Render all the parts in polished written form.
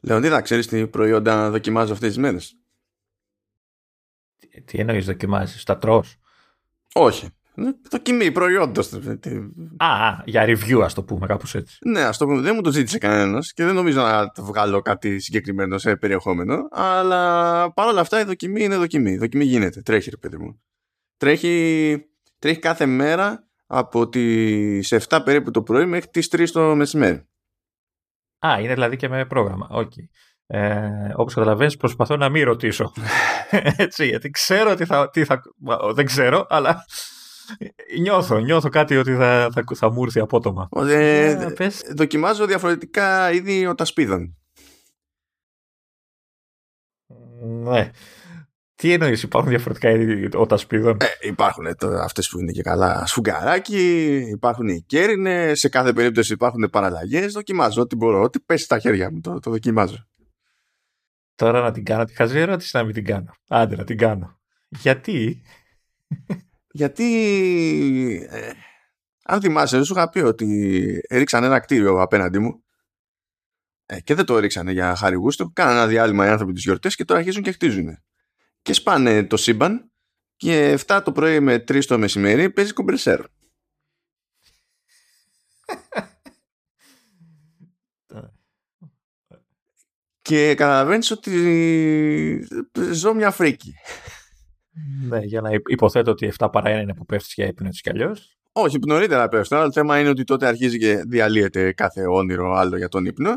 Λεοντίδα, ξέρεις τι προϊόντα δοκιμάζω αυτές τις μέρες? Τι εννοείς δοκιμάζεις, τα τρως? Όχι. Δοκιμή προϊόντος. Α, για review, ας το πούμε, κάπως έτσι. Ναι, ας το πούμε. Δεν μου το ζήτησε κανένας και δεν νομίζω να το βγάλω κάτι συγκεκριμένο σε περιεχόμενο. Αλλά παρόλα αυτά η δοκιμή είναι δοκιμή. Η δοκιμή γίνεται. Τρέχει, ρε παιδί μου. Τρέχει κάθε μέρα από τις 7 περίπου το πρωί μέχρι τις 3 το μεσημέρι. Α, είναι δηλαδή και με πρόγραμμα. Okay. Όπως καταλαβαίνεις, προσπαθώ να μην ρωτήσω. Έτσι, γιατί ξέρω τι θα. Δεν ξέρω, αλλά νιώθω κάτι ότι θα μου έρθει απότομα. Δοκιμάζω διαφορετικά είδη οτασπίδων. Ναι. Τι εννοείς, υπάρχουν διαφορετικά είδη οτασπίδων? Υπάρχουν αυτές που είναι και καλά σφουγγαράκι, υπάρχουν οι κέρινες, σε κάθε περίπτωση υπάρχουν παραλλαγές. Δοκιμάζω ό,τι μπορώ, ό,τι πέσει στα χέρια μου, το δοκιμάζω. Τώρα να την κάνω τη χαζή ερώτηση, να μην την κάνω? Άντε να την κάνω. Γιατί? Γιατί αν θυμάσαι, σου είχα πει ότι ρίξανε ένα κτίριο απέναντι μου και δεν το ρίξανε για χάρη γούστου. Κάνανε ένα διάλειμμα οι άνθρωποι τις γιορτές και τώρα αρχίζουν και χτίζουν. Και σπάνε το σύμπαν και 7 το πρωί με 3 το μεσημέρι παίζει κομπρεσέρ. Και καταλαβαίνεις ότι ζω μια φρίκη. Ναι, για να υποθέτω ότι 7 παρά 1 είναι που πέφτεις για ύπνο έτσι κι αλλιώς. Όχι, νωρίτερα πέφτω, αλλά το θέμα είναι ότι τότε αρχίζει και διαλύεται κάθε όνειρο άλλο για τον ύπνο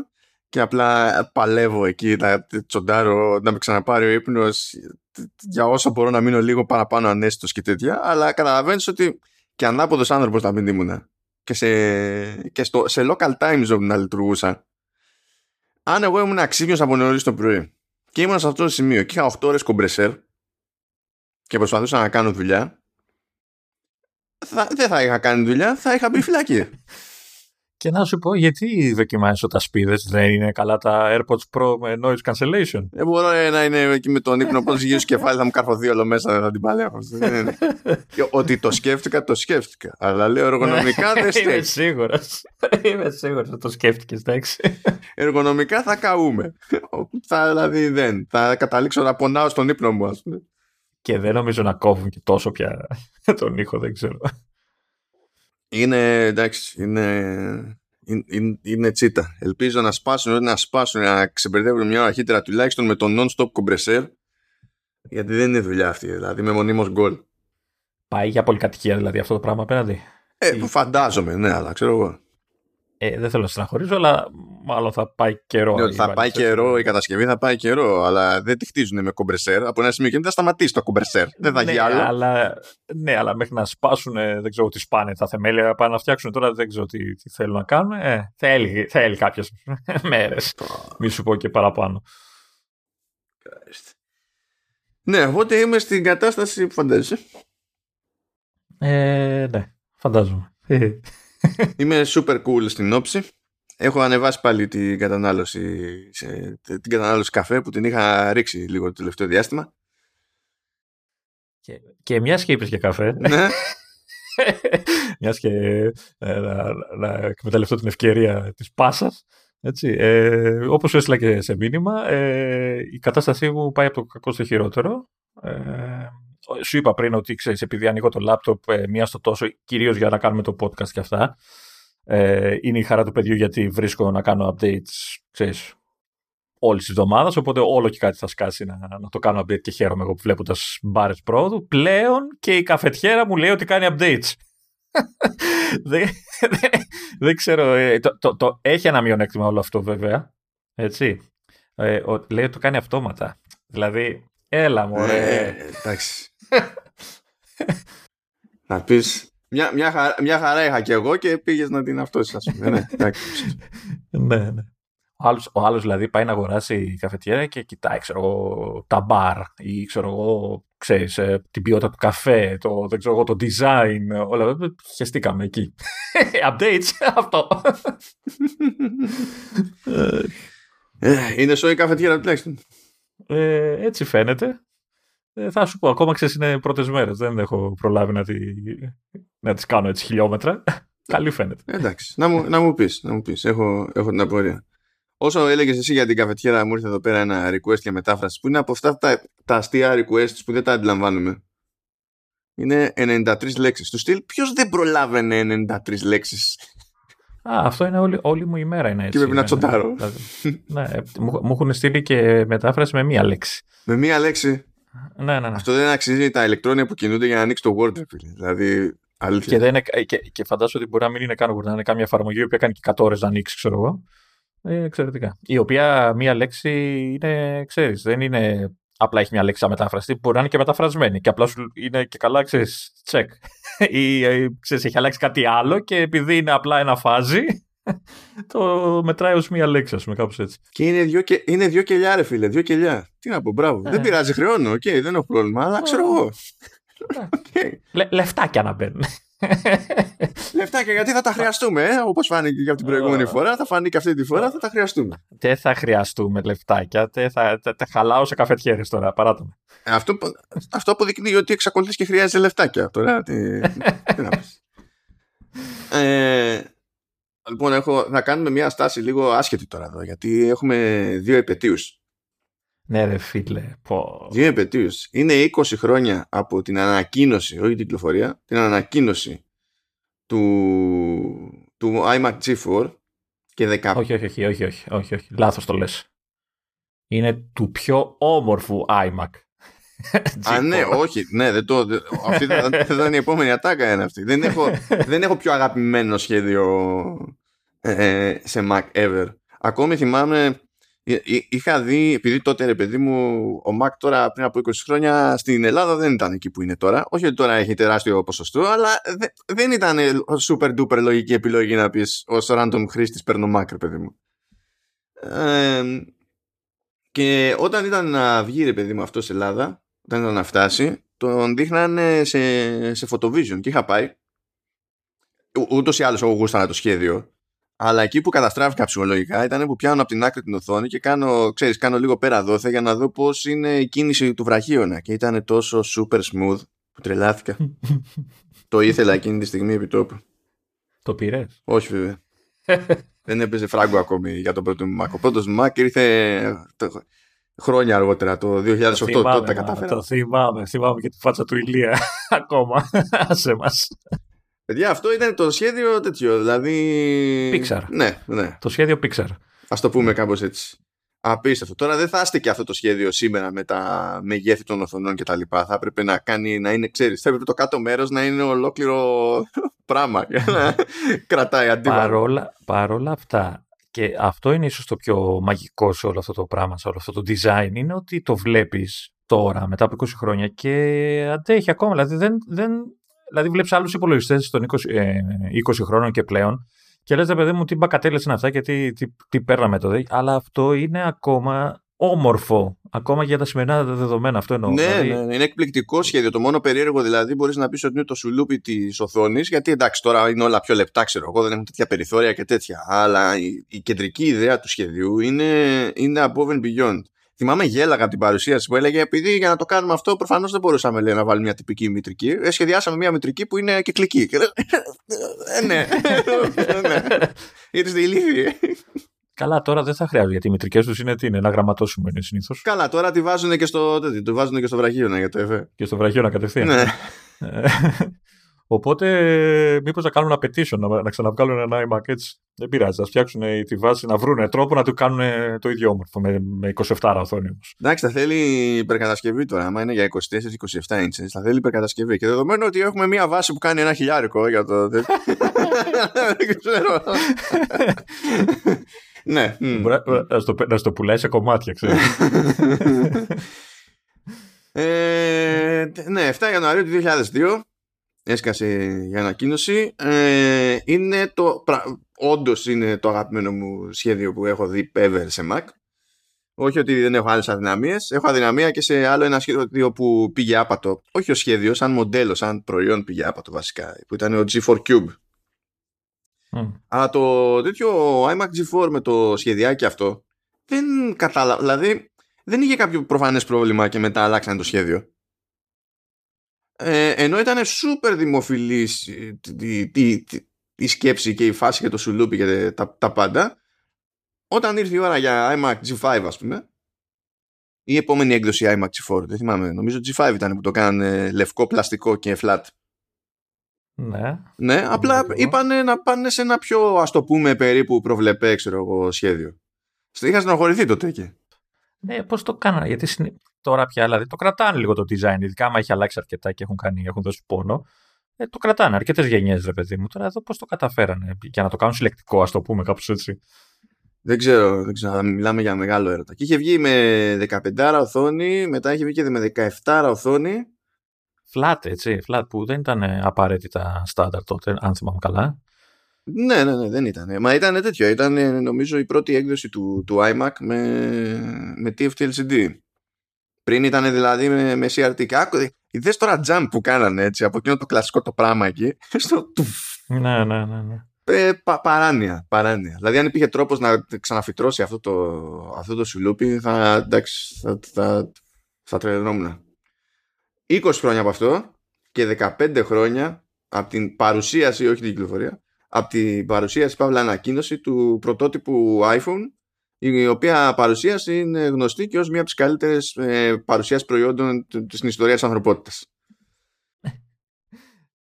και απλά παλεύω εκεί, να τσοντάρω, να με ξαναπάρει ο ύπνος για όσα μπορώ να μείνω λίγο παραπάνω ανέστητος και τέτοια, αλλά καταλαβαίνεις ότι και ανάποδος άνθρωπος θα μην ήμουνα και σε local time zone να λειτουργούσα. Αν εγώ ήμουν ξύπνιος από νωρίς το πρωί και ήμουν σε αυτό το σημείο και είχα 8 ώρες κομπρεσέρ και προσπαθούσα να κάνω δουλειά, δεν θα είχα κάνει δουλειά, θα είχα μπει φυλακή. Και να σου πω, γιατί δοκιμάζεις τα σπίδες, δεν είναι καλά τα AirPods Pro με noise cancellation? Δεν μπορώ να είναι εκεί με τον ύπνο προς γύρω κεφάλι, θα μου καρφωθεί όλο μέσα, θα την παλεύω. Ότι το σκέφτηκα. Αλλά λέω εργονομικά δεν στέκει. Είμαι σίγουρος ότι το σκέφτηκες, εντάξει. Εργονομικά θα καούμε. Δηλαδή δεν. Θα καταλήξω να πονάω στον ύπνο μου, ας πούμε. Και δεν νομίζω να κόβουν και τόσο πια τον ήχο, δεν ξέρω. Είναι εντάξει, είναι τσίτα. Ελπίζω να σπάσουν, να ξεμπερδεύουν μια ώρα αρχίτερα τουλάχιστον με το non-stop compressor, γιατί δεν είναι δουλειά αυτή, δηλαδή με μονίμως γκολ. Πάει για πολυκατοικία δηλαδή αυτό το πράγμα απέναντι. Φαντάζομαι, ναι, αλλά ξέρω εγώ. Δεν θέλω να στεναχωρίζω, αλλά μάλλον θα πάει καιρό. Ναι, θα πάει καιρό, η κατασκευή θα πάει καιρό, αλλά δεν τη χτίζουν με κομπρεσέρ. Από ένα σημείο και μετά θα σταματήσει το κομπρεσέρ. Δεν θα γίνει άλλο. Αλλά μέχρι να σπάσουν, δεν ξέρω τι σπάνε τα θεμέλια, πάνε να φτιάξουν τώρα, δεν ξέρω τι θέλουν να κάνουν. Θέλει κάποιες μέρες. Μη σου πω και παραπάνω. Ναι, οπότε είμαι στην κατάσταση που φαντάζεσαι. Ναι, φαντάζομαι. Είμαι super cool στην όψη. Έχω ανεβάσει πάλι την κατανάλωση καφέ που την είχα ρίξει λίγο το τελευταίο διάστημα. Και μιας και είπες και καφέ. Ναι. Μιας και να εκμεταλλευτώ την ευκαιρία της πάσας. Έτσι, όπως σου έστειλα και σε μήνυμα, η κατάστασή μου πάει από το κακό στο χειρότερο. Σου είπα πριν ότι ξέρεις, επειδή ανοίγω το λάπτοπ μία στο τόσο, κυρίως για να κάνουμε το podcast και αυτά, είναι η χαρά του παιδιού γιατί βρίσκω να κάνω updates, ξέρεις, όλης της εβδομάδας, οπότε όλο και κάτι θα σκάσει να το κάνω update και χαίρομαι εγώ βλέποντας μπάρες πρόοδου. Πλέον και η καφετιέρα μου λέει ότι κάνει updates. Δεν ξέρω, το έχει ένα μειονέκτημα όλο αυτό βέβαια, έτσι. Λέει ότι το κάνει αυτόματα, δηλαδή... Έλα μωρέ. Εντάξει. Να πεις μια χαρά είχα και εγώ και πήγες να την αυτός, ας πούμε. Ναι. Ο άλλος δηλαδή πάει να αγοράσει καφετιέρα και κοιτάει, ξέρω εγώ, τα μπαρ ή ξέρω εγώ, ξέρεις, την ποιότητα του καφέ, δεν ξέρω εγώ, το design, όλα αυτά. Χεστήκαμε εκεί. Updates, αυτό. Είναι σοή καφετιέρα τουλάχιστον. Έτσι φαίνεται. Θα σου πω, ακόμα ξέρεις, είναι πρώτες μέρες. Δεν έχω προλάβει να τις κάνω έτσι χιλιόμετρα. Καλή φαίνεται. Εντάξει, να μου πεις. Έχω την απορία. Όσο έλεγες εσύ για την καφετιέρα, μου ήρθε εδώ πέρα ένα request για μετάφραση που είναι από αυτά τα αστεία requests που δεν τα αντιλαμβάνουμε. Είναι 93 λέξεις. Του στυλ, ποιος δεν προλάβαινε 93 λέξεις. Α, αυτό είναι όλη μου η μέρα είναι έτσι. Και πρέπει να τσοντάρω. Ναι, μου έχουν στείλει και μετάφραση με μία λέξη. Με μία λέξη. Ναι. Αυτό δεν αξίζει τα ηλεκτρόνια που κινούνται για να ανοίξει το WordPress. Δηλαδή, αλήθεια. Και φαντάζομαι ότι μπορεί να μην είναι καν WordPress, να είναι κάμια εφαρμογή η οποία κάνει και 100 ώρες να ανοίξει, ξέρω εγώ. Εξαιρετικά. Η οποία μία λέξη είναι, ξέρεις, δεν είναι απλά έχει μία λέξη αμετάφραστη, μπορεί να είναι και μεταφρασμένη. Και απλά είναι και καλά, ξέρεις, τσεκ. Ξέρεις, έχει αλλάξει κάτι άλλο και επειδή είναι απλά ένα φάζι, το μετράει ως μία λέξη, ας πούμε, κάπως έτσι. Και είναι δύο κελιά, ρε φίλε, δύο κελιά. Τι να πω, μπράβο. Δεν πειράζει, χρεώνω, okay, δεν έχω πρόβλημα, αλλά ξέρω εγώ. Okay. Λεφτάκια να μπαίνουν. Λεφτάκια, γιατί θα τα χρειαστούμε. Όπως φάνηκε και από την προηγούμενη φορά, θα φανεί και αυτή τη φορά, θα τα χρειαστούμε. Δεν θα χρειαστούμε λεφτάκια. Τα χαλάω σε καφετιέρες τώρα. Παράτα με. Αυτό αποδεικνύει ότι εξακολουθείς και χρειάζεσαι λεφτάκια. Τώρα τι να πεις. Λοιπόν, θα κάνουμε μια στάση λίγο άσχετη τώρα εδώ, γιατί έχουμε δύο επετείους. Ναι, ρε φίλε. Δύο επετείους. Είναι 20 χρόνια από την ανακοίνωση, όχι την κυκλοφορία, την ανακοίνωση του iMac G4 και 15. Όχι. Λάθος το λες. Είναι του πιο όμορφου iMac. Α, ναι, όχι. Ναι, αυτή θα ήταν η επόμενη ατάκα είναι αυτή. Δεν έχω πιο αγαπημένο σχέδιο σε Mac ever. Ακόμη θυμάμαι. Είχα δει, επειδή τότε ρε παιδί μου, ο Mac τώρα πριν από 20 χρόνια στην Ελλάδα δεν ήταν εκεί που είναι τώρα. Όχι ότι τώρα έχει τεράστιο ποσοστό, αλλά δεν ήταν super duper λογική επιλογή να πεις ως random χρήστης παίρνω Mac, ρε παιδί μου. Και όταν ήταν να βγει, ρε παιδί μου, αυτό στην Ελλάδα, όταν ήταν να φτάσει, τον δείχνανε σε Photovision και είχα πάει. Ούτως ή άλλως εγώ γούστανα το σχέδιο. Αλλά εκεί που καταστράφηκα ψυχολογικά ήταν που πιάνω από την άκρη την οθόνη και κάνω λίγο πέρα δόθε για να δω πώς είναι η κίνηση του βραχίωνα. Και ήταν τόσο super smooth που τρελάθηκα. Το ήθελα εκείνη τη στιγμή επί τόπου. Το πήρες? Όχι βέβαια. Δεν έπαιζε Φράγκο ακόμη για τον πρώτο Mac. Ο πρώτος Mac ήρθε χρόνια αργότερα, το 2008. Τότε τα κατάφερα. Το θυμάμαι και τη φάτσα του Ηλία ακόμα σε μας. Παιδιά, αυτό ήταν το σχέδιο τέτοιο, δηλαδή... Pixar. Ναι. Το σχέδιο Pixar. Ας το πούμε κάπως έτσι. Απίστευτο. Τώρα δεν θα άσκηκε αυτό το σχέδιο σήμερα με τα μεγέθη των οθονών και τα λοιπά. Θα έπρεπε να είναι, ξέρεις, θα έπρεπε το κάτω μέρος να είναι ολόκληρο πράγμα για να κρατάει αντίβαρο. Παρόλα αυτά, και αυτό είναι ίσως το πιο μαγικό σε όλο αυτό το πράγμα, σε όλο αυτό το design, είναι ότι το βλέπεις τώρα, μετά από 20 χρόνια και αντέχει ακόμα, δηλαδή Δηλαδή, βλέπεις άλλους υπολογιστές των 20 χρόνων και πλέον και λες, παιδί μου, τι μπακατέλες είναι αυτά και τι παίρναμε τότε. Αλλά αυτό είναι ακόμα όμορφο. Ακόμα για τα σημερινά δεδομένα, αυτό εννοώ. Ναι, δηλαδή... ναι, είναι εκπληκτικό σχέδιο. Το μόνο περίεργο δηλαδή μπορείς να πεις ότι είναι το σουλούπι της οθόνης, γιατί εντάξει, τώρα είναι όλα πιο λεπτά, ξέρω εγώ, δεν έχουν τέτοια περιθώρια και τέτοια. Αλλά η κεντρική ιδέα του σχεδίου είναι above and beyond. Θυμάμαι γέλαγα από την παρουσίαση που έλεγε, επειδή για να το κάνουμε αυτό προφανώς δεν μπορούσαμε, λέει, να βάλουμε μια τυπική μητρική. Σχεδιάσαμε μια μητρική που είναι κυκλική. Ναι. Ήρθε η λύθη. Καλά, τώρα δεν θα χρειάζεται, γιατί οι μητρικές τους είναι τι είναι, να γραμματώσουμε είναι συνήθως. Καλά, τώρα τη βάζουν και στο βραχίωνα για το ΕΒΕ. Και στο βραχίωνα κατευθείαν. Ναι. Οπότε, μήπως να κάνουν petition, να ξαναβγάλουν ένα iMac έτσι. Δεν πειράζει, να φτιάξουν τη βάση, να βρουν τρόπο να του κάνουν το ίδιο όμορφο με 27 οθόνη όμως. Εντάξει, θα θέλει υπερκατασκευή τώρα. Άμα είναι για 24-27 inches, θα θέλει υπερκατασκευή. Και δεδομένου ότι έχουμε μία βάση που κάνει ένα χιλιάρικο για το. Δεν ξέρω. Ναι. Να στο πουλάει σε κομμάτια, ξέρω. Ναι, 7 Ιανουαρίου του 2002. Έσκασε η ανακοίνωση. Όντως είναι το αγαπημένο μου σχέδιο που έχω δει ever σε Mac. Όχι ότι δεν έχω άλλες αδυναμίες. Έχω αδυναμία και σε άλλο ένα σχέδιο που πήγε άπατο. Όχι ως σχέδιο, σαν μοντέλο, σαν προϊόν πήγε άπατο βασικά. Που ήταν ο G4 Cube. Αλλά το τέτοιο iMac G4 με το σχεδιάκι αυτό δεν κατάλαβα. Δηλαδή δεν είχε κάποιο προφανές πρόβλημα και μετά αλλάξαν το σχέδιο. Ενώ ήταν σούπερ δημοφιλής η σκέψη και η φάση και το σουλούπι και τα πάντα, όταν ήρθε η ώρα για iMac G5, ας πούμε, η επόμενη έκδοση iMac G4, δεν θυμάμαι, νομίζω G5 ήταν που το κάνανε λευκό, πλαστικό και flat. Ναι. Ναι, απλά είπανε να πάνε σε ένα πιο, ας το πούμε, περίπου προβλεπέ, ξέρω εγώ, σχέδιο. Είχα στεναχωρηθεί τότε εκεί. Ναι, πώς το κάνανε, γιατί τώρα πια, δηλαδή, το κρατάνε λίγο το design, ειδικά άμα έχει αλλάξει αρκετά και έχουν δώσει πόνο. Το κρατάνε αρκετές γενιές, ρε παιδί μου. Τώρα εδώ πώς το καταφέρανε, για να το κάνουν συλλεκτικό, ας το πούμε, κάπως έτσι. Δεν ξέρω, μιλάμε για μεγάλο έρωτα. Και είχε βγει με 15 οθόνη, μετά είχε βγει και με 17 οθόνη. Flat, έτσι, flat που δεν ήταν απαραίτητα στάνταρ τότε, αν θυμάμαι καλά. Ναι, δεν ήταν. Μα ήταν τέτοιο. Ήταν, νομίζω, η πρώτη έκδοση του iMac με TFT LCD. Πριν ήταν δηλαδή με CRT. Είδες τώρα jump που κάνανε έτσι, από εκείνο το κλασικό το πράγμα εκεί. Ναι. Παράνοια. Δηλαδή, αν υπήρχε τρόπος να ξαναφυτρώσει αυτό το σιλούπι, θα τρελνόμουν. 20 χρόνια από αυτό και 15 χρόνια από την παρουσίαση, όχι την κυκλοφορία, από την παρουσίαση, παύλα ανακοίνωση του πρωτότυπου iPhone, η οποία παρουσίαση είναι γνωστή και ως μία από τις καλύτερες παρουσιάσεις προϊόντων στην ιστορία της ανθρωπότητας.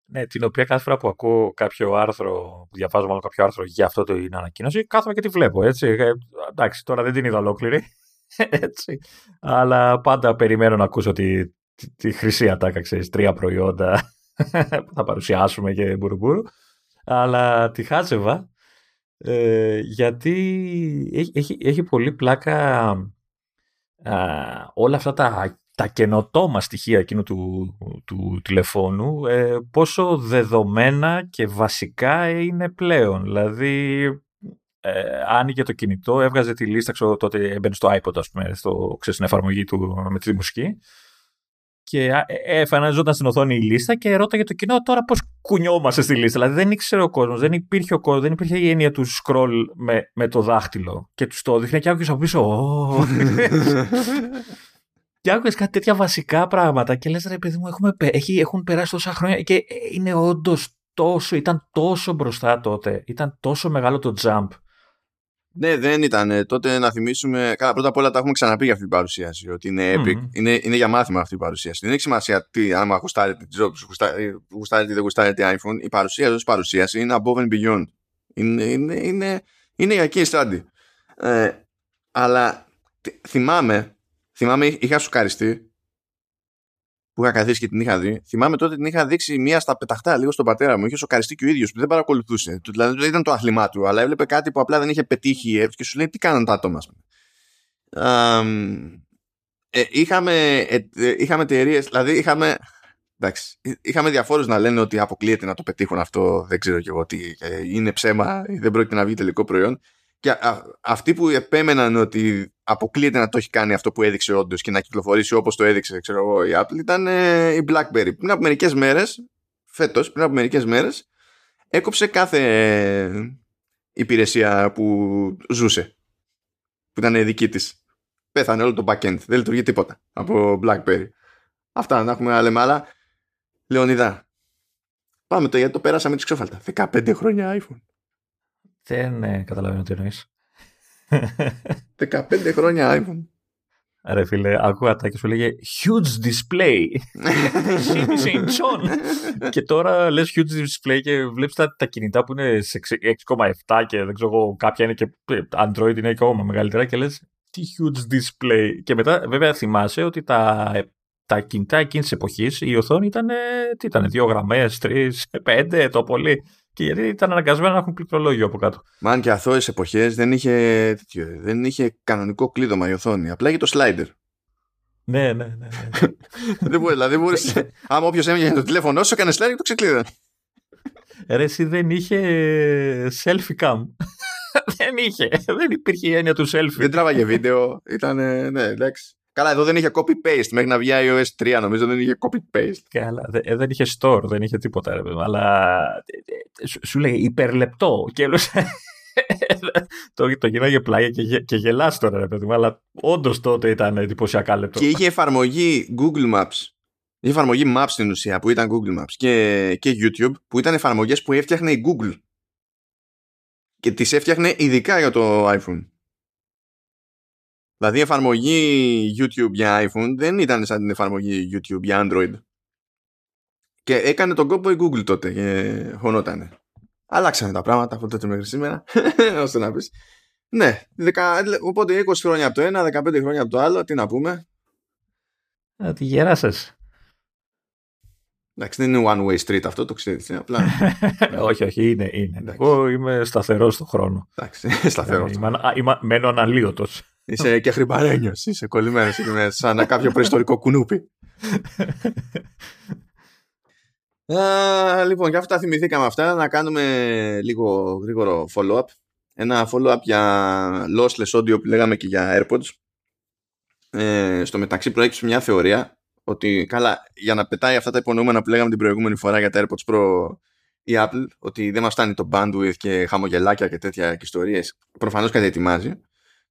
Ναι, την οποία κάθε φορά που ακούω κάποιο άρθρο, που διαβάζω μάλλον κάποιο άρθρο για αυτό την ανακοίνωση, κάθομαι και τη βλέπω, έτσι. Εντάξει, τώρα δεν την είδα ολόκληρη, έτσι. Αλλά πάντα περιμένω να ακούσω τη χρυσή ατάκα, ξέρεις, 3 προϊόντα που θα παρουσιάσουμε και μπουρουμπουρου. Αλλά τη χάζευα, γιατί έχει πολύ πλάκα όλα αυτά τα καινοτόμα στοιχεία εκείνου του τηλεφώνου, πόσο δεδομένα και βασικά είναι πλέον. Δηλαδή, άνοιγε το κινητό, έβγαζε τη λίστα, ξέρω, τότε έμπαινε στο iPod, ας πούμε, στην εφαρμογή του με τη μουσική, και εμφανιζόταν στην οθόνη η λίστα και ρώταγε το κοινό τώρα πώς κουνιόμαστε στη λίστα. Δηλαδή δεν ήξερε ο κόσμος, δεν υπήρχε η έννοια του scroll με το δάχτυλο. Και του το δείχνει και άκουγες από πίσω. Και άκουγες κάτι τέτοια βασικά πράγματα και λες, ρε παιδί μου, έχουν περάσει τόσα χρόνια και είναι όντως ήταν τόσο μπροστά τότε, ήταν τόσο μεγάλο το jump. Ναι, δεν ήταν. Τότε να θυμίσουμε. Καλά, πρώτα απ' όλα τα έχουμε ξαναπεί για αυτή την παρουσίαση. Ότι είναι epic. Είναι για μάθημα αυτή η παρουσίαση. Δεν έχει σημασία τι, άμα γουστάρετε Jobs, γουστάρετε ή δεν γουστάρετε iPhone. Η παρουσίαση ως παρουσίαση είναι above and beyond. Είναι για case study. Αλλά θυμάμαι, είχα σοκαριστεί που είχα καθίσει και την είχα δει. Θυμάμαι τότε την είχα δείξει μία στα πεταχτά λίγο στον πατέρα μου. Είχε σοκαριστεί και ο ίδιος που δεν παρακολουθούσε. Δηλαδή δεν ήταν το άθλημά του, αλλά έβλεπε κάτι που απλά δεν είχε πετύχει και σου λέει τι κάνανε τα άτομα. Είχαμε εταιρείες, δηλαδή είχαμε διαφόρους να λένε ότι αποκλείεται να το πετύχουν αυτό, δεν ξέρω κι εγώ τι, είναι ψέμα, δεν πρόκειται να βγει τελικό προϊόν. Και αυτοί που επέμεναν ότι αποκλείεται να το έχει κάνει αυτό που έδειξε όντως και να κυκλοφορήσει όπως το έδειξε, ξέρω εγώ, η Apple, ήταν η BlackBerry. Πριν από μερικές μέρες, έκοψε κάθε υπηρεσία που ζούσε, που ήταν δική της. Πέθανε όλο το backend, δεν λειτουργεί τίποτα από BlackBerry. Αυτά, να έχουμε άλλα μάλλα. Λεωνιδά, πάμε το, γιατί το πέρασαμε τις ξόφαλτα. 15 χρόνια iPhone. Δεν καταλαβαίνω τι εννοείς. 15 χρόνια iPhone. Ρε φίλε, ακούγα τα και σου λέγε huge display. Και τώρα λες huge display και βλέπεις τα κινητά που είναι σε 6,7 και δεν ξέρω εγώ, κάποια είναι και Android είναι ακόμα μεγαλύτερα και λες τι huge display. Και μετά βέβαια θυμάσαι ότι τα κινητά εκείνης εποχής η οθόνη ήταν 2 γραμμές, 3, 5 το πολύ. Και γιατί ήταν αναγκασμένα να έχουν πληκτρολόγιο από κάτω. Μαν και αθώες εποχές δεν είχε κανονικό κλείδωμα η οθόνη. Απλά είχε το slider. Ναι. Δεν μπορούσε. Άμα όποιος έμεινε το τηλέφωνο σου, έκανε slider και το ξεκλείδωνε. Ρε εσύ δεν είχε selfie cam. Δεν υπήρχε η έννοια του selfie. Δεν τράβαγε βίντεο. Ναι, εντάξει. Καλά, εδώ δεν είχε copy-paste. Μέχρι να βγει iOS 3, νομίζω δεν είχε copy-paste. Καλά, δεν είχε store, δεν είχε τίποτα. Ρε, αλλά σου λέει υπερλεπτό. Και το γυρνάγε πλάγια και γελάς τώρα, ρε παιδί μου. Αλλά όντως τότε ήταν εντυπωσιακά λεπτό. Και είχε εφαρμογή Google Maps. Είχε εφαρμογή Maps στην ουσία, που ήταν Google Maps. Και YouTube, που ήταν εφαρμογές που έφτιαχνε η Google. Και τις έφτιαχνε ειδικά για το iPhone. Δηλαδή η εφαρμογή YouTube για iPhone δεν ήταν σαν την εφαρμογή YouTube για Android. Και έκανε τον κόπο η Google τότε και χωνότανε. Αλλάξανε τα πράγματα από τότε μέχρι σήμερα, ώστε να πεις. Ναι, οπότε 20 χρόνια από το ένα, 15 χρόνια από το άλλο, τι να πούμε. Να τη γεράσες. Εντάξει, δεν είναι one way street αυτό, το ξέρεις. Απλά... όχι, όχι, είναι. Εγώ είμαι σταθερός στον χρόνο. Εντάξει, σταθερός. Μένω αναλύωτος. Είσαι και χρυμπαρένιος, είσαι κολλημένος σαν κάποιο προϊστορικό κουνούπι. Λοιπόν, και αυτά τα θυμηθήκαμε αυτά. Να κάνουμε λίγο γρήγορο follow-up. Ένα follow-up για lossless audio που λέγαμε και για AirPods. Στο μεταξύ προέκυψε μια θεωρία ότι καλά, για να πετάει αυτά τα υπονοούμενα που λέγαμε την προηγούμενη φορά για τα AirPods Pro η Apple, ότι δεν μας φτάνει το bandwidth και χαμογελάκια και τέτοια και ιστορίες, προφανώς κάτι ετοιμάζει.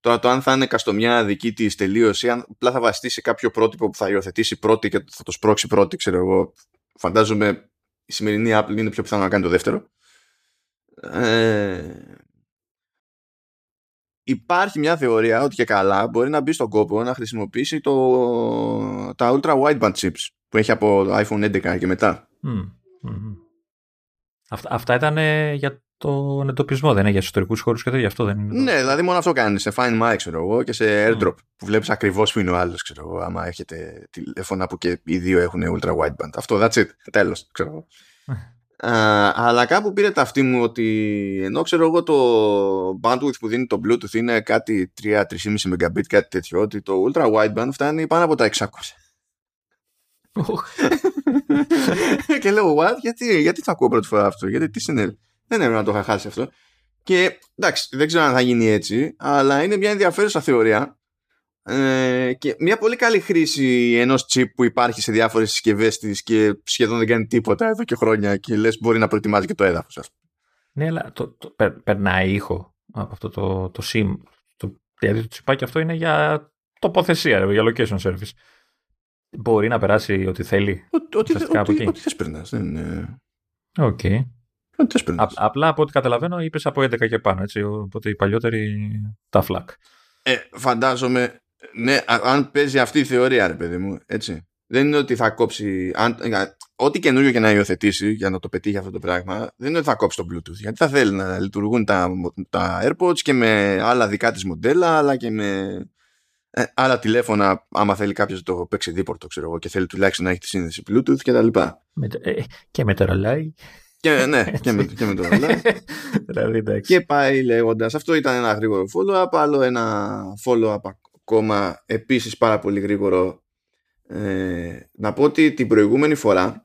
Τώρα το αν θα είναι καστομιά δική της τελείωση, αν απλά θα βασιστεί σε κάποιο πρότυπο που θα υιοθετήσει πρώτη και θα το σπρώξει πρώτη, ξέρω εγώ. Φαντάζομαι η σημερινή Apple είναι πιο πιθανό να κάνει το δεύτερο. Υπάρχει μια θεωρία ότι και καλά μπορεί να μπει στον κόπο να χρησιμοποιήσει τα Ultra Wideband chips που έχει από το iPhone 11 και μετά. Mm-hmm. Αυτά ήταν για τον εντοπισμό, δεν είναι για εσωτερικούς χώρους και τέτοια, αυτό δεν είναι. Ναι, δηλαδή μόνο αυτό κάνει σε Find My, ξέρω εγώ, και σε AirDrop που βλέπεις ακριβώς που είναι ο άλλος, ξέρω εγώ, άμα έχετε τηλέφωνα που και οι δύο έχουν Ultra Wideband. Αυτό, that's it, τέλος, ξέρω εγώ. Αλλά κάπου πήρε τα αυτή μου ότι ενώ ξέρω εγώ το bandwidth που δίνει το Bluetooth είναι κάτι 3-3,5 Mbit, κάτι τέτοιο, ότι το Ultra Wideband φτάνει πάνω από τα 600. Και λέω what, γιατί το ακούω πρώτη φορά αυτό, γιατί τι συνέβη, δεν έπρεπε να το είχα χάσει αυτό. Και εντάξει, δεν ξέρω αν θα γίνει έτσι, αλλά είναι μια ενδιαφέρουσα θεωρία και μια πολύ καλή χρήση ενός chip που υπάρχει σε διάφορες συσκευές της και σχεδόν δεν κάνει τίποτα εδώ και χρόνια και λες μπορεί να προετοιμάζει και το έδαφος αυτό. Ναι, αλλά περνάει ήχο από αυτό το SIM. Δηλαδή το τσιπάκι αυτό είναι για τοποθεσία, για location service. Μπορεί να περάσει ό,τι θέλει. Ό,τι θες περνάς. Οκ. Απλά από ό,τι καταλαβαίνω είπες από 11 και πάνω, έτσι, οπότε οι παλιότεροι τα φλακ. Φαντάζομαι, ναι, αν παίζει αυτή η θεωρία, ρε παιδί μου, έτσι. Δεν είναι ότι θα κόψει, ό,τι καινούριο και να υιοθετήσει για να το πετύχει αυτό το πράγμα, δεν είναι ότι θα κόψει το Bluetooth. Γιατί θα θέλει να λειτουργούν τα AirPods και με άλλα δικά της μοντέλα, αλλά και με άλλα τηλέφωνα, άμα θέλει κάποιος το παίξει δίπορτο, ξέρω εγώ, και θέλει τουλάχιστον να έχει τη σύνδεση Bluetooth και τα λοιπά. Και με το ρολόι. Ναι, και με το ρολόι. Και πάει λέγοντας. Αυτό ήταν ένα γρήγορο follow-up. Άλλο ένα follow-up ακόμα, επίσης πάρα πολύ γρήγορο. Να πω ότι την προηγούμενη φορά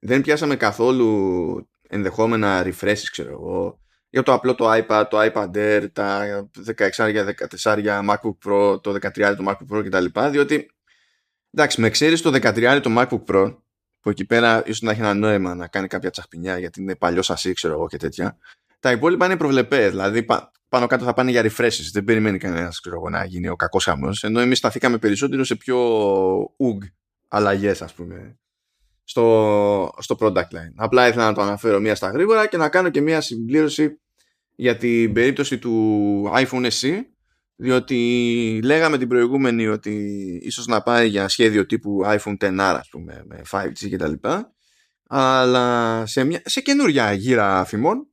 δεν πιάσαμε καθόλου ενδεχόμενα refreshes, ξέρω εγώ, για το απλό το iPad, το iPad Air, τα 16, 14 MacBook Pro, το 13 το MacBook Pro κτλ. Διότι εντάξει, με ξέρεις το 13 το MacBook Pro, που εκεί πέρα ίσως να έχει ένα νόημα να κάνει κάποια τσαχπινιά γιατί είναι παλιό σασί, ξέρω εγώ και τέτοια. Τα υπόλοιπα είναι προβλεπέ, δηλαδή πάνω κάτω θα πάνε για refreshes. Δεν περιμένει κανένας, ξέρω εγώ, να γίνει ο κακός χαμός. Ενώ εμείς σταθήκαμε περισσότερο σε πιο UG αλλαγές, ας πούμε, στο product line. Απλά ήθελα να το αναφέρω μία στα γρήγορα και να κάνω και μία συμπλήρωση για την περίπτωση του iPhone SE. Διότι λέγαμε την προηγούμενη ότι ίσως να πάει για σχέδιο τύπου iPhone XR, ας πούμε, με 5G κτλ. Αλλά σε καινούρια γύρα φημών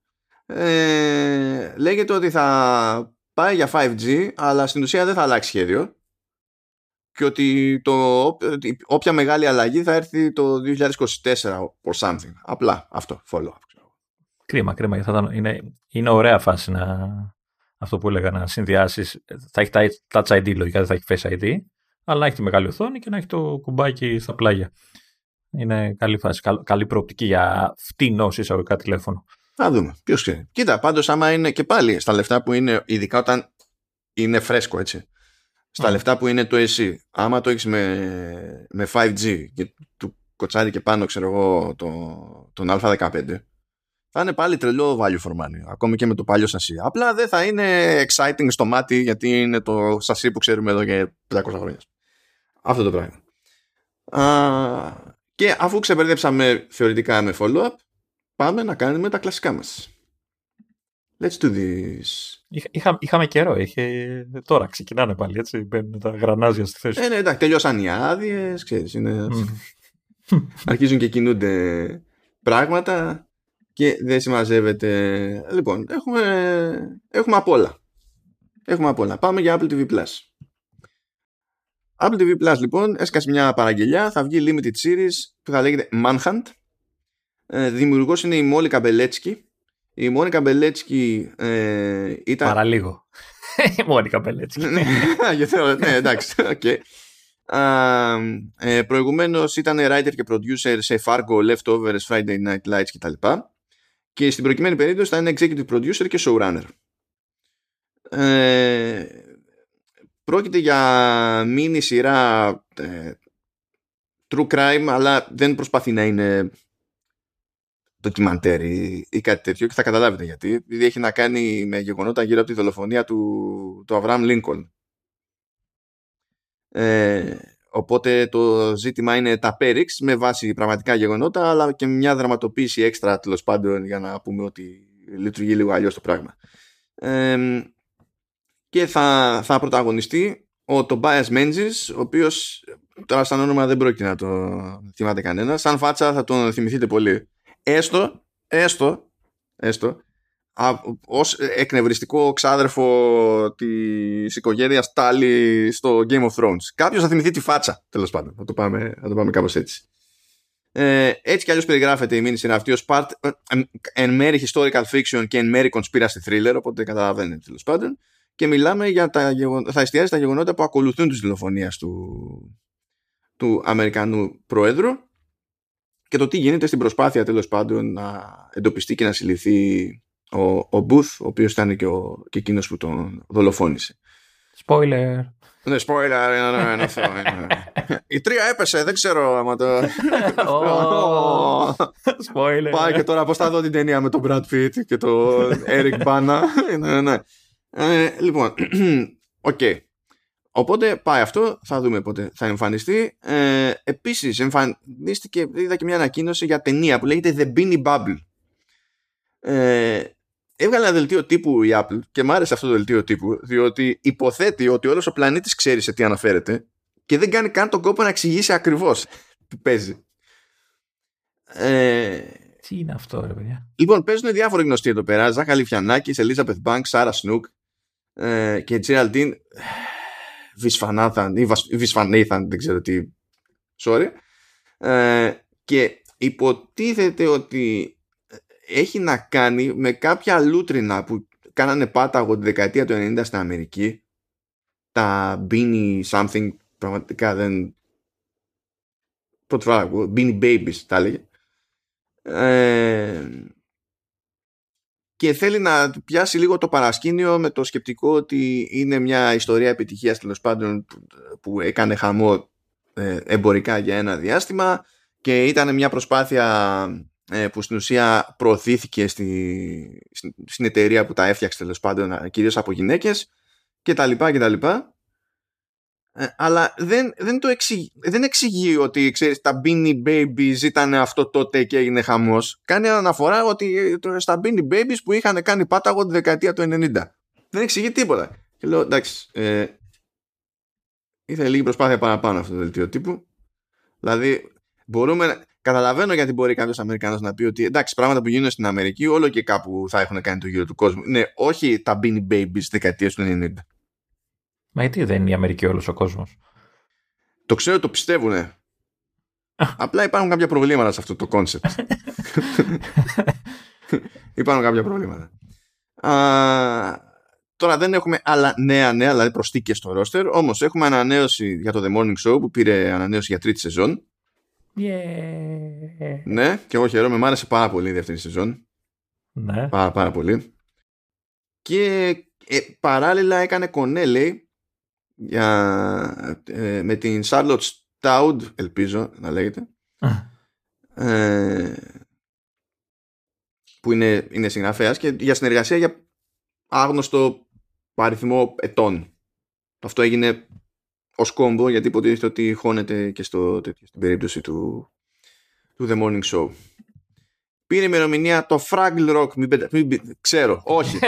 λέγεται ότι θα πάει για 5G, αλλά στην ουσία δεν θα αλλάξει σχέδιο και ότι όποια μεγάλη αλλαγή θα έρθει το 2024 or something. Απλά αυτό, follow-up. Κρίμα, είναι ωραία φάση να... Αυτό που έλεγα, να συνδυάσεις, θα έχει Touch ID λογικά, δεν θα έχει Face ID, αλλά να έχει τη μεγάλη οθόνη και να έχει το κουμπάκι στα πλάγια. Είναι καλή φάση, καλή προοπτική για φτηνό εισαγωγικά τηλέφωνο. Θα δούμε, ποιος ξέρει. Κοίτα, πάντως άμα είναι και πάλι στα λεφτά που είναι, ειδικά όταν είναι φρέσκο, έτσι, στα λεφτά που είναι το SE, άμα το έχεις με 5G και του κοτσάρει και πάνω, ξέρω εγώ, τον Α15, θα είναι πάλι τρελό value for money, ακόμη και με το παλιό σασί. Απλά δεν θα είναι exciting στο μάτι, γιατί είναι το σασί που ξέρουμε εδώ και 500 χρόνια. Αυτό το πράγμα. Και αφού ξεπερδέψαμε θεωρητικά με follow-up, πάμε να κάνουμε τα κλασικά μας. Let's do this. Είχαμε καιρό, τώρα ξεκινάνε πάλι, έτσι, μπαίνουν τα γρανάζια στη θέση. Ναι, εντάξει, τελειώσαν οι άδειες, ξέρεις, είναι... Αρχίζουν και κινούνται πράγματα και δεν συμμαζεύεται. Λοιπόν, έχουμε απ' όλα. Έχουμε απ' όλα. Πάμε για Apple TV+. Apple TV Plus, λοιπόν, έσκασε μια παραγγελιά. Θα βγει limited series που θα λέγεται Manhunt. Δημιουργός είναι η Μόνικα Μπελέτσκι. Η Μόνικα Μπελέτσκι ήταν... Παραλίγο. Η Μόνικα Μπελέτσκι. Ναι, εντάξει. Okay. Προηγουμένως ήταν writer και producer σε Fargo, Leftovers, Friday Night Lights κτλ. Και στην προκειμένη περίπτωση θα είναι executive producer και showrunner. Πρόκειται για μίνι σειρά true crime, αλλά δεν προσπαθεί να είναι ντοκιμαντέρι ή κάτι τέτοιο, και θα καταλάβετε γιατί. Επειδή έχει να κάνει με γεγονότα γύρω από τη δολοφονία του Αβραάμ Λίνκολν. Οπότε το ζήτημα είναι τα πέριξ με βάση πραγματικά γεγονότα, αλλά και μια δραματοποίηση έξτρα, τέλος πάντων, για να πούμε ότι λειτουργεί λίγο αλλιώς το πράγμα. Και θα πρωταγωνιστεί ο Τομπάιας Μέντζης, ο οποίος τώρα σαν όνομα δεν πρόκειται να το θυμάται κανένα. Σαν φάτσα θα τον θυμηθείτε πολύ. Έστω ως εκνευριστικό ξάδερφο της οικογένειας Τάλι στο Game of Thrones. Κάποιος θα θυμηθεί τη φάτσα, τέλος πάντων. Θα το πάμε κάπως έτσι. Έτσι κι αλλιώς περιγράφεται η μήνυ σειρά αυτή ως part, εν μέρη historical fiction και εν μέρη conspiracy thriller, οπότε καταλαβαίνετε, τέλος πάντων. Και μιλάμε για θα εστιάζει τα γεγονότα που ακολουθούν τις δολοφονίες του Αμερικανού Προέδρου και το τι γίνεται στην προσπάθεια, τέλος πάντων, να εντοπιστεί και να συλληφθεί ο Μπουθ, ο οποίος ήταν και εκείνος που τον δολοφόνησε. Spoiler. Ναι, spoiler. Η 3 έπεσε, δεν ξέρω άμα το... Spoiler. Πάει και τώρα πώς θα δω την ταινία με τον Brad Pitt και τον Eric Bana. Ναι. Λοιπόν, οκ. Okay. Οπότε πάει αυτό, θα δούμε πότε θα εμφανιστεί. Επίσης εμφανίστηκε, είδα και μια ανακοίνωση για ταινία που λέγεται The Beanie Bubble. Έβγαλε ένα δελτίο τύπου η Apple και μ' άρεσε αυτό το δελτίο τύπου, διότι υποθέτει ότι όλος ο πλανήτης ξέρει σε τι αναφέρεται και δεν κάνει καν τον κόπο να εξηγήσει ακριβώς τι παίζει. Τι είναι αυτό, ρε παιδιά? Λοιπόν, παίζουν διάφοροι γνωστοί εδώ πέρα. Ζάχα Λιφιανάκης, Ελίζαμπεθ Μπάνκ, Σάρα Σνουκ και Τζεραλντίν Βισφανέιθαν ή Βισφανέιθαν, δεν ξέρω τι. Sorry. Και υποτίθεται ότι έχει να κάνει με κάποια λούτρινα που κάνανε πάταγο τη δεκαετία του 90 στην Αμερική. Τα Beanie Something, πραγματικά δεν. Πρώτη φορά ακούω. Beanie Babies τα έλεγε. Και θέλει να πιάσει λίγο το παρασκήνιο με το σκεπτικό ότι είναι μια ιστορία επιτυχίας, τέλος πάντων, που έκανε χαμό εμπορικά για ένα διάστημα και ήταν μια προσπάθεια που στην ουσία προωθήθηκε στην εταιρεία που τα έφτιαξε, τέλος πάντων, κυρίως από γυναίκες και τα λοιπά και τα λοιπά. Αλλά δεν εξηγεί ότι, ξέρεις, τα Beanie Babies ήταν αυτό τότε και έγινε χαμός. Κάνει αναφορά ότι στα Beanie Babies που είχαν κάνει πάταγο τη δεκαετία του 90. Δεν εξηγεί τίποτα. Και λέω, εντάξει, ήθελε λίγη προσπάθεια παραπάνω αυτό το δελτίο τύπου. Δηλαδή, καταλαβαίνω γιατί μπορεί κάποιος Αμερικανός να πει ότι, εντάξει, πράγματα που γίνονται στην Αμερική όλο και κάπου θα έχουν κάνει το γύρο του κόσμου. Ναι, όχι τα Beanie Babies δεκαετία του 90. Μα γιατί δεν είναι η Αμερική όλος ο κόσμος? Το ξέρω, το πιστεύουνε. Απλά υπάρχουν κάποια προβλήματα σε αυτό το κόνσεπτ. Υπάρχουν κάποια προβλήματα. Τώρα δεν έχουμε άλλα νέα, δηλαδή προσθήκες στο ρόστερ. Όμως έχουμε ανανέωση για το The Morning Show που πήρε ανανέωση για τρίτη σεζόν. Yeah. Ναι, και εγώ χαιρόμαι. Μ' άρεσε πάρα πολύ η δεύτερη σεζόν. Ναι. Πάρα πολύ. Και παράλληλα έκανε κονέλη με την Charlotte Staud, ελπίζω να λέγεται, που είναι συγγραφέας, και για συνεργασία για άγνωστο αριθμό ετών. Αυτό έγινε ως κόμπο, γιατί υποτίθεται ότι χώνεται και στην περίπτωση του The Morning Show. Πήρε ημερομηνία το Fraggle Rock. Ξέρω, όχι.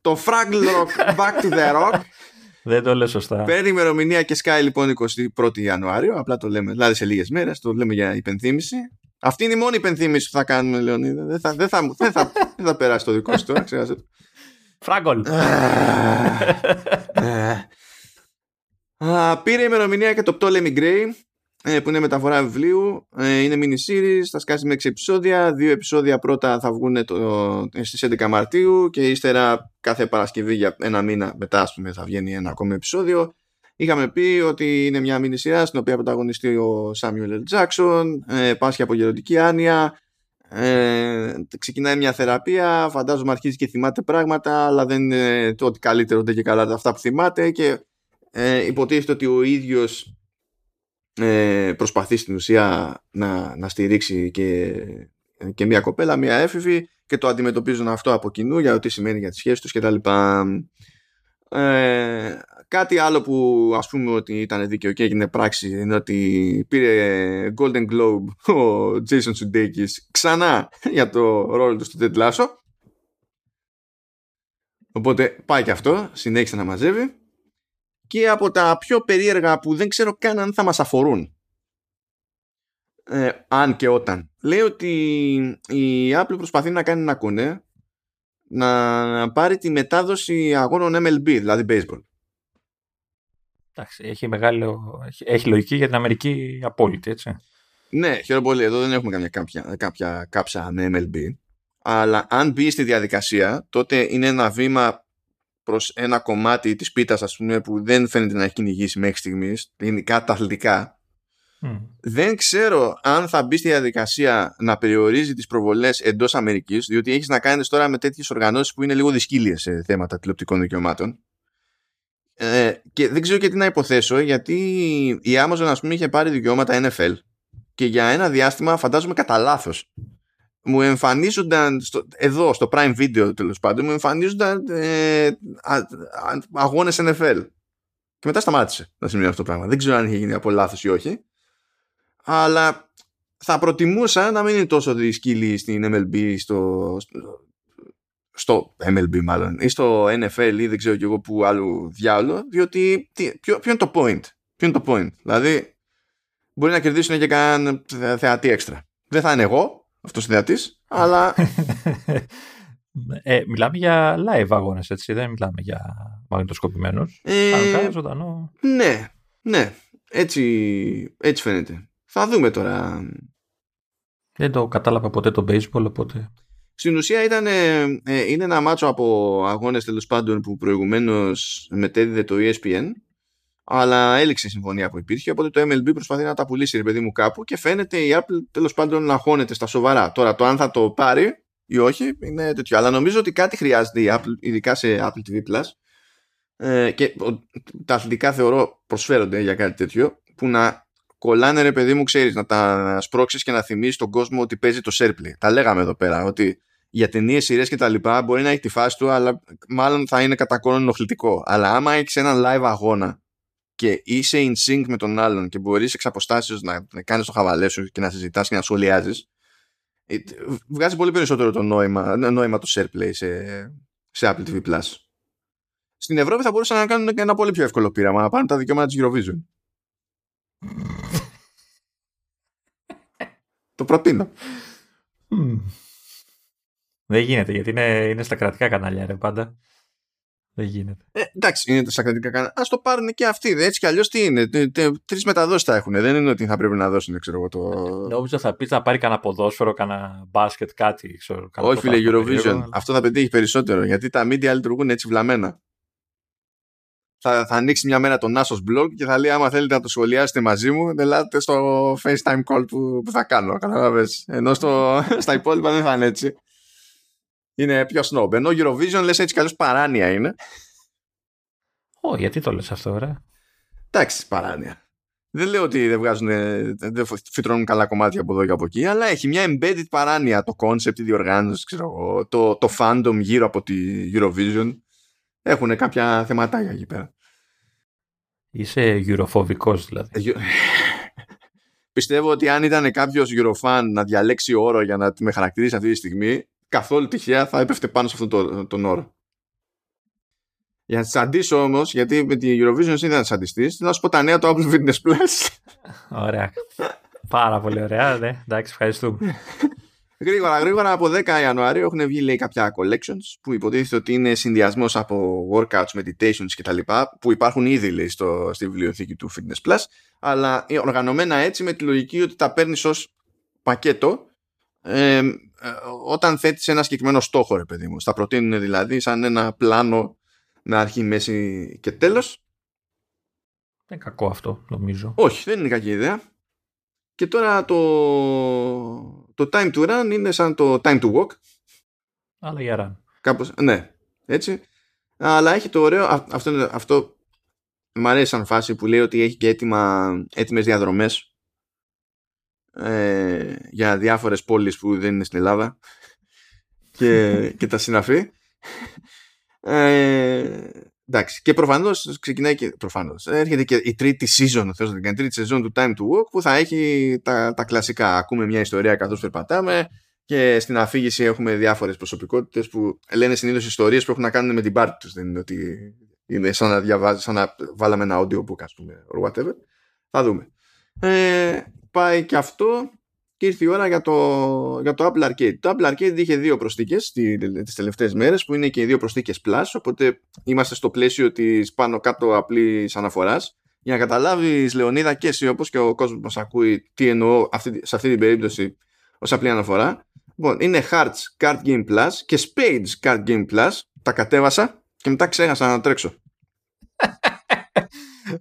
Το Fraggle Rock Back to the Rock. Δεν το λέω σωστά. Παίρνει ημερομηνία και σκάει λοιπόν 21η Ιανουαρίου. Απλά το λέμε, δηλαδή σε λίγες μέρες. Το λέμε για υπενθύμηση. Αυτή είναι η μόνη υπενθύμηση που θα κάνουμε, Λεωνίδα. Δεν θα περάσει το δικό σου τώρα. Φράγκολ. Πήρε ημερομηνία και το Ptolemy Grey, που είναι μεταφορά βιβλίου. Είναι mini series, θα σκάσει με 6 επεισόδια. 2 επεισόδια πρώτα θα βγουν στις 11 Μαρτίου και ύστερα κάθε Παρασκευή για ένα μήνα μετά, ας πούμε, θα βγαίνει ένα ακόμη επεισόδιο. Είχαμε πει ότι είναι μια mini σειρά στην οποία πρωταγωνιστεί ο Samuel L. Jackson, πάσχει από γεροντική άνοια. Ξεκινάει μια θεραπεία, φαντάζομαι αρχίζει και θυμάται πράγματα, αλλά δεν είναι το ότι καλύτερο ούτε και καλά τα αυτά που θυμάται, και υποτίθεται ότι ο ίδιος προσπαθεί στην ουσία να στηρίξει και μια κοπέλα, μια έφηβη, και το αντιμετωπίζουν αυτό από κοινού για ό,τι σημαίνει για τις σχέσεις τους κτλ. Κάτι άλλο που ας πούμε ότι ήταν δίκαιο και έγινε πράξη είναι ότι πήρε Golden Globe ο Jason Sudeikis ξανά για το ρόλο του στο Ted Lasso. Οπότε πάει και αυτό, συνέχισε να μαζεύει. Και από τα πιο περίεργα που δεν ξέρω καν αν θα μας αφορούν, αν και όταν, λέει ότι η Apple προσπαθεί να κάνει ένα κονέ να πάρει τη μετάδοση αγώνων MLB, δηλαδή baseball. Εντάξει, έχει λογική για την Αμερική απόλυτη, έτσι. Ναι, χαίρομαι πολύ. Εδώ δεν έχουμε κάποια κάψα με MLB. Αλλά αν μπει στη διαδικασία, τότε είναι ένα βήμα προς ένα κομμάτι της πίτας, ας πούμε, που δεν φαίνεται να έχει κυνηγήσει μέχρι στιγμής, γενικά τα αθλητικά. Δεν ξέρω αν θα μπει στη διαδικασία να περιορίζει τις προβολές εντός Αμερικής, διότι έχεις να κάνεις τώρα με τέτοιες οργανώσεις που είναι λίγο δυσκύλιες σε θέματα τηλεοπτικών δικαιωμάτων. Και δεν ξέρω και τι να υποθέσω, γιατί η Amazon, ας πούμε, είχε πάρει δικαιώματα NFL και για ένα διάστημα, φαντάζομαι κατά λάθος, μου εμφανίζονταν εδώ στο Prime Video, τέλος πάντων, μου εμφανίζονταν αγώνες NFL, και μετά σταμάτησε να σημαίνει αυτό το πράγμα. Δεν ξέρω αν είχε γίνει από λάθος ή όχι, αλλά θα προτιμούσα να μην είναι τόσο δυσκύλοι στην MLB, στο MLB μάλλον, ή στο NFL, ή δεν ξέρω κι εγώ που άλλο διάολο, διότι ποιο είναι το point? Δηλαδή μπορεί να κερδίσουν και κανέναν θεατή έξτρα. Δεν θα είναι εγώ αυτός ο θεατής, αλλά... μιλάμε για live αγώνες, έτσι, δεν μιλάμε για μαγνητοσκοπημένους. Ζωντανό. Ναι, έτσι φαίνεται. Θα δούμε τώρα. Δεν το κατάλαβα ποτέ το baseball, οπότε... Στην ουσία είναι ένα μάτσο από αγώνες, τέλος πάντων, που προηγουμένως μετέδιδε το ESPN, αλλά έληξε η συμφωνία που υπήρχε, οπότε το MLB προσπαθεί να τα πουλήσει, ρε παιδί μου, κάπου, και φαίνεται η Apple, τέλος πάντων, να χώνεται στα σοβαρά. Τώρα το αν θα το πάρει ή όχι είναι τέτοιο, αλλά νομίζω ότι κάτι χρειάζεται η Apple, ειδικά σε Apple TV+, και τα αθλητικά θεωρώ προσφέρονται για κάτι τέτοιο, που να κολλάνε, ρε παιδί μου, ξέρεις, να τα σπρώξεις και να θυμίσεις τον κόσμο ότι παίζει το σέρπλι. Τα λέγαμε εδώ πέρα, ότι για ταινίες, σειρές και τα λοιπά μπορεί να έχει τη φάση του, αλλά μάλλον θα είναι κατά κόρον ενοχλητικό. Αλλά άμα έχεις έναν live αγώνα και είσαι in sync με τον άλλον και μπορείς εξ αποστάσεως να κάνεις το χαβαλέ σου και να συζητάς και να σχολιάζεις, βγάζει πολύ περισσότερο το νόημα του SharePlay σε Apple TV+. Στην Ευρώπη θα μπορούσαν να κάνουν ένα πολύ πιο εύκολο πείραμα, να πάρουν τα δικαιώματα της Eurovision. Το προτείνω. Δεν γίνεται, γιατί είναι στα κρατικά κανάλια, ρε, πάντα. Δεν γίνεται. Εντάξει, είναι στα κρατικά κανάλια. Ας το πάρουν και αυτοί. Έτσι κι αλλιώς τι είναι. 3 μεταδόσεις θα έχουν. Δεν είναι ότι θα πρέπει να δώσουν, ξέρω εγώ. Νόμιζα θα πει να πάρει κανένα ποδόσφαιρο, κανένα μπάσκετ, κάτι. Όχι, φίλε, Eurovision. Αυτό θα πετύχει περισσότερο. Γιατί τα media λειτουργούν έτσι βλαμμένα. Θα ανοίξει μια μέρα τον Nasos blog και θα λέει: άμα θέλετε να το σχολιάσετε μαζί μου, ελάτε στο FaceTime call που θα κάνω. Καταλαβες. Ενώ στα υπόλοιπα δεν θα είναι έτσι. Είναι πιο snob. Ενώ Eurovision, λες, έτσι καλώς παράνοια είναι. Ω, γιατί το λες αυτό, ωραία. Εντάξει, παράνοια. Δεν λέω ότι δεν φυτρώνουν καλά κομμάτια από εδώ και από εκεί, αλλά έχει μια embedded παράνοια το concept, η διοργάνωση, το fandom γύρω από τη Eurovision. Έχουν κάποια θεματάκια εκεί πέρα. Είσαι γυροφοβικός, δηλαδή. Πιστεύω ότι αν ήταν κάποιος Eurofan να διαλέξει όρο για να με χαρακτηρίσει αυτή τη στιγμή, καθόλου τυχαία θα έπεφτε πάνω σε αυτόν τον όρο. Για να τις αντίσω όμως, γιατί με τη Eurovision δεν θα τις αντιστείς, να σου πω τα νέα του Apple Fitness Plus. Ωραία. Πάρα πολύ ωραία, ναι. Εντάξει, ευχαριστούμε. Γρήγορα από 10 Ιανουαρίου έχουν βγει, λέει, κάποια collections που υποτίθεται ότι είναι συνδυασμός από workouts, meditations κτλ. Που υπάρχουν ήδη, λέει, στη βιβλιοθήκη του Fitness Plus, αλλά οργανωμένα έτσι με τη λογική ότι τα παίρνεις ως πακέτο όταν θέτεις ένα συγκεκριμένο στόχο, ρε παιδί μου. Στα προτείνουν δηλαδή σαν ένα πλάνο με αρχή, μέση και τέλος. Δεν είναι κακό αυτό, νομίζω. Όχι, δεν είναι κακή ιδέα. Και τώρα το time to run είναι σαν το time to walk. Αλλά για run. Κάπως, ναι, έτσι. Αλλά έχει το ωραίο, αυτό μου αρέσει σαν φάση που λέει ότι έχει και έτοιμες διαδρομές για διάφορες πόλεις που δεν είναι στην Ελλάδα και τα συναφή. Εντάξει, και προφανώς ξεκινάει και προφανώς έρχεται και η τρίτη season, θέλω να την κάνει, τρίτη σεζόν του Time to Walk, που θα έχει τα κλασικά. Ακούμε μια ιστορία καθώς περπατάμε και στην αφήγηση έχουμε διάφορες προσωπικότητες που λένε συνήθως ιστορίες που έχουν να κάνουν με την πάρτι τους. Δεν είναι ότι είναι σαν να διαβάζει, σαν να βάλαμε ένα audiobook, ας πούμε, or whatever. Θα δούμε. Πάει και αυτό και ήρθε η ώρα για το Apple Arcade. Το Apple Arcade είχε δύο προσθήκες τις τελευταίες μέρες, που είναι και οι δύο προσθήκες Plus, οπότε είμαστε στο πλαίσιο της πάνω κάτω απλής αναφοράς. Για να καταλάβεις, Λεωνίδα, και εσύ όπως και ο κόσμος μας ακούει, τι εννοώ σε αυτή την περίπτωση ως απλή αναφορά. Λοιπόν, είναι Hearts Card Game Plus και Spades Card Game Plus. Τα κατέβασα και μετά ξέχασα να τρέξω.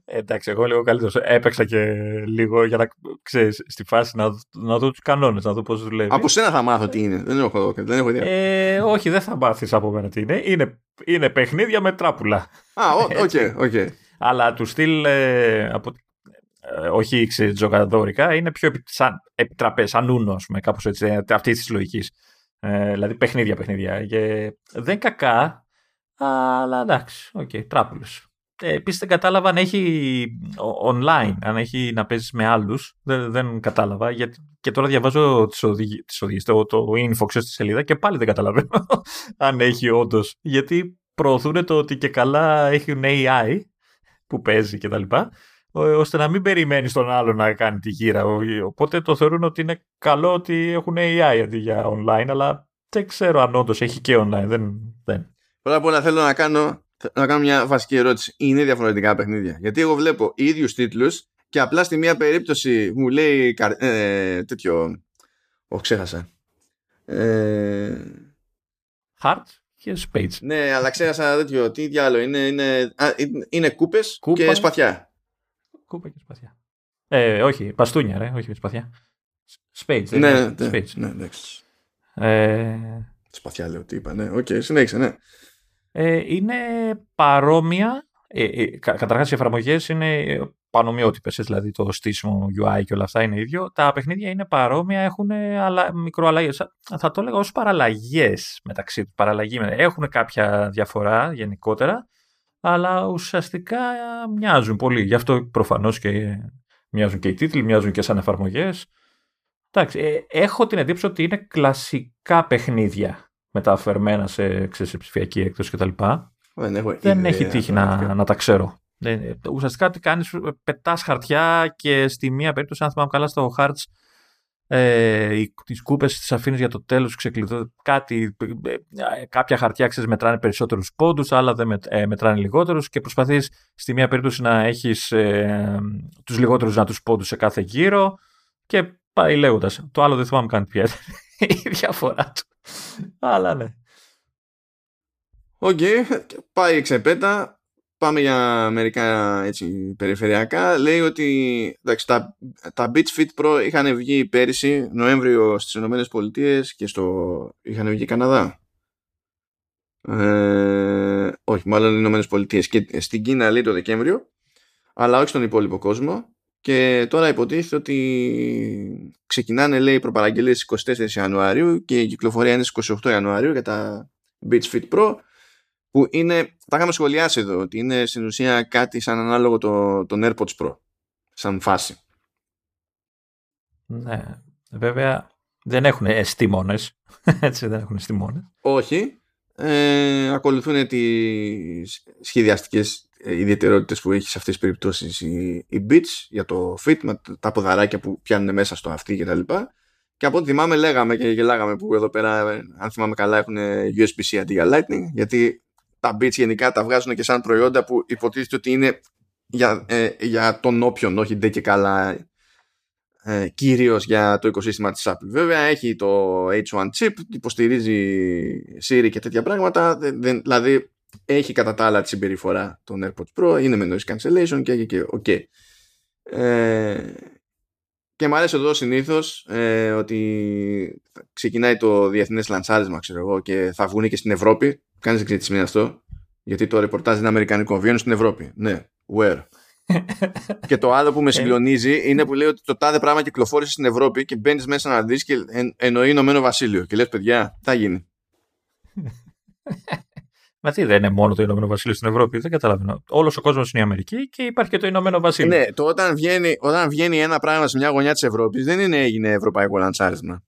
Εντάξει, εγώ λίγο καλύτερος. Έπαιξα και λίγο για να ξέρεις στη φάση να δω τους κανόνες, να δω πώς δουλεύει. Από σένα θα μάθω τι είναι. Δεν έχω ιδέα. Όχι, δεν θα μάθεις από μένα τι είναι. Είναι παιχνίδια με τράπουλα. Okay. Αλλά του στυλ. Όχι τζογαδόρικα, είναι πιο επιτραπέ, σαν ούνο, ας πούμε, κάπως έτσι, αυτή τη λογική. Δηλαδή παιχνίδια. Δεν είναι κακά, αλλά εντάξει, okay, τράπουλες. Επίσης δεν κατάλαβα αν έχει online, αν έχει να παίζεις με άλλους. Δεν κατάλαβα. Γιατί και τώρα διαβάζω τις οδηγίες, το info στη σελίδα και πάλι δεν καταλαβαίνω αν έχει όντως. Γιατί προωθούν το ότι και καλά έχουν AI που παίζει και τα λοιπά, ώστε να μην περιμένει τον άλλο να κάνει τη γύρα. Οπότε το θεωρούν ότι είναι καλό ότι έχουν AI αντί για online, αλλά δεν ξέρω αν όντως έχει και online. Πρώτα απ' όλα θέλω να κάνω μια βασική ερώτηση. Είναι διαφορετικά παιχνίδια? Γιατί εγώ βλέπω ίδιους τίτλους και απλά στη μία περίπτωση μου λέει ξέχασα. Heart και Spades. Ναι, αλλά ξέχασα τέτοιο. Τι διάλογο είναι κούπες και σπαθιά. Κούπα και σπαθιά. Όχι, παστούνια, ρε. Όχι, σπαθιά. Spades. Ναι. Σπαθιά λέω, τι είπα. Ναι, συνέχισε, ναι. Είναι παρόμοια. Καταρχάς οι εφαρμογές είναι πανομοιότυπες, δηλαδή το στήσιμο UI και όλα αυτά είναι ίδιο. Τα παιχνίδια είναι παρόμοια, έχουν μικροαλλαγές. Θα το έλεγα ως παραλλαγές μεταξύ τους. Έχουν κάποια διαφορά γενικότερα, αλλά ουσιαστικά μοιάζουν πολύ. Γι' αυτό προφανώς και μοιάζουν και οι τίτλοι, μοιάζουν και σαν εφαρμογές. Εντάξει, έχω την εντύπωση ότι είναι κλασικά παιχνίδια μεταφερμένα σε ψηφιακή έκδοση κτλ. Δεν έχει τύχει να τα ξέρω. Ουσιαστικά τι κάνεις, πετάς χαρτιά και στη μία περίπτωση, αν θυμάμαι καλά, στο Hearts τις κούπες τις αφήνεις για το τέλος, κάποια χαρτιά μετράνε περισσότερους πόντους, άλλα δεν μετράνε λιγότερους και προσπαθείς στη μία περίπτωση να έχεις τους λιγότερους δυνατούς πόντους σε κάθε γύρο και πάει λέγοντας. Το άλλο δεν θυμάμαι καν ποια ήταν η διαφορά του. Αλλά ναι. Okay, πάει εξεπέτα. Πάμε για μερικά έτσι περιφερειακά. Λέει ότι εντάξει, τα Beats Fit Pro είχαν βγει πέρυσι Νοέμβριο στις Ηνωμένες Πολιτείες και είχαν βγει Καναδά. Όχι, μάλλον Ηνωμένες Πολιτείες και στην Κίνα, λέει, το Δεκέμβριο, αλλά όχι στον υπόλοιπο κόσμο. Και τώρα υποτίθεται ότι ξεκινάνε, λέει, οι προπαραγγελίες 24 Ιανουαρίου και η κυκλοφορία είναι στις 28 Ιανουαρίου για τα Beats Fit Pro, που είναι, τα είχαμε σχολιάσει εδώ, ότι είναι στην ουσία κάτι σαν ανάλογο των AirPods Pro, σαν φάση. Ναι. Βέβαια δεν έχουν εστιμόνες. Έτσι δεν έχουν εστιμόνες. Όχι. Ακολουθούν τις σχεδιαστικές ιδιαιτερότητες που έχει σε αυτές τις περιπτώσεις η Beats για το fit, με τα ποδαράκια που πιάνουν μέσα στο αυτί κτλ. Και από ό,τι θυμάμαι, λέγαμε και γελάγαμε που εδώ πέρα, αν θυμάμαι καλά, έχουν USB-C αντί για Lightning, γιατί τα Beats γενικά τα βγάζουν και σαν προϊόντα που υποτίθεται ότι είναι για τον όποιον, όχι ντε και καλά κυρίως για το οικοσύστημα της Apple. Βέβαια έχει το H1 chip, υποστηρίζει Siri και τέτοια πράγματα, δηλαδή έχει κατά τα άλλα τη συμπεριφορά των AirPods Pro, είναι με noise cancellation και ok. Και μου αρέσει εδώ συνήθως ότι ξεκινάει το διεθνές λανσάρισμα, ξέρω εγώ, και θα βγουν και στην Ευρώπη. Κάνεις δεν ξέρει τι σημαίνει αυτό, γιατί το ρεπορτάζ είναι αμερικανικό. Βγαίνουν στην Ευρώπη. Ναι, where. Και το άλλο που με συγκλονίζει είναι που λέει ότι το τάδε πράγμα κυκλοφόρησε στην Ευρώπη και μπαίνεις μέσα να δεις και εννοεί Ηνωμένο Βασίλειο. Και λες, παιδιά, θα γίνει. Μα τι, δεν είναι μόνο το Ηνωμένο Βασίλειο στην Ευρώπη, δεν καταλαβαίνω. Όλος ο κόσμος είναι η Αμερική και υπάρχει και το Ηνωμένο Βασίλειο. Ναι, το όταν βγαίνει ένα πράγμα σε μια γωνιά της Ευρώπης δεν είναι έγινε ευρωπαϊκό λαντσάρισμα.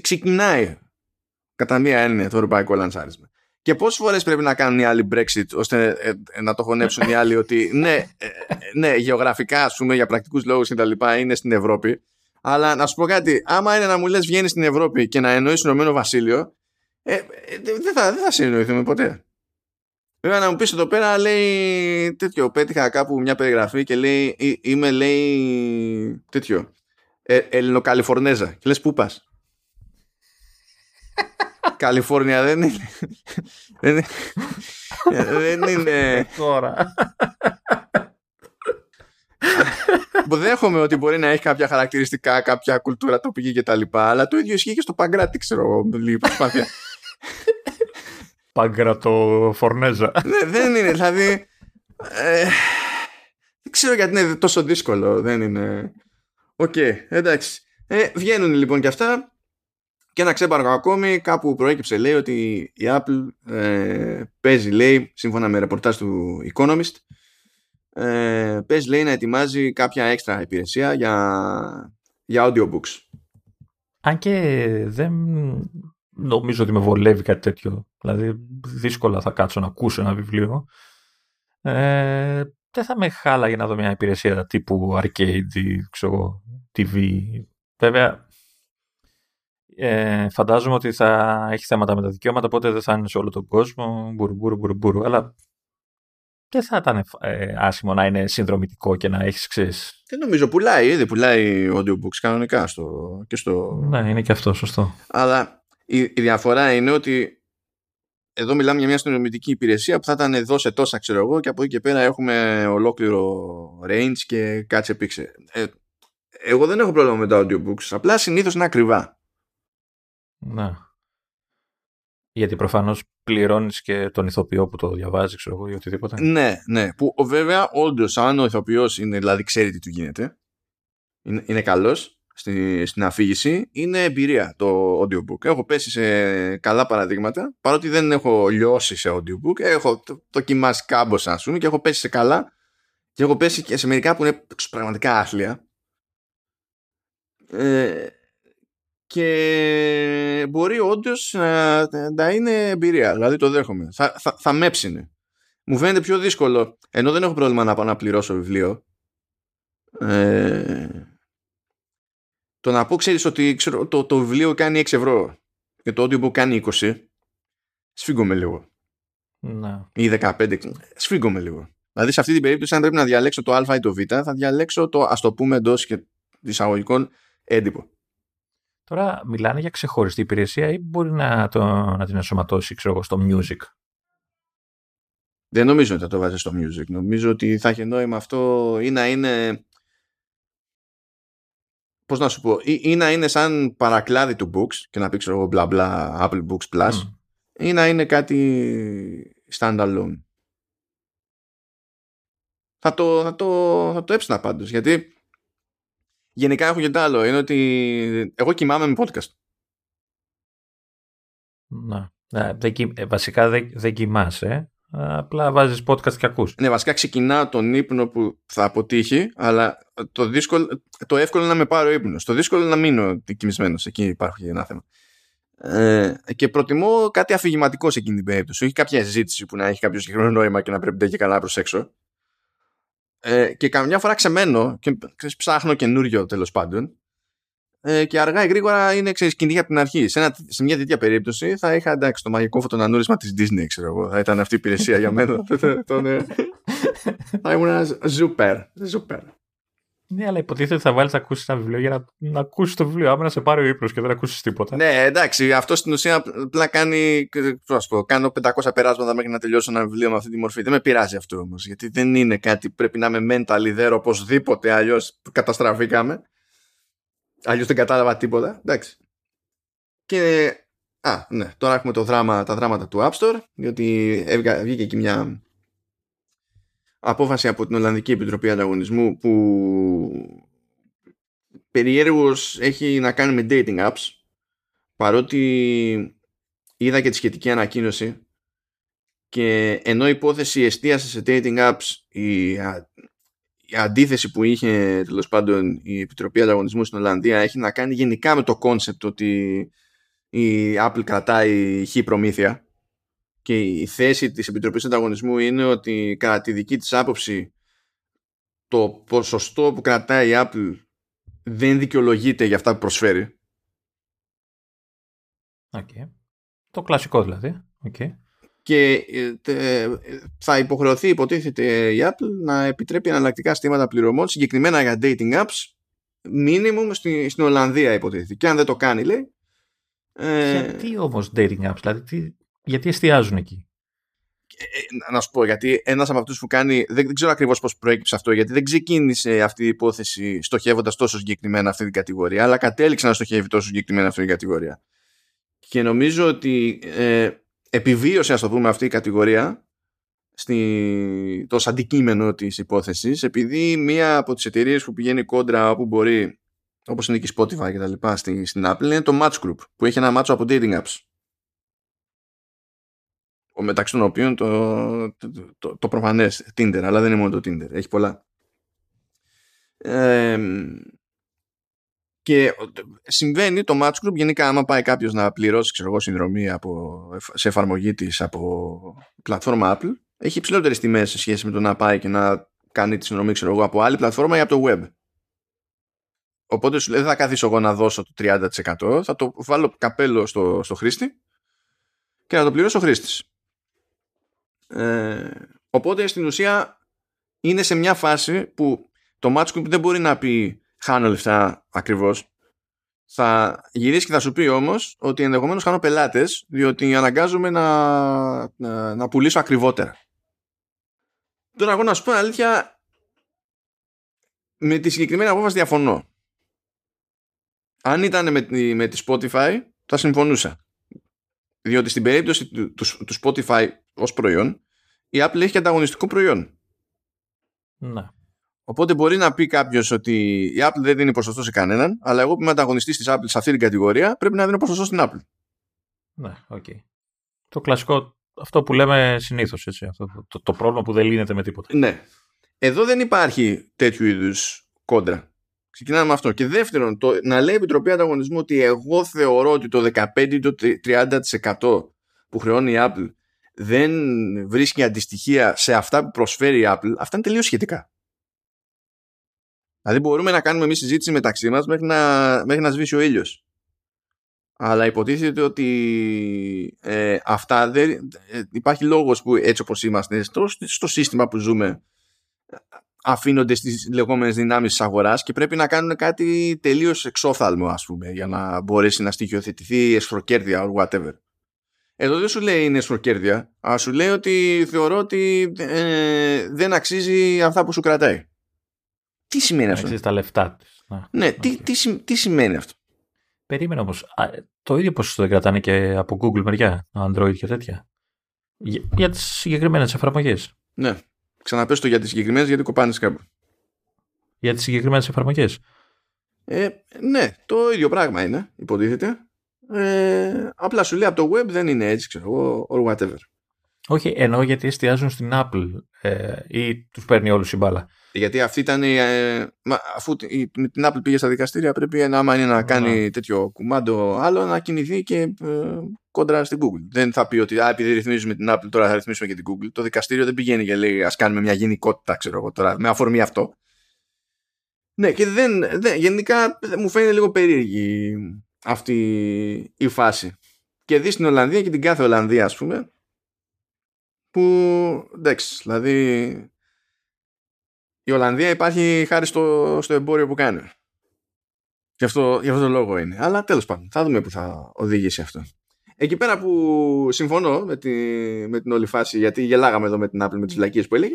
Ξεκινάει κατά μία έννοια το ευρωπαϊκό λαντσάρισμα. Και πόσες φορές πρέπει να κάνουν οι άλλοι Brexit ώστε να το χωνέψουν οι άλλοι ότι ναι, γεωγραφικά ας πούμε για πρακτικούς λόγους και τα λοιπά είναι στην Ευρώπη. Αλλά να σου πω κάτι, άμα είναι να μου λες βγαίνει στην Ευρώπη και να εννοείς Ηνωμένο Βασίλειο. Δεν θα συνεννοηθούμε ποτέ. Βέβαια να μου πεις εδώ πέρα λέει τέτοιο, πέτυχα κάπου μια περιγραφή και λέει είμαι λέει τέτοιο Ελληνοκαλιφορνέζα και λες πού πας? Καλιφόρνια δεν είναι. Δεν είναι τώρα. Δέχομαι ότι μπορεί να έχει κάποια χαρακτηριστικά, κάποια κουλτούρα τοπική κτλ. Αλλά το ίδιο ισχύει και στο Παγκράτη, ξέρω. Λίγη προσπάθεια. Παγκρατοφορνέζα. Δεν είναι, δηλαδή. Δεν ξέρω γιατί είναι τόσο δύσκολο. Δεν είναι. Οκ, εντάξει. Βγαίνουν λοιπόν και αυτά. Και ένα ξέμπαρκο ακόμη, κάπου προέκυψε, λέει ότι η Apple παίζει, λέει, σύμφωνα με ρεπορτάζ του Economist, παίζει, λέει, να ετοιμάζει κάποια έξτρα υπηρεσία για audiobooks. Αν και δεν νομίζω ότι με βολεύει κάτι τέτοιο, δηλαδή δύσκολα θα κάτσω να ακούσω ένα βιβλίο, δεν θα με χάλαγε να δω μια υπηρεσία τύπου arcade ή ξέρω, TV. Βέβαια, φαντάζομαι ότι θα έχει θέματα με τα δικαιώματα, οπότε δεν θα είναι σε όλο τον κόσμο, μπουρου, αλλά δεν θα ήταν άσχημο να είναι συνδρομητικό και να έχεις ξέρεις. Δεν νομίζω, πουλάει ήδη, πουλάει audiobooks κανονικά και στο... Ναι, είναι και αυτό, σωστό. Αλλά η διαφορά είναι ότι εδώ μιλάμε για μια συνδρομητική υπηρεσία που θα ήταν δώσε τόσα, ξέρω εγώ, και από εκεί και πέρα έχουμε ολόκληρο range και κάτσε πήξε. Εγώ δεν έχω πρόβλημα με τα audiobooks, απλά συνήθως είναι ακριβά. Να. Γιατί προφανώς πληρώνεις και τον ηθοποιό που το διαβάζει, ξέρω εγώ, ή οτιδήποτε. Ναι. Που βέβαια, όντως, αν ο ηθοποιός είναι, δηλαδή, ξέρει τι του γίνεται, είναι καλός στην αφήγηση, είναι εμπειρία το audiobook. Έχω πέσει σε καλά παραδείγματα, παρότι δεν έχω λιώσει σε audiobook, έχω δοκιμάσει κάμποσα, ας πούμε, και έχω πέσει σε καλά, και έχω πέσει και σε μερικά που είναι πραγματικά άθλια. Και μπορεί όντως να είναι εμπειρία. Δηλαδή το δέχομαι. Θα με ψήνει. Μου φαίνεται πιο δύσκολο. Ενώ δεν έχω πρόβλημα να πάω να πληρώσω βιβλίο. Το να πω, ξέρεις ότι το βιβλίο κάνει 6 ευρώ και το audiobook κάνει 20. Σφίγγομαι λίγο. Να. Ή 15. Σφίγγομαι λίγο. Δηλαδή σε αυτή την περίπτωση αν πρέπει να διαλέξω το α ή το β, θα διαλέξω το, ας το πούμε εντός και εισαγωγικών, έντυπο. Τώρα μιλάνε για ξεχωριστή υπηρεσία ή μπορεί να την ενσωματώσει, ξέρω εγώ, στο music. Δεν νομίζω ότι θα το βάζει στο music. Νομίζω ότι θα έχει νόημα αυτό ή να είναι, πώς να σου πω, ή να είναι σαν παρακλάδι του Books και να πει, ξέρω εγώ, μπλα μπλα Apple Books Plus ή να είναι κάτι standalone. Θα το έψηνα πάντως, γιατί γενικά έχω και τ' άλλο. Είναι ότι εγώ κοιμάμαι με podcast. Να. Βασικά δεν κοιμάσαι. Απλά βάζεις podcast και ακούς. Ναι, βασικά ξεκινάω τον ύπνο που θα αποτύχει, αλλά το εύκολο να με πάρω ύπνο. Το δύσκολο να μείνω κοιμισμένος. Εκεί υπάρχει ένα θέμα. Και προτιμώ κάτι αφηγηματικό σε εκείνη την περίπτωση. Όχι κάποια συζήτηση που να έχει κάποιο συγκεκριμένο νόημα και να πρέπει να και καλά προσέξω. Και καμιά φορά ξεμένω και ψάχνω καινούριο τέλος πάντων. Και αργά ή γρήγορα είναι κυνηγή από την αρχή. Σε μια τέτοια περίπτωση θα είχα εντάξει το μαγικό φωτονανούρισμα της Disney, ξέρω εγώ. Θα ήταν αυτή η υπηρεσία για μένα. Θα ήμουν ένα ζούπερ. Ναι, αλλά υποτίθεται ότι θα βάλεις να ακούσεις ένα βιβλίο για να ακούσεις το βιβλίο. Άμα να σε πάρει ο ύπνος και δεν ακούσεις τίποτα. Ναι, εντάξει, αυτό στην ουσία απλά κάνει. Κάνω 500 περάσματα μέχρι να τελειώσω ένα βιβλίο με αυτή τη μορφή. Δεν με πειράζει αυτό όμως. Γιατί δεν είναι κάτι πρέπει να είμαι mental there οπωσδήποτε, αλλιώς καταστραφήκαμε. Αλλιώς δεν κατάλαβα τίποτα. Εντάξει. Και. Ναι. Τώρα έχουμε τα δράματα του App Store. Διότι βγήκε εκεί μια απόφαση από την Ολλανδική Επιτροπή Ανταγωνισμού που περιέργως έχει να κάνει με dating apps. Παρότι είδα και τη σχετική ανακοίνωση. Και ενώ η υπόθεση εστίασε σε dating apps, η αντίθεση που είχε τέλος πάντων η Επιτροπή Ανταγωνισμού στην Ολλανδία έχει να κάνει γενικά με το κόνσεπτ ότι η Apple κρατάει χ προμήθεια και η θέση της Επιτροπής Ανταγωνισμού είναι ότι κατά τη δική της άποψη το ποσοστό που κρατάει η Apple δεν δικαιολογείται για αυτά που προσφέρει. Okay. Το κλασικό δηλαδή. Okay. Και θα υποχρεωθεί, υποτίθεται, η Apple να επιτρέπει εναλλακτικά συστήματα πληρωμών, συγκεκριμένα για dating apps, minimum στην Ολλανδία, υποτίθεται. Και αν δεν το κάνει, λέει. Γιατί όμως dating apps, δηλαδή, γιατί εστιάζουν εκεί. Να σου πω, γιατί ένας από αυτούς που κάνει. Δεν ξέρω ακριβώς πώς προέκυψε αυτό, γιατί δεν ξεκίνησε αυτή η υπόθεση στοχεύοντας τόσο συγκεκριμένα αυτή την κατηγορία, αλλά κατέληξε να στοχεύει τόσο συγκεκριμένα αυτή την κατηγορία. Και νομίζω ότι. Επιβίωσε, ας το πούμε, αυτή η κατηγορία το αντικείμενο της υπόθεσης, επειδή μία από τις εταιρείες που πηγαίνει κόντρα όπου μπορεί, όπως είναι και η Spotify και τα λοιπά στην Apple, είναι το Match Group, που έχει ένα μάτσο από dating apps, μεταξύ των οποίων το προφανές Tinder, αλλά δεν είναι μόνο το Tinder, έχει πολλά. Και συμβαίνει το Match Group γενικά, άμα πάει κάποιος να πληρώσει συνδρομή σε εφαρμογή της από πλατφόρμα Apple, έχει υψηλότερες τιμές σε σχέση με το να πάει και να κάνει τη συνδρομή από άλλη πλατφόρμα ή από το web. Οπότε σου λέει δεν θα καθίσω εγώ να δώσω το 30%, θα το βάλω καπέλο στο χρήστη και να το πληρώσω ο χρήστης. Οπότε στην ουσία είναι σε μια φάση που το Match Group δεν μπορεί να πει χάνω λεφτά ακριβώς. Θα γυρίσει και θα σου πει όμως ότι ενδεχομένως χάνω πελάτες, διότι αναγκάζομαι να πουλήσω ακριβότερα. Τώρα εγώ να σου πω αλήθεια, με τη συγκεκριμένη απόφαση διαφωνώ. Αν ήταν με τη Spotify θα συμφωνούσα. Διότι στην περίπτωση του Spotify ως προϊόν, η Apple έχει και ανταγωνιστικό προϊόν. Ναι. Οπότε μπορεί να πει κάποιος ότι η Apple δεν δίνει ποσοστό σε κανέναν, αλλά εγώ που είμαι ανταγωνιστής της Apple σε αυτή την κατηγορία πρέπει να δίνω ποσοστό στην Apple. Ναι, οκ. Okay. Το κλασικό, αυτό που λέμε συνήθως, έτσι, αυτό, το πρόβλημα που δεν λύνεται με τίποτα. Ναι. Εδώ δεν υπάρχει τέτοιου είδους κόντρα. Ξεκινάμε με αυτό. Και δεύτερον, να λέει η Επιτροπή Ανταγωνισμού ότι εγώ θεωρώ ότι το 15-30% που χρεώνει η Apple δεν βρίσκει αντιστοιχεία σε αυτά που προσφέρει η Apple, αυτά είναι τελείως σχετικά. Δηλαδή μπορούμε να κάνουμε εμείς συζήτηση μεταξύ μας μέχρι να σβήσει ο ήλιος. Αλλά υποτίθεται ότι αυτά υπάρχει λόγος που έτσι όπως είμαστε στο σύστημα που ζούμε αφήνονται στις λεγόμενες δυνάμεις της αγοράς και πρέπει να κάνουν κάτι τελείως εξόφθαλμο, ας πούμε, για να μπορέσει να στοιχειοθετηθεί εσχροκέρδεια or whatever. Εδώ δεν σου λέει είναι εσχροκέρδεια, αλλά σου λέει ότι θεωρώ ότι δεν αξίζει αυτά που σου κρατάει. Τι σημαίνει αυτό? Τα λεφτά τους. Ναι, okay. τι σημαίνει αυτό? Περίμενα όμως. Το ίδιο ποσοστό δεν κρατάνε και από Google μεριά, Android και τέτοια. Για τις συγκεκριμένες εφαρμογές. Ναι. Ξαναπέσω το για τις συγκεκριμένες, γιατί κοπάνεις κάπου. Για τις συγκεκριμένες εφαρμογές. Ναι, το ίδιο πράγμα είναι, υποτίθεται. Απλά σου λέει από το web δεν είναι έτσι, ξέρω εγώ, or whatever. Όχι, εννοώ γιατί εστιάζουν στην Apple ή τους παίρνει όλους η μπάλα. Γιατί αυτή ήταν. Αφού με την Apple πήγε στα δικαστήρια, πρέπει άμα είναι να κάνει τέτοιο κουμάντο άλλο να κινηθεί και κόντρα στην Google. Δεν θα πει ότι επειδή ρυθμίζουμε την Apple, τώρα θα ρυθμίσουμε και την Google. Το δικαστήριο δεν πηγαίνει και λέει ας κάνουμε μια γενικότητα, ξέρω εγώ τώρα, με αφορμή αυτό. Ναι, και γενικά μου φαίνεται λίγο περίεργη αυτή η φάση. Και δει στην Ολλανδία και την κάθε Ολλανδία, ας πούμε. Που εντάξει, δηλαδή η Ολλανδία υπάρχει χάρη στο εμπόριο που κάνει. Γι' αυτό το λόγο είναι. Αλλά τέλος πάντων, θα δούμε που θα οδηγήσει αυτό. Εκεί πέρα που συμφωνώ με την όλη φάση, γιατί γελάγαμε εδώ με την Apple με τις βλακίες που έλεγε,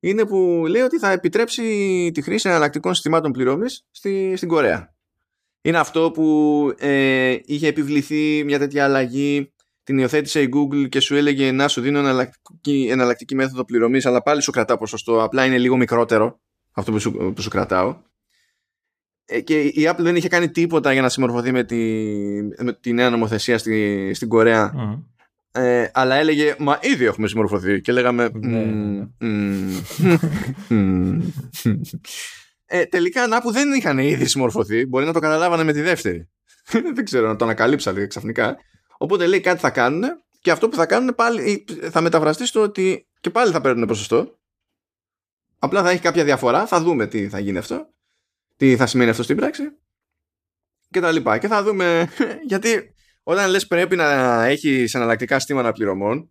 είναι που λέει ότι θα επιτρέψει τη χρήση εναλλακτικών συστημάτων πληρώμης στην Κορέα. Είναι αυτό που είχε επιβληθεί μια τέτοια αλλαγή. Την υιοθέτησε η Google και σου έλεγε να σου δίνω εναλλακτική μέθοδο πληρωμής, αλλά πάλι σου κρατά ποσοστό, απλά είναι λίγο μικρότερο αυτό που σου κρατάω. Και η Apple δεν είχε κάνει τίποτα για να συμμορφωθεί με τη νέα νομοθεσία στην Κορέα. Mm. Αλλά έλεγε, μα ήδη έχουμε συμμορφωθεί. Και λέγαμε... τελικά, να που δεν είχαν ήδη συμμορφωθεί, μπορεί να το καταλάβανε με τη δεύτερη. Δεν ξέρω, να το ανακαλύψατε ξαφνικά. Οπότε λέει κάτι θα κάνουν και αυτό που θα κάνουν πάλι θα μεταφραστεί στο ότι και πάλι θα παίρνουν ποσοστό. Απλά θα έχει κάποια διαφορά, θα δούμε τι θα γίνει αυτό, τι θα σημαίνει αυτό στην πράξη και τα λοιπά. Και θα δούμε, γιατί όταν λες πρέπει να έχεις εναλλακτικά συστήματα πληρωμών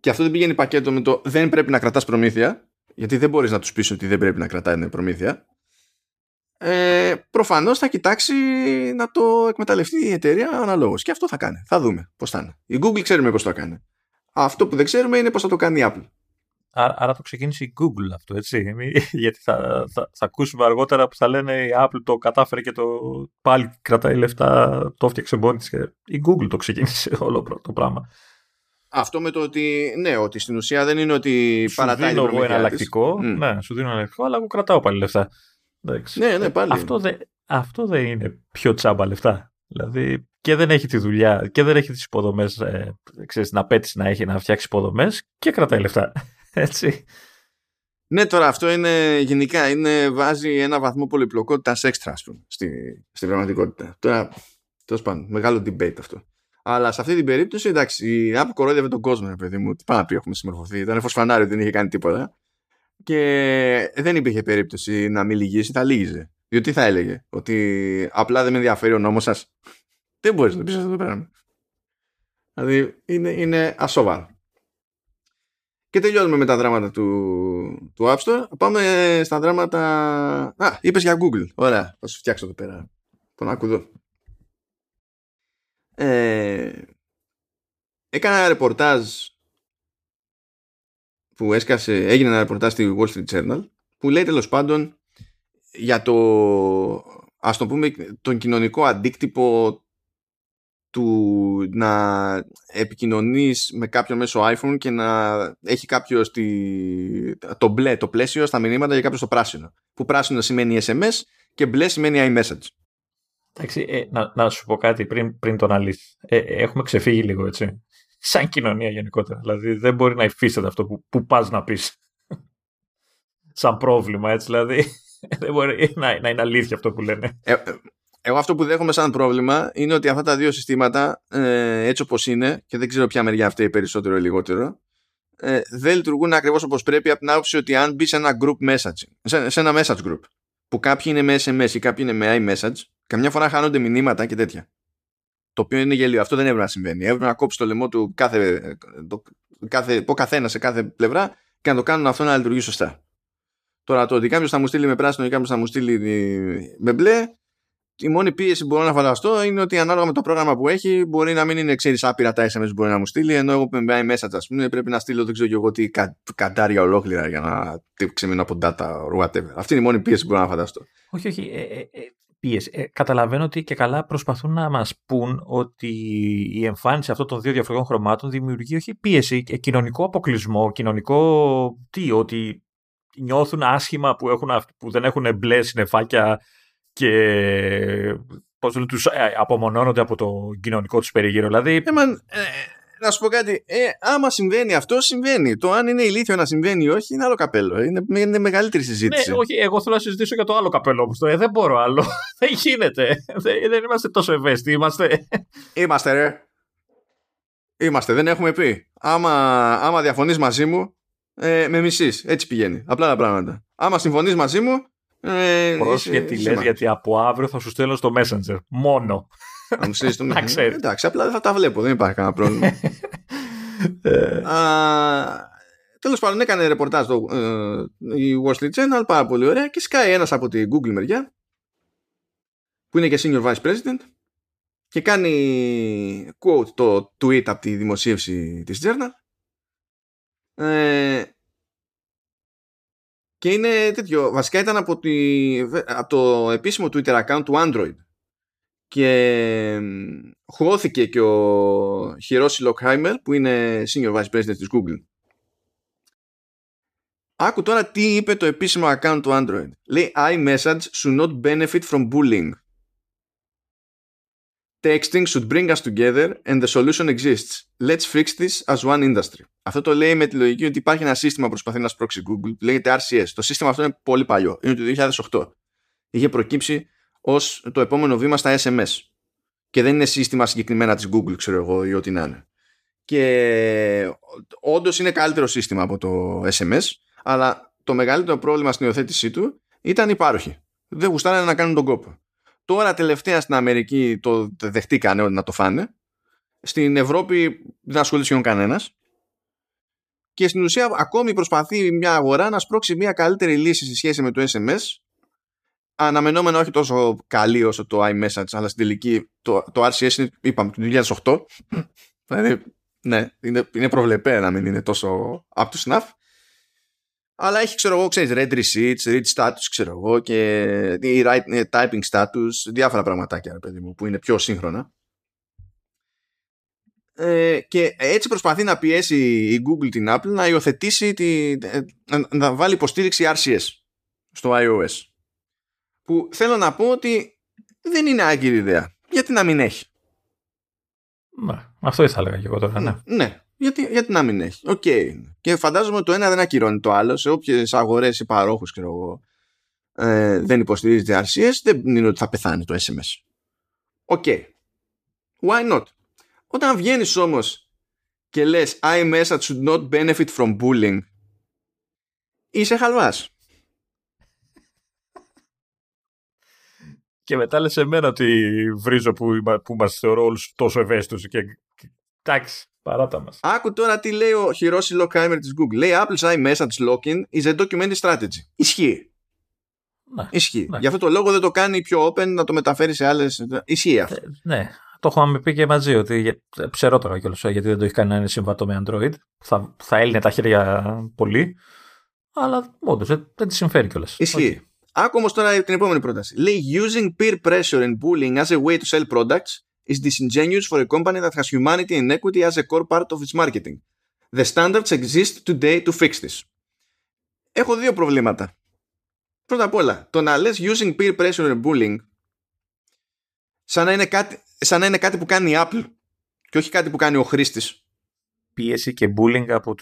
και αυτό δεν πηγαίνει πακέτο με το δεν πρέπει να κρατάς προμήθεια, γιατί δεν μπορείς να τους πεις ότι δεν πρέπει να κρατάει προμήθεια, προφανώς θα κοιτάξει να το εκμεταλλευτεί η εταιρεία αναλόγως. Και αυτό θα κάνει. Θα δούμε πώς θα είναι. Η Google ξέρουμε πώς το κάνει. Αυτό που δεν ξέρουμε είναι πώς θα το κάνει η Apple. Άρα το ξεκίνησε η Google αυτό, έτσι. Γιατί θα ακούσουμε αργότερα που θα λένε η Apple το κατάφερε και το πάλι κρατάει λεφτά, το φτιάξε μόνη της. Η Google το ξεκίνησε όλο το πράγμα. Αυτό με το ότι, ναι, ότι στην ουσία δεν είναι ότι παρατάει την προμήθεια της. Ναι, σου δίνω εναλλακτικό, αλλά εγώ κρατάω πάλι λεφτά. Ναι, πάλι. Αυτό δεν είναι πιο τσάμπα λεφτά. Δηλαδή και δεν έχει τη δουλειά και δεν έχει τις υποδομές. Ξέρεις, να πέτσει να έχει να φτιάξει υποδομές και κρατάει λεφτά. Έτσι. Ναι, τώρα αυτό είναι γενικά. Βάζει ένα βαθμό πολυπλοκότητας έξτρα, ας πούμε, στην πραγματικότητα. Τώρα, τέλος πάντων, μεγάλο debate αυτό. Αλλά σε αυτή την περίπτωση, εντάξει, η Apple κορόιδευε τον κόσμο, παιδί μου. Τι πάει να πει, έχουμε συμμορφωθεί. Ήταν φωσφανάριο, δεν είχε κάνει τίποτα. Και δεν υπήρχε περίπτωση να μην λυγίσει, θα λύγιζε. Διότι θα έλεγε ότι απλά δεν με ενδιαφέρει ο νόμος σας. Δεν μπορείς να πεις αυτό το πράγμα. Δηλαδή είναι ασόβαρο. Και τελειώνουμε με τα δράματα του App Store. Πάμε στα δράματα... Α, είπες για Google. Ωραία, θα σου φτιάξω εδώ πέρα. Τον άκουδο. Έκανα ρεπορτάζ που έγινε ένα ρεπορτάζ στη Wall Street Journal που λέει τέλος πάντων για το, ας το πούμε, τον κοινωνικό αντίκτυπο του να επικοινωνείς με κάποιον μέσω iPhone και να έχει κάποιο το μπλε, το πλαίσιο στα μηνύματα για κάποιο το πράσινο, που πράσινο σημαίνει SMS και μπλε σημαίνει iMessage. Εντάξει, να σου πω κάτι πριν το αναλύσεις. Έχουμε ξεφύγει λίγο, έτσι. Σαν κοινωνία γενικότερα. Δηλαδή δεν μπορεί να υφίσταται αυτό που πας να πεις σαν πρόβλημα, έτσι. Δηλαδή δεν μπορεί να είναι αλήθεια αυτό που λένε. Εγώ αυτό που δέχομαι σαν πρόβλημα είναι ότι αυτά τα δύο συστήματα έτσι όπως είναι, και δεν ξέρω ποια μεριά αυτή περισσότερο ή λιγότερο, δεν λειτουργούν ακριβώς όπως πρέπει, από την άποψη ότι αν μπει σε ένα group messaging, σε ένα message group που κάποιοι είναι με SMS ή κάποιοι είναι με iMessage, καμιά φορά χάνονται μηνύματα και τέτοια. Το οποίο είναι γελίο. Αυτό δεν έπρεπε να συμβαίνει. Έπρεπε να κόψει το λαιμό του καθένα σε κάθε πλευρά και να το κάνουν αυτό να λειτουργεί σωστά. Τώρα το ότι κάποιος θα μου στείλει με πράσινο ή κάποιος θα μου στείλει με μπλε, η μόνη πίεση που μπορώ να φανταστώ είναι ότι ανάλογα με το πρόγραμμα που έχει μπορεί να μην είναι, ξέρεις, άπειρα τα SMS που μπορεί να μου στείλει, ενώ εγώ με iMessage, ας πούμε, πρέπει να στείλω δεν ξέρω και εγώ τι καντάρια ολόκληρα για να ξεμείνω από data or whatever. Αυτή είναι η μόνη πίεση που μπορώ να φανταστώ. Όχι. Πίεση. Καταλαβαίνω ότι και καλά προσπαθούν να μας πούν ότι η εμφάνιση αυτών των δύο διαφορετικών χρωμάτων δημιουργεί όχι πίεση, κοινωνικό αποκλεισμό, κοινωνικό ότι νιώθουν άσχημα που δεν έχουν μπλε συννεφάκια και πώς τους απομονώνονται από το κοινωνικό τους περίγυρο. Δηλαδή... Να σου πω κάτι. Άμα συμβαίνει αυτό, συμβαίνει. Το αν είναι ηλίθιο να συμβαίνει ή όχι είναι άλλο καπέλο. Είναι μεγαλύτερη συζήτηση. Ναι, όχι, εγώ θέλω να συζητήσω για το άλλο καπέλο όμως. Δεν μπορώ άλλο. Δεν γίνεται. Δεν είμαστε τόσο ευαίσθητοι. Είμαστε, ρε. Είμαστε, δεν έχουμε πει. Άμα διαφωνείς μαζί μου, με μισείς. Έτσι πηγαίνει. Απλά τα πράγματα. Άμα συμφωνείς μαζί μου. Πρόσεχε τι λες, γιατί από αύριο θα σου στέλνω στο Messenger. Μόνο. Να ξέρεις. Εντάξει, απλά θα τα βλέπω, δεν υπάρχει κανένα πρόβλημα. Τέλος πάντων, έκανε ρεπορτάζ η Wall Street Journal, πάρα πολύ ωραία, και σκάει ένας από τη Google μεριά, που είναι και Senior Vice President, και κάνει quote το tweet από τη δημοσίευση της Journal, και είναι τέτοιο, βασικά ήταν από το επίσημο Twitter account του Android, και χωώθηκε και ο Χιρόσι Λοκχάιμερ, που είναι Senior Vice President της Google. Άκου τώρα τι είπε το επίσημο account του Android. Λέει, iMessage should not benefit from bullying. Texting should bring us together and the solution exists. Let's fix this as one industry. Αυτό το λέει με τη λογική ότι υπάρχει ένα σύστημα που προσπαθεί να σπρώξει Google, που λέγεται RCS. Το σύστημα αυτό είναι πολύ παλιό. Είναι το 2008. Είχε προκύψει ως το επόμενο βήμα στα SMS. Και δεν είναι σύστημα συγκεκριμένα της Google, ξέρω εγώ, ή ό,τι να είναι. Και όντως είναι καλύτερο σύστημα από το SMS, αλλά το μεγαλύτερο πρόβλημα στην υιοθέτησή του ήταν οι πάροχοι. Δεν γουστάρανε να κάνουν τον κόπο. Τώρα τελευταία στην Αμερική το δεχτήκανε ότι να το φάνε. Στην Ευρώπη δεν ασχολείται κανένας. Και στην ουσία ακόμη προσπαθεί μια αγορά να σπρώξει μια καλύτερη λύση σε σχέση με το SMS, αναμενόμενα όχι τόσο καλή όσο το iMessage, αλλά στην τελική το RCS είναι, είπαμε, το 2008. Δηλαδή, ναι, είναι προβλεπέ να μην είναι τόσο up to snuff. Αλλά έχει, ξέρω εγώ, ξέρεις, read receipts, read status, ξέρω εγώ, και typing status, διάφορα πραγματάκια, ρε παιδί μου, που είναι πιο σύγχρονα. Και έτσι προσπαθεί να πιέσει η Google την Apple να υιοθετήσει, να βάλει υποστήριξη RCS στο iOS. Που θέλω να πω ότι δεν είναι άγκυρη ιδέα. Γιατί να μην έχει. Μα, αυτό ήθελα και εγώ τώρα, ναι. Ναι, γιατί να μην έχει. Οκ. Και φαντάζομαι ότι το ένα δεν ακυρώνει το άλλο. Σε όποιες αγορές ή παρόχους, ξέρω εγώ, δεν υποστηρίζεται RCS, δεν είναι ότι θα πεθάνει το SMS. Οκ. Why not? Όταν βγαίνεις όμως και λες iMessage should not benefit from bullying, είσαι χαλβάς. Και μετά λες εμένα ότι βρίζω που μας θεωρώ όλους τόσο ευαίσθητος, και εντάξει, παράτα μας. Άκου τώρα τι λέει ο Χιρόσι Λοκχάιμερ της Google. Λέει, Apple's iMessage lock-in is a documented strategy. Ισχύει. Ναι, ισχύει. Ναι. Γι' αυτό το λόγο δεν το κάνει πιο open, να το μεταφέρει σε άλλες. Ισχύει αυτό. Ναι, το έχουμε πει και μαζί, ότι ψερότερα κιόλας, γιατί δεν το έχει κάνει να είναι συμβατό με Android. Θα έλυνε τα χέρια πολύ, αλλά όντως δεν τη συμφέρει κιόλας. Ισχύει. Okay. Άκου όμως τώρα την επόμενη πρόταση. Λέει, using peer pressure and bullying as a way to sell products is disingenuous for a company that has humanity and equity as a core part of its marketing. The standards exist today to fix this. Έχω δύο προβλήματα. Πρώτα απ' όλα, το να λες using peer pressure and bullying σαν να είναι κάτι που κάνει η Apple και όχι κάτι που κάνει ο χρήστης. Πίεση και bullying από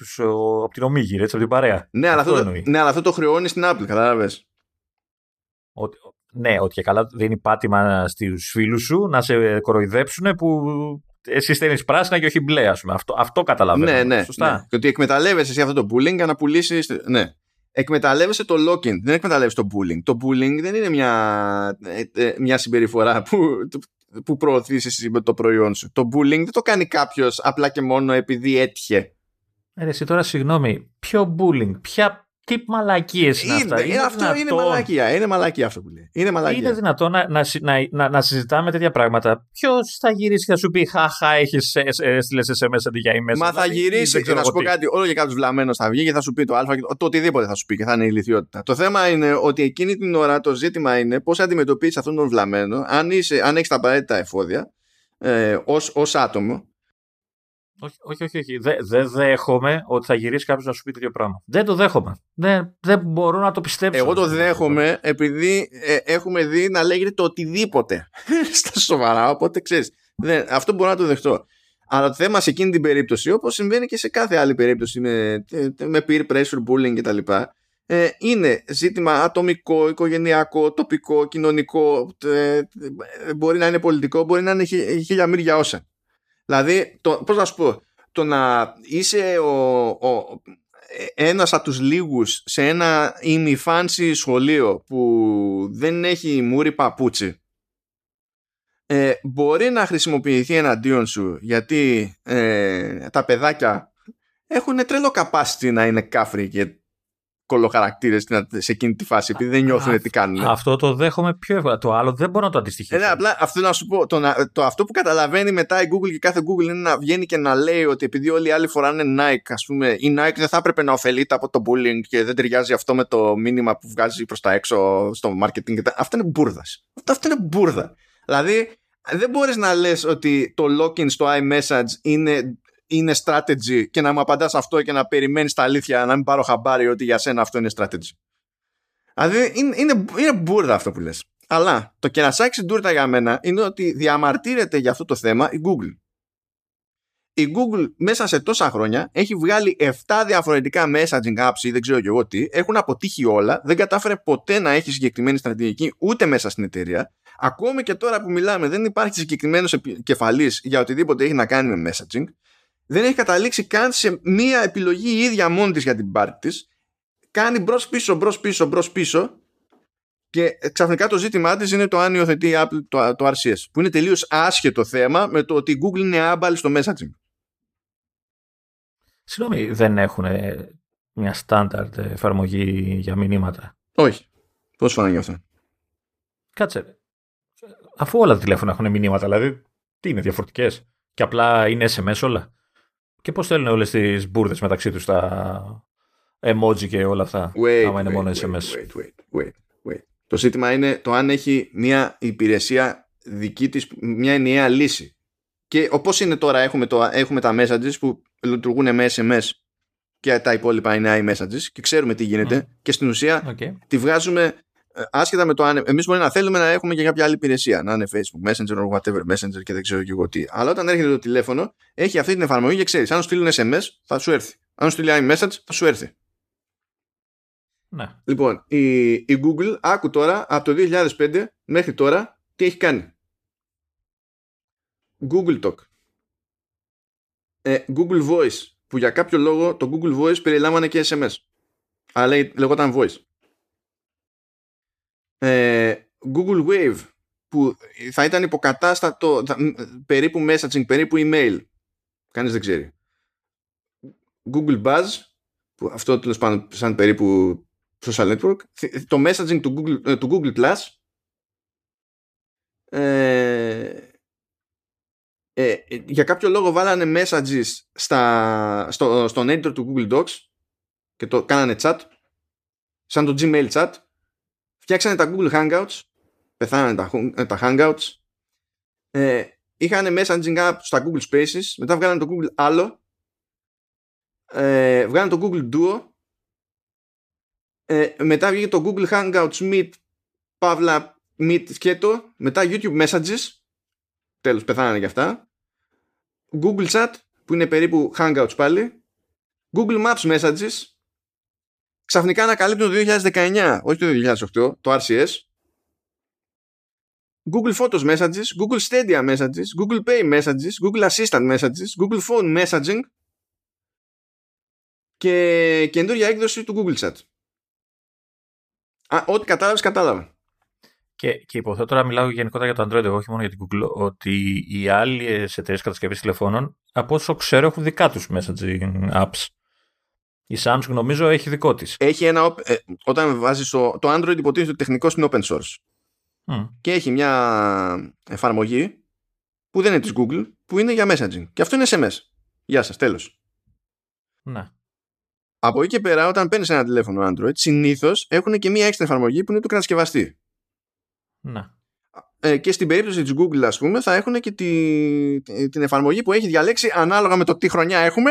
την ομίγυρη, έτσι, από την παρέα. Ναι, αλλά αυτό το χρεώνει στην Apple, καταλάβες. Ναι, ότι καλά δίνει πάτημα στους φίλους σου να σε κοροϊδέψουν που εσύ στέλνεις πράσινα και όχι μπλε, ας πούμε. Αυτό καταλαβαίνω. Ναι, σωστά. Ναι. Και ότι εκμεταλλεύεσαι εσύ αυτό το bullying για να πουλήσεις. Ναι. Εκμεταλλεύεσαι το lock-in, δεν εκμεταλλεύεσαι το bullying. Το bullying δεν είναι μια συμπεριφορά που προωθείς εσύ με το προϊόν σου. Το bullying δεν το κάνει κάποιος απλά και μόνο επειδή έτυχε. Εσύ τώρα, συγγνώμη, ποιο bullying, τι μαλακίες είναι αυτά. Αυτό είναι μαλακία. Είναι μαλακία αυτό που λέει. Είναι δυνατό να συζητάμε τέτοια πράγματα. Ποιος θα γυρίσει και θα σου πει χαχά, έχεις έστειλες SMS αντί για iMessage. Μα θα γυρίσει και να σου πω κάτι. Όλο και κάποιος βλαμμένος θα βγει και θα σου πει το α, το οτιδήποτε θα σου πει και θα είναι η ηλικιότητα. Το θέμα είναι ότι εκείνη την ώρα το ζήτημα είναι πώς αντιμετωπίζεις αυτόν τον βλαμμένο, αν έχεις τα απαραίτητα εφόδια ως άτομο. Όχι. Δεν δέχομαι ότι θα γυρίσει κάποιος να σου πει τέτοιο πράγμα. Δεν το δέχομαι. Δεν μπορώ να το πιστέψω. Εγώ το δέχομαι επειδή έχουμε δει να λέγεται το οτιδήποτε στα σοβαρά. Οπότε ξέρεις, αυτό μπορώ να το δεχτώ. Αλλά το θέμα σε εκείνη την περίπτωση, όπως συμβαίνει και σε κάθε άλλη περίπτωση με peer pressure, bullying κτλ., είναι ζήτημα ατομικό, οικογενειακό, τοπικό, κοινωνικό, μπορεί να είναι πολιτικό, μπορεί να είναι χίλια μύρια όσα. Δηλαδή, πώς να σου πω, το να είσαι ένας από τους λίγους σε ένα ημιφάνση σχολείο που δεν έχει μούρι παπούτσι, μπορεί να χρησιμοποιηθεί εναντίον σου, γιατί τα παιδάκια έχουν τρελό capacity να είναι κάφροι και κολοχαρακτήρες σε εκείνη τη φάση, επειδή δεν νιώθουν τι κάνουν. Αυτό το δέχομαι πιο εύκολα. Το άλλο δεν μπορώ να το αντιστοιχίσω. Απλά αυτό να σου πω. Αυτό που καταλαβαίνει μετά η Google και κάθε Google είναι να βγαίνει και να λέει ότι επειδή όλοι οι άλλοι φοράνε Nike, ας πούμε, η Nike δεν θα έπρεπε να ωφελείται από το bullying και δεν ταιριάζει αυτό με το μήνυμα που βγάζει προς τα έξω στο marketing. Αυτό είναι μπούρδα. Αυτό είναι μπούρδα. Δηλαδή, δεν μπορείς να λες ότι το lock-in στο iMessage είναι strategy και να μου απαντάς αυτό και να περιμένεις τα αλήθεια, να μην πάρω χαμπάρι ότι για σένα αυτό είναι strategy. Δηλαδή, είναι μπούρδα αυτό που λες. Αλλά το κερασάκι στην τούρτα για μένα είναι ότι διαμαρτύρεται για αυτό το θέμα η Google. Η Google μέσα σε τόσα χρόνια έχει βγάλει 7 διαφορετικά messaging apps ή δεν ξέρω και εγώ τι, έχουν αποτύχει όλα, δεν κατάφερε ποτέ να έχει συγκεκριμένη στρατηγική ούτε μέσα στην εταιρεία. Ακόμη και τώρα που μιλάμε δεν υπάρχει συγκεκριμένος επικεφαλής για οτιδήποτε έχει να κάνει με messaging. Δεν έχει καταλήξει καν σε μία επιλογή η ίδια μόνη της για την πάρτη της. Κάνει μπρος-πίσω, μπρος-πίσω, μπρος-πίσω και ξαφνικά το ζήτημά της είναι το αν υιοθετεί η Apple το RCS, που είναι τελείως άσχετο θέμα με το ότι η Google είναι άμπαλη στο messaging. Συγγνώμη, δεν έχουν μια στάνταρτ εφαρμογή για μηνύματα? Όχι. Πώς φάνηκε αυτό? Κάτσε. Αφού όλα τα τηλέφωνα έχουν μηνύματα, δηλαδή τι είναι, διαφορετικές? Και απλά είναι SMS όλα? Και πώς θέλουν όλες τις μπουρδες μεταξύ τους τα emoji και όλα αυτά? Άμα είναι μόνο SMS. Wait. Το ζήτημα είναι το αν έχει μια υπηρεσία δική της, μια ενιαία λύση. Και όπως είναι τώρα έχουμε τα messages που λειτουργούν με SMS και τα υπόλοιπα είναι iMessages και ξέρουμε τι γίνεται και στην ουσία τη βγάζουμε άσχετα με το αν εμείς μπορεί να θέλουμε να έχουμε και κάποια άλλη υπηρεσία, να είναι Facebook Messenger or whatever Messenger και δεν ξέρω και εγώ τι. Αλλά όταν έρχεται το τηλέφωνο, έχει αυτή την εφαρμογή και ξέρεις, αν στείλουν SMS θα σου έρθει, αν στείλει iMessage θα σου έρθει. Ναι. Λοιπόν, η Google, άκου τώρα, από το 2005 μέχρι τώρα τι έχει κάνει? Google Talk, Google Voice, που για κάποιο λόγο το Google Voice περιλάμβανε και SMS, αλλά λεγόταν Voice. Google Wave, που θα ήταν υποκατάστατο περίπου messaging, περίπου email, κανείς δεν ξέρει. Google Buzz, που αυτό τέλος πάντων σαν περίπου social network, το messaging του Google Plus, για κάποιο λόγο βάλανε messages στον editor του Google Docs και το κάνανε chat σαν το Gmail chat. Φτιάξανε τα Google Hangouts, πεθάνανε τα Hangouts, είχανε messaging app στα Google Spaces, μετά βγάλανε το Google Allo, βγάλανε το Google Duo, μετά βγήκε το Google Hangouts Meet, Παύλα Meet σκέτο, μετά YouTube Messages, τέλος πεθάνανε και αυτά, Google Chat που είναι περίπου Hangouts πάλι, Google Maps Messages. Ξαφνικά ανακαλύπτουν το 2019, όχι το 2008, το RCS. Google Photos Messages, Google Stadia Messages, Google Pay Messages, Google Assistant Messages, Google Phone Messaging και καινούργια έκδοση του Google Chat. Ό,τι κατάλαβα. Και υποθέτω, τώρα μιλάω γενικότερα για το Android, όχι μόνο για την Google, ότι οι άλλες εταιρείες κατασκευής τηλεφώνων, από όσο ξέρω, έχουν δικά τους messaging apps. Η Samsung νομίζω έχει δικό της. Έχει ένα, όταν βάζεις το Android υποτίθεται ότι τεχνικός είναι open source. Και έχει μια εφαρμογή που δεν είναι της Google, που είναι για messaging. Και αυτό είναι SMS. Γεια σας, τέλος. Ναι. Από εκεί και πέρα, όταν παίρνεις ένα τηλέφωνο Android, συνήθως έχουν και μια έξτρα εφαρμογή που είναι του κατασκευαστή. Ναι. Και στην περίπτωση της Google, ας πούμε, θα έχουν και την εφαρμογή που έχει διαλέξει ανάλογα με το τι χρονιά έχουμε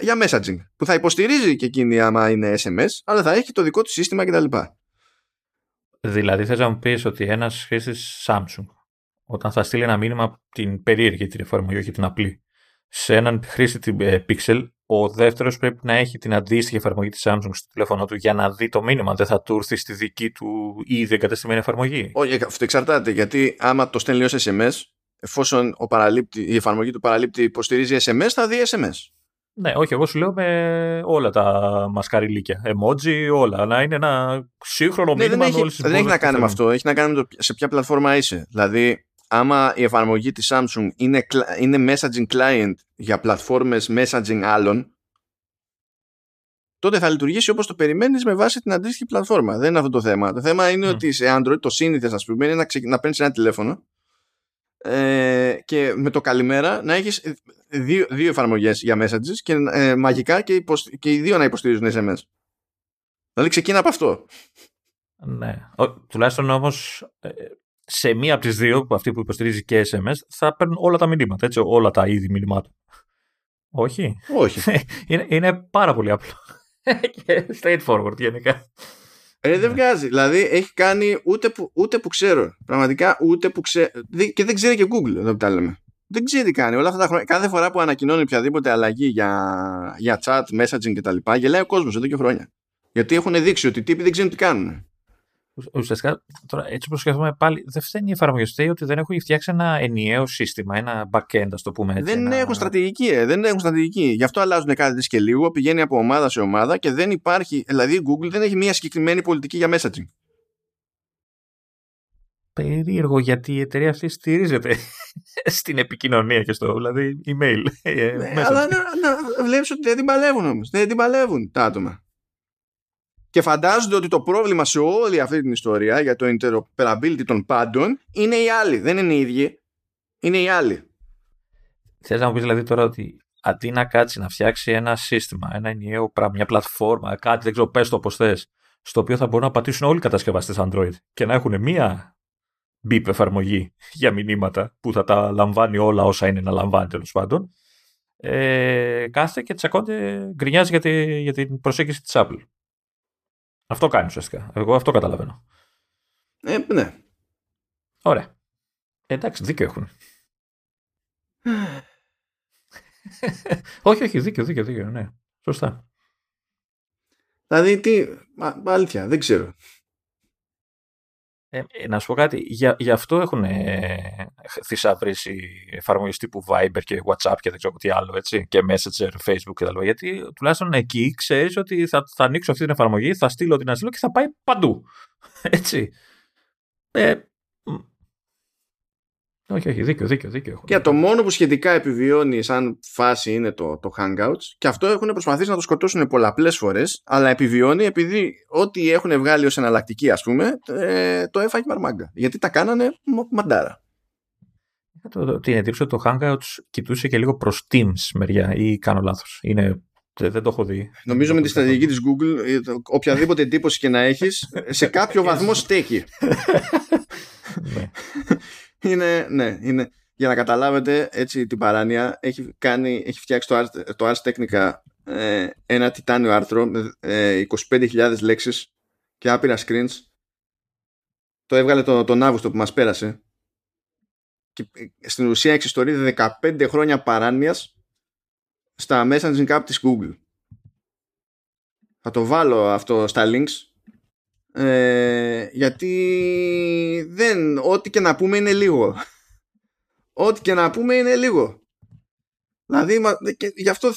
για messaging, που θα υποστηρίζει και εκείνη άμα είναι SMS, αλλά θα έχει το δικό του σύστημα κτλ. Δηλαδή θες να μου πεις ότι ένας χρήστης Samsung όταν θα στείλει ένα μήνυμα από την περίεργη την εφαρμογή, όχι την απλή, σε έναν χρήστη Pixel, ο δεύτερος πρέπει να έχει την αντίστοιχη εφαρμογή της Samsung στο τηλέφωνο του για να δει το μήνυμα. Δεν θα του έρθει στη δική του ήδη εγκατεστημένη εφαρμογή. Όχι, αυτό εξαρτάται. Γιατί άμα το στέλνει ως SMS, εφόσον η εφαρμογή του παραλήπτη υποστηρίζει SMS, θα δει SMS. Ναι, όχι, εγώ σου λέω με όλα τα μασκαριλίκια. Emoji, όλα. Να είναι ένα σύγχρονο μήνυμα. Ναι, δεν έχει να κάνει με αυτό. Έχει να κάνει με το σε ποια πλατφόρμα είσαι. Δηλαδή, άμα η εφαρμογή της Samsung είναι messaging client για πλατφόρμες messaging άλλων, τότε θα λειτουργήσει όπως το περιμένεις με βάση την αντίστοιχη πλατφόρμα. Δεν είναι αυτό το θέμα. Το θέμα είναι ότι σε Android το σύνηθες, ας πούμε, είναι να παίρνεις ένα τηλέφωνο και με το καλημέρα να έχεις δύο εφαρμογές για messages και μαγικά και οι δύο να υποστηρίζουν SMS. Δηλαδή ξεκίνα από αυτό. Ναι. Τουλάχιστον όμως σε μία από τις δύο, αυτή που υποστηρίζει και SMS, θα παίρνουν όλα τα μηνύματα, έτσι, όλα τα είδη μηνυμάτων. Όχι. Όχι. Είναι πάρα πολύ απλό. Straightforward γενικά. Δεν βγάζει. Δηλαδή έχει κάνει ούτε που ξέρω. Πραγματικά ούτε που ξέρω. Και δεν ξέρει και Google εδώ που τα λέμε. Δεν ξέρει τι κάνει όλα αυτά τα χρόνια. Κάθε φορά που ανακοινώνει οποιαδήποτε αλλαγή για chat, messaging κτλ., γελάει ο κόσμος εδώ και χρόνια. Γιατί έχουν δείξει ότι οι τύποι δεν ξέρουν τι κάνουν. Ουσιαστικά, τώρα, έτσι όπως σκεφτόμαστε πάλι, δεν φταίνει η εφαρμογή. Φταίει ότι δεν έχουν φτιάξει ένα ενιαίο σύστημα, ένα backend, ας το πούμε έτσι. Δεν έχουν στρατηγική. Γι' αυτό αλλάζουν κάτι και λίγο, πηγαίνει από ομάδα σε ομάδα και δεν υπάρχει. Δηλαδή, η Google δεν έχει μια συγκεκριμένη πολιτική για messaging. Περίεργο, γιατί η εταιρεία αυτή στηρίζεται στην επικοινωνία και στο δηλαδή email. Αλλά βλέπεις ότι δεν την παλεύουν όμως. Δεν την παλεύουν τα άτομα. Και φαντάζονται ότι το πρόβλημα σε όλη αυτή την ιστορία για το interoperability των πάντων είναι οι άλλοι. Δεν είναι οι ίδιοι. Είναι οι άλλοι. Θες να μου πεις δηλαδή τώρα ότι αντί να κάτσει να φτιάξει ένα σύστημα, ένα ενιαίο πράγμα, μια πλατφόρμα, κάτι, δεν ξέρω, πες το όπως θες, στο οποίο θα μπορούν να πατήσουν όλοι οι κατασκευαστές Android και να έχουν μία μπιπ εφαρμογή για μηνύματα που θα τα λαμβάνει όλα όσα είναι να λαμβάνει τέλος πάντων, κάθεται και τσακώνται, γκρινιάζει για την προσέγγιση της Apple. Αυτό κάνει ουσιαστικά. Εγώ αυτό καταλαβαίνω. Ναι. Ωραία. Εντάξει, δίκιο έχουν. όχι, δίκιο, ναι. Σωστά. Δηλαδή, τι... Αλήθεια, δεν ξέρω. Να σου πω κάτι. Γι' αυτό έχουν θησαυρίσει εφαρμογές τύπου Viber και WhatsApp και δεν ξέρω τι άλλο, έτσι, και Messenger, Facebook και τα λοιπά. Γιατί τουλάχιστον εκεί ξέρεις ότι θα ανοίξω αυτή την εφαρμογή, θα στείλω την αστήλω και θα πάει παντού. Έτσι. Όχι, δίκιο. Και το μόνο που σχετικά επιβιώνει σαν φάση είναι το Hangouts, και αυτό έχουν προσπαθήσει να το σκοτώσουν πολλαπλές φορές, αλλά επιβιώνει επειδή ό,τι έχουν βγάλει ως εναλλακτική, ας πούμε, το έφαγε μαρμάγκα. Γιατί τα κάνανε μαντάρα. Την εντύπωση ότι το Hangouts κοιτούσε και λίγο προς Teams μεριά, ή κάνω λάθος. Δεν το έχω δει. Νομίζω με τη στρατηγική της Google, οποιαδήποτε εντύπωση και να έχεις, σε κάποιο βαθμό στέκει. Ναι, είναι. Για να καταλάβετε έτσι την παράνοια, έχει φτιάξει το Ars Technica ένα τιτάνιο άρθρο με 25.000 λέξεις και άπειρα screens. Το έβγαλε τον Αύγουστο που μας πέρασε. Και στην ουσία εξιστορεί 15 χρόνια παράνοιας στα messaging app της Google. Θα το βάλω αυτό στα links. Γιατί ό,τι και να πούμε είναι λίγο. Ό,τι και να πούμε είναι λίγο. Δηλαδή και γι' αυτό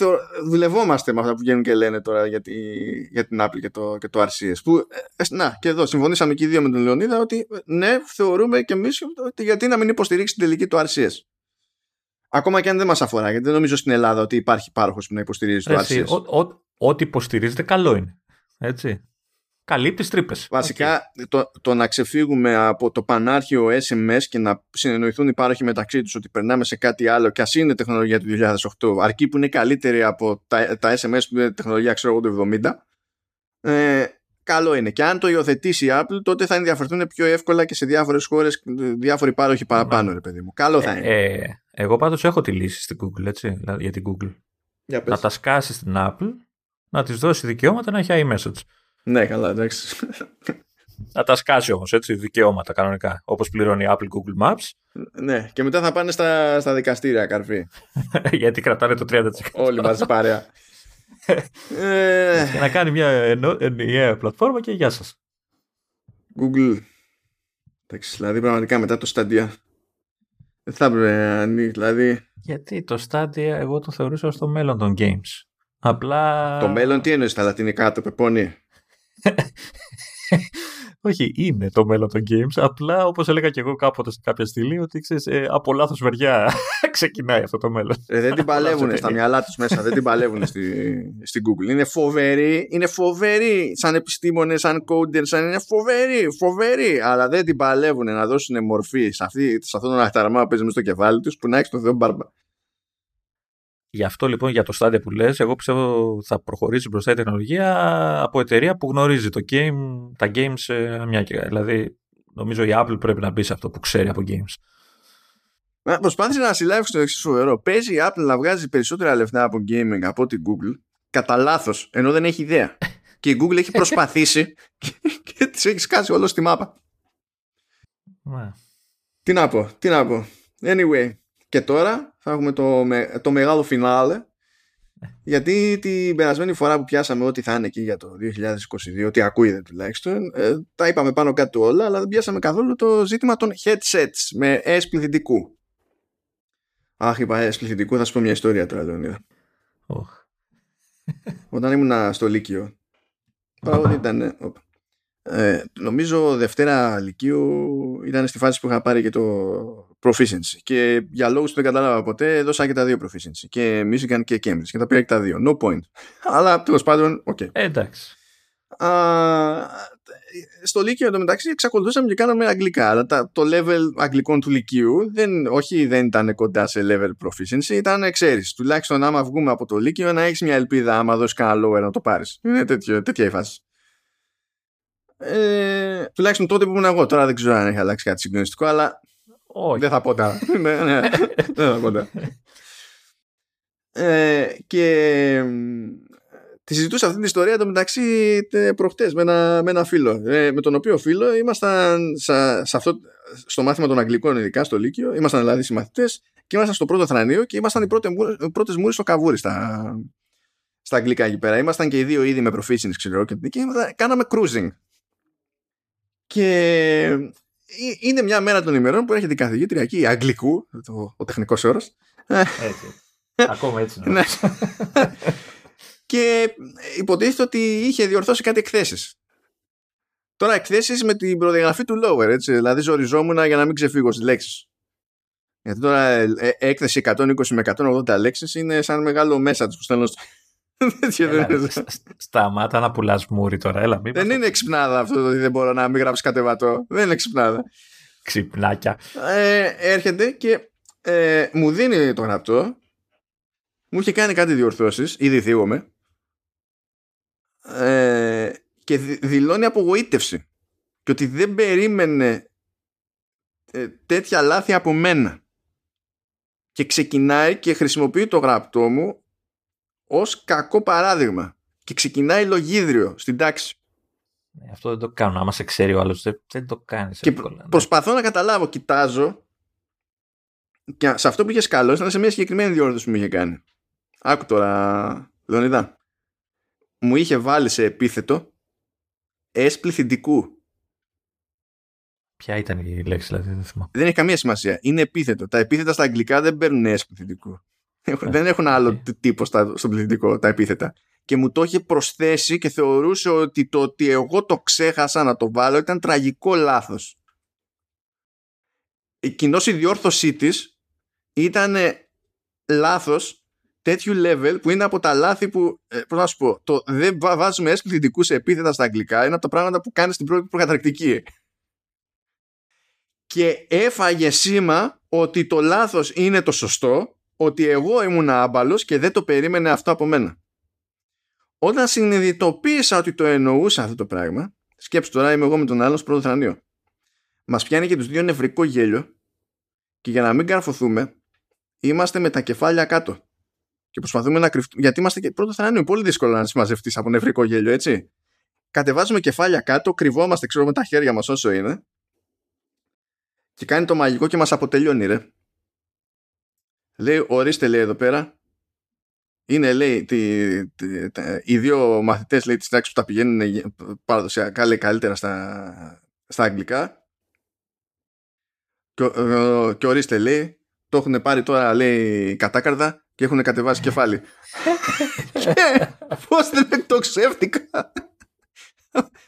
δουλευόμαστε με αυτά που βγαίνουν και λένε τώρα για την Apple και το RCS που, να, και εδώ συμφωνήσαμε και οι δύο με τον Λεωνίδα ότι ναι, θεωρούμε και εμείς ότι γιατί να μην υποστηρίξει την τελική το RCS, ακόμα και αν δεν μας αφορά, γιατί δεν νομίζω στην Ελλάδα ότι υπάρχει πάροχος που να υποστηρίζει το RCS. Ό,τι υποστηρίζεται καλό είναι, έτσι. Καλύπτεις τρύπες. Βασικά, okay. το να ξεφύγουμε από το πανάρχαιο SMS και να συνεννοηθούν οι πάροχοι μεταξύ τους ότι περνάμε σε κάτι άλλο, και ας είναι τεχνολογία του 2008, αρκεί που είναι καλύτερη από τα SMS που είναι τεχνολογία, ξέρω εγώ, του 70, καλό είναι. Και αν το υιοθετήσει η Apple, τότε θα ενδιαφερθούν πιο εύκολα και σε διάφορες χώρες διάφοροι πάροχοι παραπάνω, ρε παιδί μου. Καλό θα είναι. Εγώ πάντως έχω τη λύση στην Google, έτσι, για την Google. Για να τα σκάσει στην Apple, να της δώσει δικαιώματα να έχει iMessage. Ναι, καλά, εντάξει. να τα σκάσει όμως, έτσι, δικαιώματα κανονικά, όπως πληρώνει η Apple Google Maps. Ναι, και μετά θα πάνε στα δικαστήρια, καρφί. Γιατί κρατάνε το 30%. Όλοι μαζί παρέα. Και να κάνει μια ενιαία πλατφόρμα και γεια σας. Google. Εντάξει, δηλαδή πραγματικά μετά το Stadia. Δεν θα έπρεπε να δηλαδή. Γιατί το Stadia εγώ το θεωρούσα ως το μέλλον των games. Απλά. Το μέλλον τι εννοείς, τα λατινικά, το πεπώνει. Όχι, είναι το μέλλον των games. Απλά όπως έλεγα και εγώ κάποτε σε κάποια στιγμή, ότι ξέρεις, από λάθος μεριά ξεκινάει αυτό το μέλλον. Δεν την παλεύουν στα μυαλά τους μέσα, δεν την παλεύουν στην Google. Είναι φοβερή, είναι φοβερή. Σαν επιστήμονες, σαν coder, είναι φοβερή, φοβερή. Αλλά δεν την παλεύουν να δώσουν μορφή σε αυτόν τον αχταρμά που παίζουν στο κεφάλι τους, που να έχει τον Θεό μπάρμπα. Γι' αυτό λοιπόν για το στάδιο που λες, εγώ πιστεύω θα προχωρήσει μπροστά η τεχνολογία από εταιρεία που γνωρίζει το game, τα games μια και. Δηλαδή, νομίζω η Apple πρέπει να μπει σε αυτό που ξέρει από games. Προσπάθησε να συλλάβει το εξής φοβερό. Παίζει η Apple να βγάζει περισσότερα λεφτά από gaming από την Google, κατά λάθος, ενώ δεν έχει ιδέα. Και η Google έχει προσπαθήσει και της έχει σκάσει όλο στη μάπα. Τι να πω. Anyway. Και τώρα θα έχουμε το μεγάλο φινάλε, γιατί την περασμένη φορά που πιάσαμε ό,τι θα είναι εκεί για το 2022, ό,τι ακούγεται τουλάχιστον, τα είπαμε πάνω κάτω όλα, αλλά δεν πιάσαμε καθόλου το ζήτημα των headsets με S πληθυντικού. Αχ, είπα S πληθυντικού, θα σου πω μια ιστορία τώρα, Λεωνίδα. Όταν ήμουν στο Λύκειο, ήταν, νομίζω Δευτέρα Λυκείου ήταν στη φάση που είχα πάρει και το proficiency και για λόγους που δεν κατάλαβα ποτέ έδωσα και τα δύο proficiency και Michigan και Cambridge και τα πήρα και τα δύο, no point, αλλά τέλος πάντων okay. Εντάξει. Στο Λύκειο εντωμεταξύ εξακολουθούσαμε και κάναμε αγγλικά, αλλά το level αγγλικών του Λυκείου δεν ήταν κοντά σε level proficiency, ήταν ξέρεις, τουλάχιστον άμα βγούμε από το Λύκειο να έχεις μια ελπίδα, άμα δώσεις κανένα lower να το πάρεις, είναι τέτοια η φάση. Τουλάχιστον τότε που ήμουν εγώ. Τώρα δεν ξέρω αν έχει αλλάξει κάτι συγκλονιστικό, αλλά όχι. Δεν θα πω τα και τη συζητούσα αυτή την ιστορία εντωμεταξύ προχτές με ένα φίλο, με τον οποίο φίλο ήμασταν στο μάθημα των αγγλικών, ειδικά στο Λύκειο ήμασταν δηλαδή συμμαθητές και ήμασταν στο πρώτο θρανείο και ήμασταν οι πρώτες μούρες στο καβούρι στα αγγλικά εκεί πέρα. Ήμασταν και οι δύο ήδη με proficiency, ξέρω, και κάναμε cruising. Και είναι μια μέρα των ημερών που έρχεται η καθηγήτρια εκεί αγγλικού, ο τεχνικός όρος. Ακόμα έτσι. Ναι. Και υποτίθεται ότι είχε διορθώσει κάτι εκθέσεις. Τώρα εκθέσεις με την προδιαγραφή του lower, έτσι, δηλαδή ζοριζόμουν για να μην ξεφύγω στις λέξεις. Γιατί τώρα έκθεση 120 με 180 λέξεις είναι σαν μεγάλο message που στέλνω στο... Σταμάτα να πουλάς μούρι τώρα, έλα. Δεν είναι ξυπνάδα αυτό το ότι δεν μπορώ να μην γράψω κατεβατό. Δεν είναι ξυπνάδα. Ξυπνάκια. Έρχεται και μου δίνει το γραπτό. Μου είχε κάνει κάτι διορθώσεις, ήδη θίγομαι, και δηλώνει απογοήτευση και ότι δεν περίμενε τέτοια λάθη από μένα. Και ξεκινάει και χρησιμοποιεί το γραπτό μου ως κακό παράδειγμα και ξεκινάει λογίδριο στην τάξη. Αυτό δεν το κάνω, άμα σε ξέρει ο άλλος δεν το κάνεις εύκολα, ναι. Προσπαθώ να καταλάβω, κοιτάζω, και σε αυτό που είχε καλό ήταν σε μια συγκεκριμένη διόρθωση που μου είχε κάνει. Άκου τώρα, Λεωνίδα, μου είχε βάλει σε επίθετο S πληθυντικού. Ποια ήταν η λέξη δηλαδή, δεν θυμάμαι. Δεν έχει καμία σημασία, είναι επίθετο. Τα επίθετα στα αγγλικά δεν παίρνουν S πληθυντικού. Δεν έχουν άλλο τύπο στον πληθυντικό τα επίθετα. Και μου το είχε προσθέσει και θεωρούσε ότι το ότι εγώ το ξέχασα να το βάλω ήταν τραγικό λάθος. Κοινώς η διόρθωσή της ήταν λάθος τέτοιου level που είναι από τα λάθη που, πώς να σου πω, το δεν βάζουμε S πληθυντικού σε επίθετα στα αγγλικά είναι από τα πράγματα που κάνει στην πρώτη προκαταρκτική. Και έφαγε σήμα ότι το λάθος είναι το σωστό, ότι εγώ ήμουν άμπαλος και δεν το περίμενε αυτό από μένα. Όταν συνειδητοποίησα ότι το εννοούσα αυτό το πράγμα, σκέψου τώρα, είμαι εγώ με τον άλλον στο πρώτο θρανείο. Μας πιάνει και τους δύο νευρικό γέλιο και για να μην καρφωθούμε είμαστε με τα κεφάλια κάτω και προσπαθούμε να κρυφτούμε, γιατί είμαστε και πρώτο θρανείο, πολύ δύσκολο να συμμαζευτείς από νευρικό γέλιο, έτσι. κατεβάζουμε κεφάλια κάτω, κρυβόμαστε, ξέρω, με τα χέρια μας όσο είναι, και κάνει το μαγικό και μας αποτελειώνει, ρε. Λέει, ορίστε, λέει, εδώ πέρα είναι, λέει, οι δύο μαθητές, λέει, της τάξης που τα πηγαίνουν παραδοσιακά, λέει, καλύτερα στα αγγλικά, και ορίστε, λέει, το έχουν πάρει τώρα, λέει, κατάκαρδα και έχουν κατεβάσει κεφάλι. Και πώς δεν το ξέφτηκα,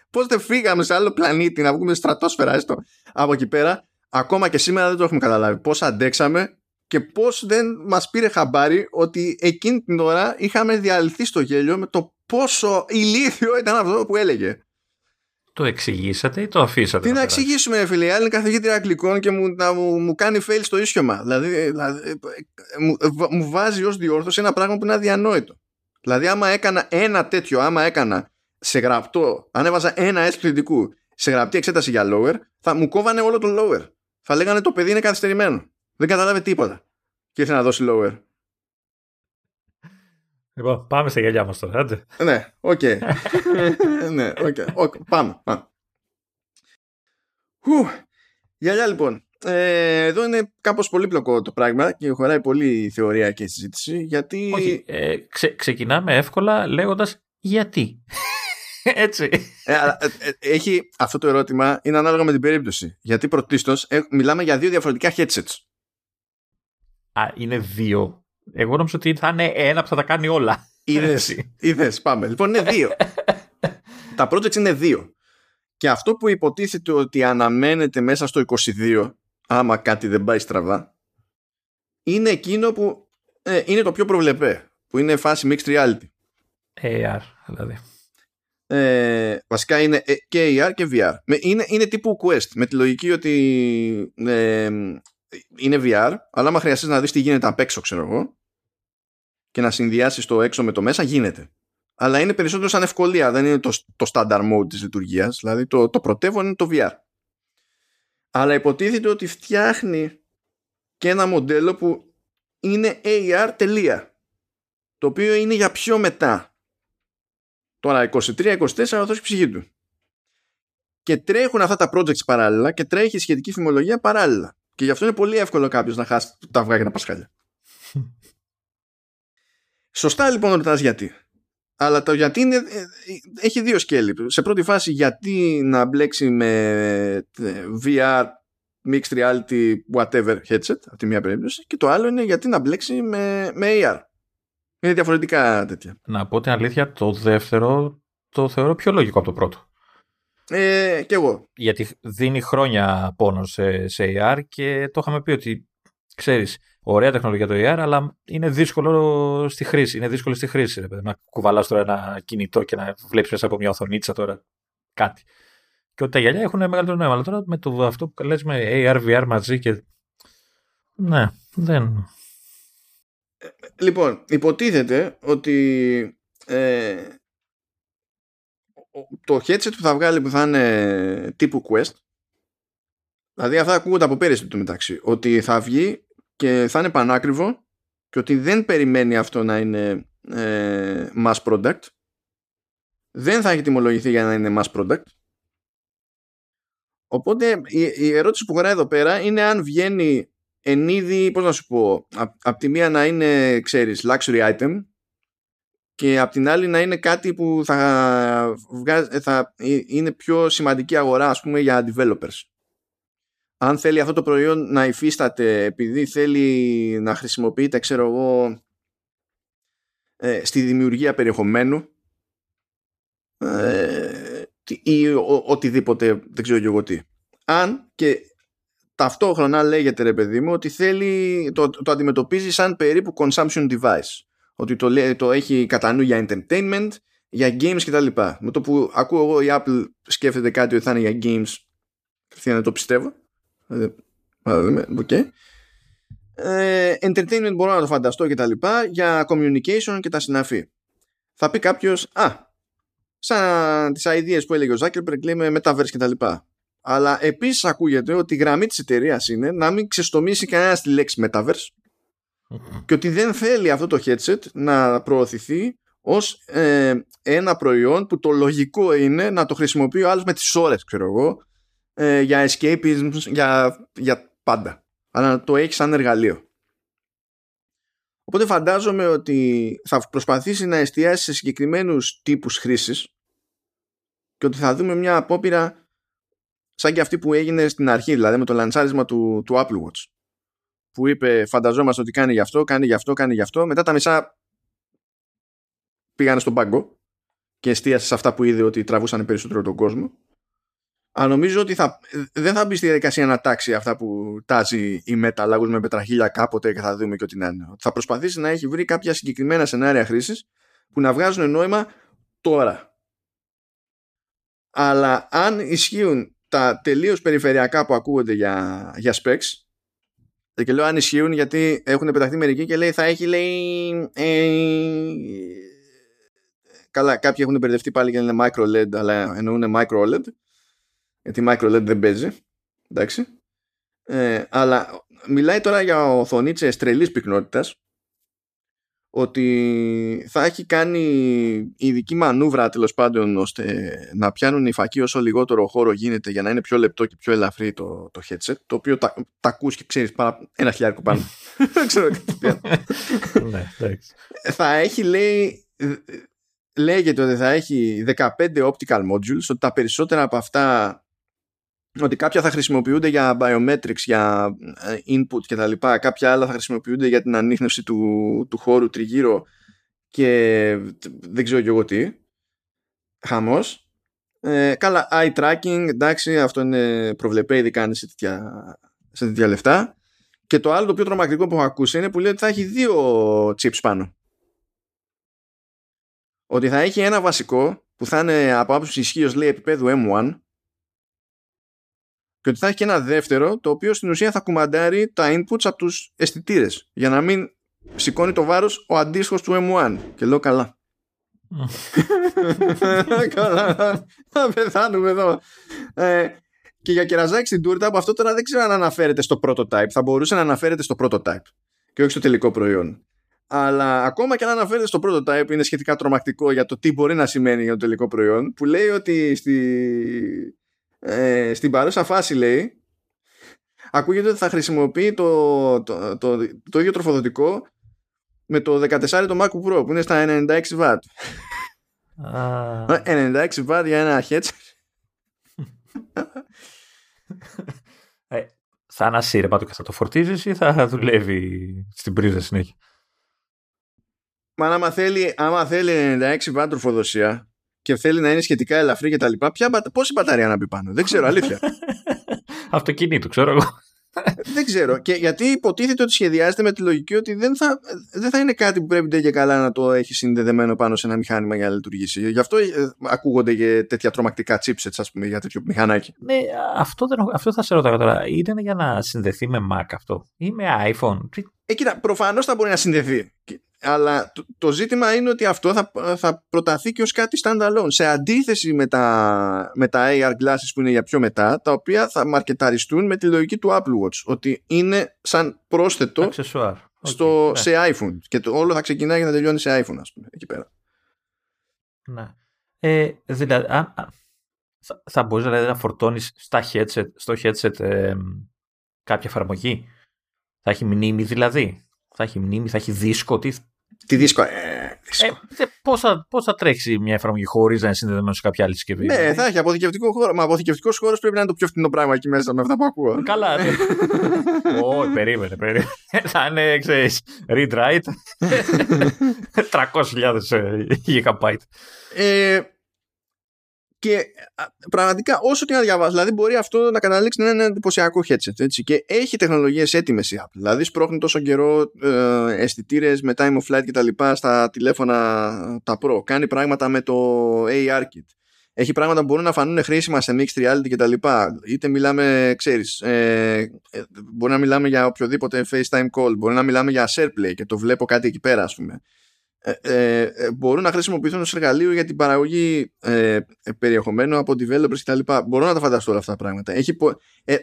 πώς δεν φύγαμε σε άλλο πλανήτη, να βγούμε στρατόσφαιρα έστω από εκεί πέρα. Ακόμα και σήμερα δεν το έχουμε καταλάβει πώς αντέξαμε και πώς δεν μας πήρε χαμπάρι ότι εκείνη την ώρα είχαμε διαλυθεί στο γέλιο με το πόσο ηλίθιο ήταν αυτό που έλεγε. Το εξηγήσατε ή το αφήσατε? Τι να εξηγήσουμε, φίλε, η άλλη είναι καθηγήτρια αγγλικών και μου κάνει fail στο ίσιωμα. Δηλαδή μου βάζει ως διόρθωση ένα πράγμα που είναι αδιανόητο. Δηλαδή άμα έκανα ένα τέτοιο, άμα έκανα σε γραπτό, αν έβαζα ένα αισθητικού σε γραπτή εξέταση για lower, θα μου κόβανε όλο το lower. Θα λέγανε το παιδί είναι καθυστερημένο. Δεν καταλάβει τίποτα. Και ήρθε να δώσει lower. Λοιπόν, πάμε στα γυαλιά μας τώρα. Ναι, οκ. Ναι, οκ. Πάμε. Γυαλιά, λοιπόν. Εδώ είναι κάπως πολύπλοκο το πράγμα και χωράει πολύ θεωρία και συζήτηση. Γιατί. Όχι, ξεκινάμε εύκολα λέγοντας γιατί. Έτσι. Έχει αυτό το ερώτημα, είναι ανάλογα με την περίπτωση. Γιατί πρωτίστως μιλάμε για δύο διαφορετικά headsets. Α, είναι δύο. Εγώ νόμιζα ότι θα είναι ένα που θα τα κάνει όλα. Είδες, πάμε. Λοιπόν, είναι δύο. Τα projects είναι δύο. Και αυτό που υποτίθεται ότι αναμένεται μέσα στο 22, άμα κάτι δεν πάει στραβά, είναι εκείνο που είναι το πιο προβλεπέ, που είναι φάση mixed reality. AR, δηλαδή. Βασικά είναι και AR και VR. Είναι τύπου Quest, με τη λογική ότι είναι VR, αλλά άμα χρειαστείς να δεις τι γίνεται απ' έξω, ξέρω εγώ, και να συνδυάσεις το έξω με το μέσα, γίνεται. Αλλά είναι περισσότερο σαν ευκολία, δεν είναι το standard mode της λειτουργίας. Δηλαδή το πρωτεύον είναι το VR. Αλλά υποτίθεται ότι φτιάχνει και ένα μοντέλο που είναι AR τελεία, το οποίο είναι για πιο μετά. Τώρα 23-24 θα δώσει ψυχή του. Και τρέχουν αυτά τα projects παράλληλα και τρέχει η σχετική φημολογία παράλληλα. Και γι' αυτό είναι πολύ εύκολο κάποιος να χάσει τα αυγά και τα πασχάλια. Σωστά, λοιπόν, ρωτάς γιατί. Αλλά το γιατί έχει δύο σκέλη. Σε πρώτη φάση, γιατί να μπλέξει με VR, mixed reality, whatever headset, από τη μία περίπτωση. Και το άλλο είναι γιατί να μπλέξει με AR. Είναι διαφορετικά τέτοια. Να πω την αλήθεια, το δεύτερο το θεωρώ πιο λογικό από το πρώτο. Κι εγώ. Γιατί δίνει χρόνια πόνο σε AR και το είχαμε πει ότι, ξέρεις, ωραία τεχνολογία το AR, αλλά είναι δύσκολο στη χρήση. Είναι δύσκολο στη χρήση, ρε παιδί, να κουβαλάς τώρα ένα κινητό και να βλέπεις μέσα από μια οθονίτσα τώρα κάτι. Και ότι τα γυαλιά έχουν μεγαλύτερο νόημα. Αλλά τώρα με το αυτό που λες με AR, VR μαζί και. Ναι, δεν. Λοιπόν, υποτίθεται ότι το headset που θα βγάλει που θα είναι τύπου Quest, δηλαδή αυτά ακούγονται από πέρυσι του μεταξύ, ότι θα βγει και θα είναι πανάκριβο και ότι δεν περιμένει αυτό να είναι mass product, δεν θα έχει τιμολογηθεί για να είναι mass product. Οπότε η ερώτηση που χωράει εδώ πέρα είναι αν βγαίνει εν είδη, πώς να σου πω, απ' τη μία να είναι, ξέρεις, luxury item και απ' την άλλη να είναι κάτι που θα είναι πιο σημαντική αγορά, ας πούμε, για developers. Αν θέλει αυτό το προϊόν να υφίσταται επειδή θέλει να χρησιμοποιείται, ξέρω εγώ, στη δημιουργία περιεχομένου ή οτιδήποτε, δεν ξέρω και εγώ τι. Αν και ταυτόχρονα λέγεται, ρε παιδί μου, ότι θέλει, το αντιμετωπίζει σαν περίπου consumption device. Ότι το έχει κατά νου για entertainment, για games κτλ. Με το που ακούω εγώ η Apple σκέφτεται κάτι ότι θα είναι για games, θέλω να το πιστεύω. Okay. Entertainment μπορώ να το φανταστώ κτλ. Για communication και τα συναφή. Θα πει κάποιος, σαν τις ideas που έλεγε ο Zuckerberg, λέμε metaverse κτλ. Αλλά επίσης ακούγεται ότι η γραμμή της εταιρείας είναι να μην ξεστομίσει κανένα τη λέξη Metaverse και ότι δεν θέλει αυτό το headset να προωθηθεί ως ένα προϊόν που το λογικό είναι να το χρησιμοποιεί ο άλλος με τις ώρες, ξέρω εγώ, για escapism, για πάντα. Αλλά να το έχει σαν εργαλείο. Οπότε φαντάζομαι ότι θα προσπαθήσει να εστιάσει σε συγκεκριμένους τύπους χρήσης και ότι θα δούμε μια απόπειρα σαν και αυτή που έγινε στην αρχή, δηλαδή με το λαντσάρισμα του Apple Watch, που είπε φανταζόμαστε ότι κάνει γι' αυτό, κάνει γι' αυτό, κάνει γι' αυτό. Μετά τα μισά πήγανε στον πάγκο και εστίασε σε αυτά που είδε ότι τραβούσαν περισσότερο τον κόσμο. Αν νομίζω ότι δεν θα μπει στη διαδικασία να τάξει αυτά που τάζει η Meta, αλλαγούς με πετραχίλια κάποτε και θα δούμε και ό,τι να είναι. Θα προσπαθήσει να έχει βρει κάποια συγκεκριμένα σενάρια χρήσης που να βγάζουν νόημα τώρα. Αλλά αν ισχύουν τα τελείως περιφερειακά που ακούγονται για specs, και λέω αν ισχύουν γιατί έχουν πεταχθεί μερικοί και λέει θα έχει καλά, κάποιοι έχουν μπερδευτεί πάλι και λένε micro LED, αλλά εννοούν micro OLED. Γιατί micro LED δεν παίζει. Εντάξει. Αλλά μιλάει τώρα για οθονίτσες τρελής πυκνότητας, ότι θα έχει κάνει ειδική μανούβρα τέλος πάντων ώστε να πιάνουν οι φακοί όσο λιγότερο χώρο γίνεται για να είναι πιο λεπτό και πιο ελαφρύ το headset, το οποίο τα ακούς και ξέρεις ένα χιλιάρικο πάνω. Δεν ξέρω κάτι. Θα έχει λέγεται ότι θα έχει 15 optical modules, ότι τα περισσότερα από αυτά, ότι κάποια θα χρησιμοποιούνται για biometrics, για input και τα λοιπά, κάποια άλλα θα χρησιμοποιούνται για την ανίχνευση του χώρου τριγύρω και δεν ξέρω και εγώ τι. Χαμός. Καλά, eye tracking, εντάξει, αυτό είναι προβλεπέ, ειδικά αν σε τέτοια λεφτά. Και το άλλο το πιο τρομακτικό που έχω ακούσει είναι που λέει ότι θα έχει 2 chips πάνω. Ότι θα έχει ένα βασικό που θα είναι από άποψη ισχύως λέει επίπεδου M1, και ότι θα έχει και ένα δεύτερο το οποίο στην ουσία θα κουμαντάρει τα inputs από τους αισθητήρες για να μην σηκώνει το βάρος ο αντίστοιχος του M1. Και λέω καλά. Καλά. Θα πεθάνουμε εδώ. Και για κεραζάκι στην τούρτα από αυτό τώρα δεν ξέρω αν αναφέρεται στο prototype. Θα μπορούσε να αναφέρεται στο prototype και όχι στο τελικό προϊόν. Αλλά ακόμα και αν αναφέρεται στο prototype είναι σχετικά τρομακτικό για το τι μπορεί να σημαίνει για το τελικό προϊόν, που λέει ότι στην παρούσα φάση λέει ακούγεται ότι θα χρησιμοποιεί το ίδιο τροφοδοτικό με το 14 το MacBook Pro που είναι στα 96 W. 96 W για ένα headset. Σαν ένα σύρμα του και θα το φορτίζεις ή θα δουλεύει στην πρίζα συνέχεια? Μα άμα θέλει 96 βατ τροφοδοσία και θέλει να είναι σχετικά ελαφρύ και τα λοιπά, πόση μπαταρία να μπει πάνω? Δεν ξέρω, αλήθεια. Αυτοκίνητο, ξέρω εγώ. Δεν ξέρω. Και γιατί υποτίθεται ότι σχεδιάζεται με τη λογική ότι δεν θα είναι κάτι που πρέπει και καλά να το έχει συνδεδεμένο πάνω σε ένα μηχάνημα για να λειτουργήσει. Γι' αυτό ακούγονται και τέτοια τρομακτικά chipsets, ας πούμε, για τέτοιο μηχανάκι. Ναι, αυτό θα σε ρωτάω τώρα. Είναι για να συνδεθεί με Mac αυτό ή με iPhone? Κοίτα, προφανώς θα μπορεί να συνδεθεί. Αλλά το ζήτημα είναι ότι αυτό θα προταθεί και ως κάτι standalone, σε αντίθεση με τα AR glasses που είναι για πιο μετά, τα οποία θα μαρκεταριστούν με τη λογική του Apple Watch, ότι είναι σαν πρόσθετο στο, okay, σε iPhone, και το όλο θα ξεκινάει για να τελειώνει σε iPhone, ας πούμε, εκεί πέρα. Ναι. Δηλαδή θα μπορείς δηλαδή να φορτώνεις στο headset κάποια εφαρμογή? Θα έχει μνήμη δηλαδή? Θα έχει μνήμη, θα έχει δίσκο? Τι δίσκο? Πώς θα τρέξει μια εφαρμογή χωρίς να είναι συνδεδεμένο σε κάποια άλλη συσκευή? Ναι, δηλαδή, θα έχει αποθηκευτικό χώρο. Μα αποθηκευτικός χώρος πρέπει να είναι το πιο φθηνό πράγμα εκεί μέσα με αυτά που ακούω. Καλά. Όχι, περίμενε. Θα είναι, ξέρεις, read-write. 300.000 GB. Και πραγματικά, όσο και να διαβάζω, δηλαδή μπορεί αυτό να καταλήξει να είναι ένα εντυπωσιακό headset. Έτσι. Και έχει τεχνολογίες έτοιμες η Apple. Δηλαδή, σπρώχνει τόσο καιρό αισθητήρες με time of flight και τα λοιπά στα τηλέφωνα τα Pro. Κάνει πράγματα με το AR Kit. Έχει πράγματα που μπορούν να φανούν χρήσιμα σε mixed reality και τα λοιπά. Είτε μιλάμε, ξέρεις, μπορεί να μιλάμε για οποιοδήποτε FaceTime call, μπορεί να μιλάμε για SharePlay και το βλέπω κάτι εκεί πέρα, ας πούμε. Μπορούν να χρησιμοποιηθούν ως εργαλείο για την παραγωγή περιεχομένου από developers κτλ. Μπορώ να τα φανταστώ όλα αυτά τα πράγματα.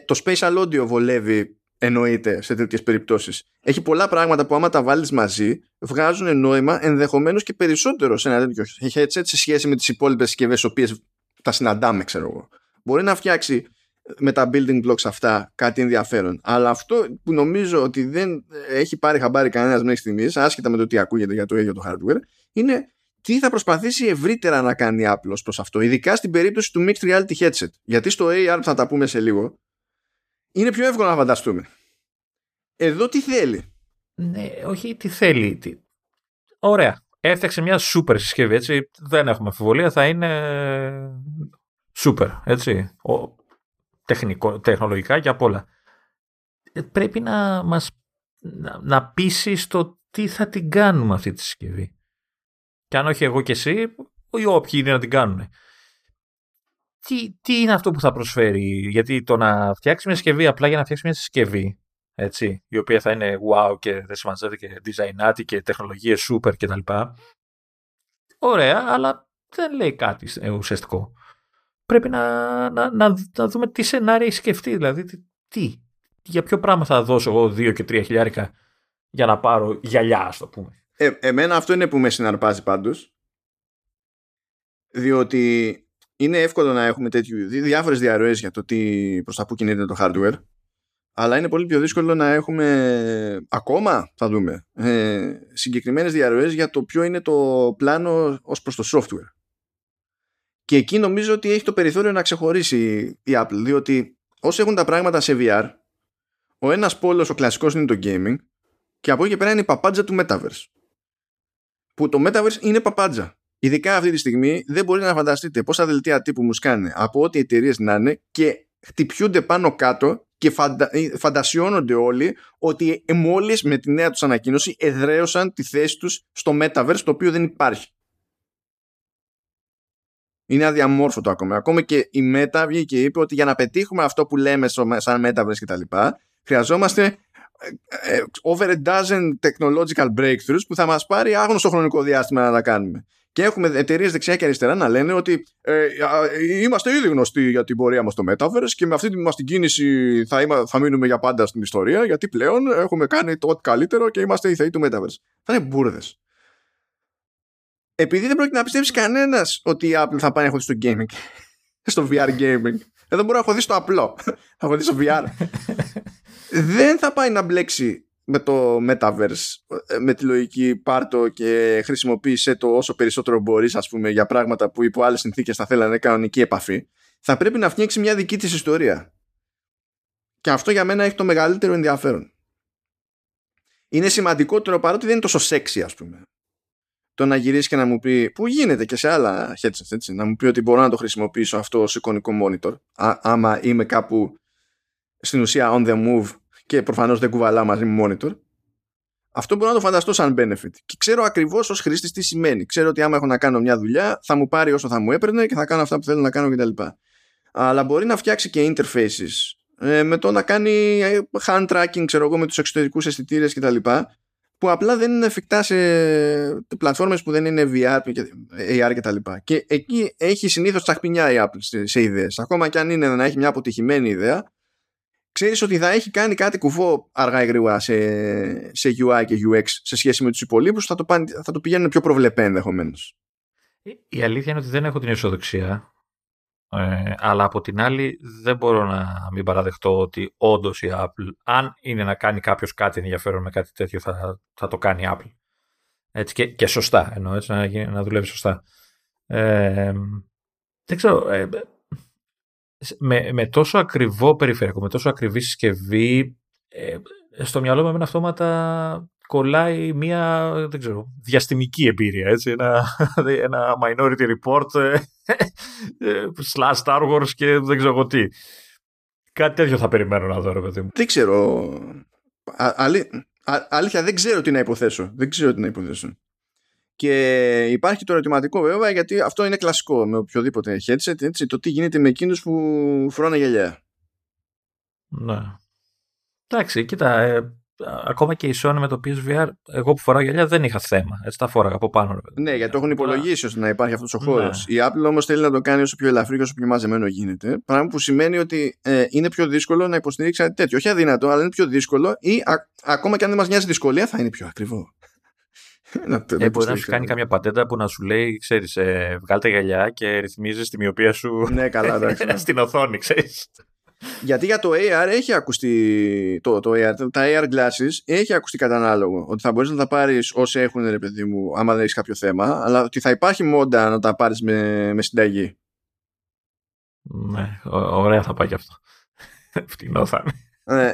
Το spatial audio βολεύει εννοείται σε τέτοιες περιπτώσεις. Έχει πολλά πράγματα που άμα τα βάλεις μαζί βγάζουν νόημα ενδεχομένως και περισσότερο σε ένα τέτοιο headset σε σχέση με τις υπόλοιπες συσκευές τις οποίες τα συναντάμε, ξέρω εγώ. Μπορεί να φτιάξει με τα building blocks αυτά κάτι ενδιαφέρον. Αλλά αυτό που νομίζω ότι δεν έχει πάρει χαμπάρι κανένας μέχρι στιγμής, άσχετα με το τι ακούγεται για το ίδιο το hardware, είναι τι θα προσπαθήσει ευρύτερα να κάνει η Apple προς αυτό, ειδικά στην περίπτωση του Mixed Reality Headset. Γιατί στο AR που θα τα πούμε σε λίγο, είναι πιο εύκολο να φανταστούμε. Εδώ τι θέλει. Ναι, όχι τι θέλει. Τι... Ωραία. Έφτιαξε μια super συσκευή, έτσι. Δεν έχουμε αμφιβολία, θα είναι super, έτσι. Τεχνολογικά και απ' όλα. Πρέπει να μας να πείσει στο τι θα την κάνουμε αυτή τη συσκευή. Και αν όχι εγώ και εσύ, ή όποιοι είναι να την κάνουν. Τι είναι αυτό που θα προσφέρει, γιατί το να φτιάξει μια συσκευή απλά για να φτιάξει μια συσκευή, έτσι, η οποία θα είναι wow και δεν σημαντεύει και design και τεχνολογίες super κτλ. Ωραία, αλλά δεν λέει κάτι ουσιαστικό. Πρέπει να δούμε τι σενάρια έχει σκεφτεί, δηλαδή τι, για ποιο πράγμα θα δώσω εγώ 2 και 3 χιλιάρικα για να πάρω γυαλιά, ας το πούμε. Εμένα αυτό είναι που με συναρπάζει πάντως, διότι είναι εύκολο να έχουμε διάφορες διαρροές για το τι προς τα που κινείται το hardware, αλλά είναι πολύ πιο δύσκολο να έχουμε ακόμα, θα δούμε, συγκεκριμένες διαρροές για το ποιο είναι το πλάνο ως προς το software. Και εκεί νομίζω ότι έχει το περιθώριο να ξεχωρίσει η Apple, διότι όσοι έχουν τα πράγματα σε VR, ο ένας πόλος, ο κλασικός, είναι το gaming και από εκεί και πέρα είναι η παπάντζα του Metaverse. Που το Metaverse είναι παπάντζα. Ειδικά αυτή τη στιγμή δεν μπορείτε να φανταστείτε πόσα δελτία τύπου μου σκάνε από ό,τι εταιρείες να είναι και χτυπιούνται πάνω κάτω και φαντασιώνονται όλοι ότι μόλις με τη νέα τους ανακοίνωση εδραίωσαν τη θέση τους στο Metaverse, το οποίο δεν υπάρχει. Είναι αδιαμόρφωτο ακόμα. Ακόμα και η Meta βγήκε και είπε ότι για να πετύχουμε αυτό που λέμε σαν Metaverse κτλ. Χρειαζόμαστε over a dozen technological breakthroughs που θα μας πάρει άγνωστο χρονικό διάστημα να τα κάνουμε. Και έχουμε εταιρείες δεξιά και αριστερά να λένε ότι είμαστε ήδη γνωστοί για την πορεία μας στο Metaverse και με αυτή την κίνηση θα μείνουμε για πάντα στην ιστορία, γιατί πλέον έχουμε κάνει το ό,τι καλύτερο και είμαστε οι θεοί του Metaverse. Θα είναι μπούρδες. Επειδή δεν πρόκειται να πιστέψει κανένας ότι η Apple θα πάει να χωθεί στο gaming, στο VR gaming. Εδώ μπορώ να χωθεί στο απλό. Θα χωθεί στο VR. Δεν θα πάει να μπλέξει με το Metaverse, με τη λογική πάρτο και χρησιμοποίησε το όσο περισσότερο μπορείς, ας πούμε, για πράγματα που υπό άλλες συνθήκες θα θέλανε κανονική επαφή. Θα πρέπει να φτιάξει μια δική της ιστορία. Και αυτό για μένα έχει το μεγαλύτερο ενδιαφέρον. Είναι σημαντικότερο, παρότι δεν είναι τόσο sexy, ας πούμε, το να γυρίσει και να μου πει, που γίνεται και σε άλλα headsets, έτσι, να μου πει ότι μπορώ να το χρησιμοποιήσω αυτό ως εικονικό monitor, άμα είμαι κάπου στην ουσία on the move και προφανώς δεν κουβαλάω μαζί μου monitor. Αυτό μπορώ να το φανταστώ σαν benefit. Και ξέρω ακριβώς ως χρήστης τι σημαίνει. Ξέρω ότι άμα έχω να κάνω μια δουλειά, θα μου πάρει όσο θα μου έπαιρνε και θα κάνω αυτά που θέλω να κάνω κτλ. Αλλά μπορεί να φτιάξει και interfaces με το να κάνει hand tracking, ξέρω εγώ, με τους εξωτερικούς αισθητήρες κτλ. Που απλά δεν είναι εφικτά σε πλατφόρμες που δεν είναι VR, AR κτλ. Και εκεί έχει συνήθως τσαχπινιά η Apple σε ιδέες. Ακόμα και αν είναι να έχει μια αποτυχημένη ιδέα, ξέρεις ότι θα έχει κάνει κάτι κουφό αργά ή γρήγορα σε UI και UX σε σχέση με τους υπολείπους, θα το πηγαίνουν πιο προβλεπέ ενδεχομένως. Η αλήθεια είναι ότι δεν έχω την αισιοδοξία, αλλά από την άλλη δεν μπορώ να μην παραδεχτώ ότι όντως η Apple, αν είναι να κάνει κάποιος κάτι ενδιαφέρον με κάτι τέτοιο, θα το κάνει η Apple. Έτσι και σωστά, εννοώ, έτσι, να δουλεύει σωστά. Δεν ξέρω... Με τόσο ακριβό περιφερειακό, με τόσο ακριβή συσκευή, στο μυαλό μου αυτόματα κολλάει μια, δεν ξέρω, διαστημική εμπειρία, έτσι, ένα minority report slash Star Wars και δεν ξέρω εγώ τι. Κάτι τέτοιο θα περιμένω να δω, ρε παιδί μου. Δεν ξέρω, αλήθεια δεν ξέρω τι να υποθέσω, Και υπάρχει το ερωτηματικό βέβαια, γιατί αυτό είναι κλασικό με οποιοδήποτε headset, έτσι, το τι γίνεται με εκείνους που φρώνε γυαλιά. Ναι. Εντάξει, κοίτα, ακόμα και η Sony με το PSVR, εγώ που φοράω γυαλιά δεν είχα θέμα. Έτσι τα φόραγα από πάνω. Ναι, γιατί το έχουν υπολογίσει ώστε να υπάρχει αυτός ο χώρος. Ναι. Η Apple όμως θέλει να το κάνει όσο πιο ελαφρύ και όσο πιο μαζεμένο γίνεται. Πράγμα που σημαίνει ότι είναι πιο δύσκολο να υποστηρίξει κάτι τέτοιο. Όχι αδύνατο, αλλά είναι πιο δύσκολο ή ακόμα και αν δεν μας νοιάζει δυσκολία, θα είναι πιο ακριβό. Μπορεί να σου κάνει καμιά πατέντα που να σου λέει, ξέρεις, βγάλ' τα γυαλιά και ρυθμίζεις τη μοιοπία σου στην οθόνη, ξέρεις. Γιατί για το AR έχει ακουστεί το AR, τα AR glasses έχει ακουστεί κατά ανάλογο. Ότι θα μπορείς να τα πάρεις όσοι έχουν, ρε παιδί μου, άμα δεν έχεις κάποιο θέμα, αλλά ότι θα υπάρχει μόντα να τα πάρεις με συνταγή. Ναι, ωραία θα πάει και αυτό. Φτηνό θα είναι.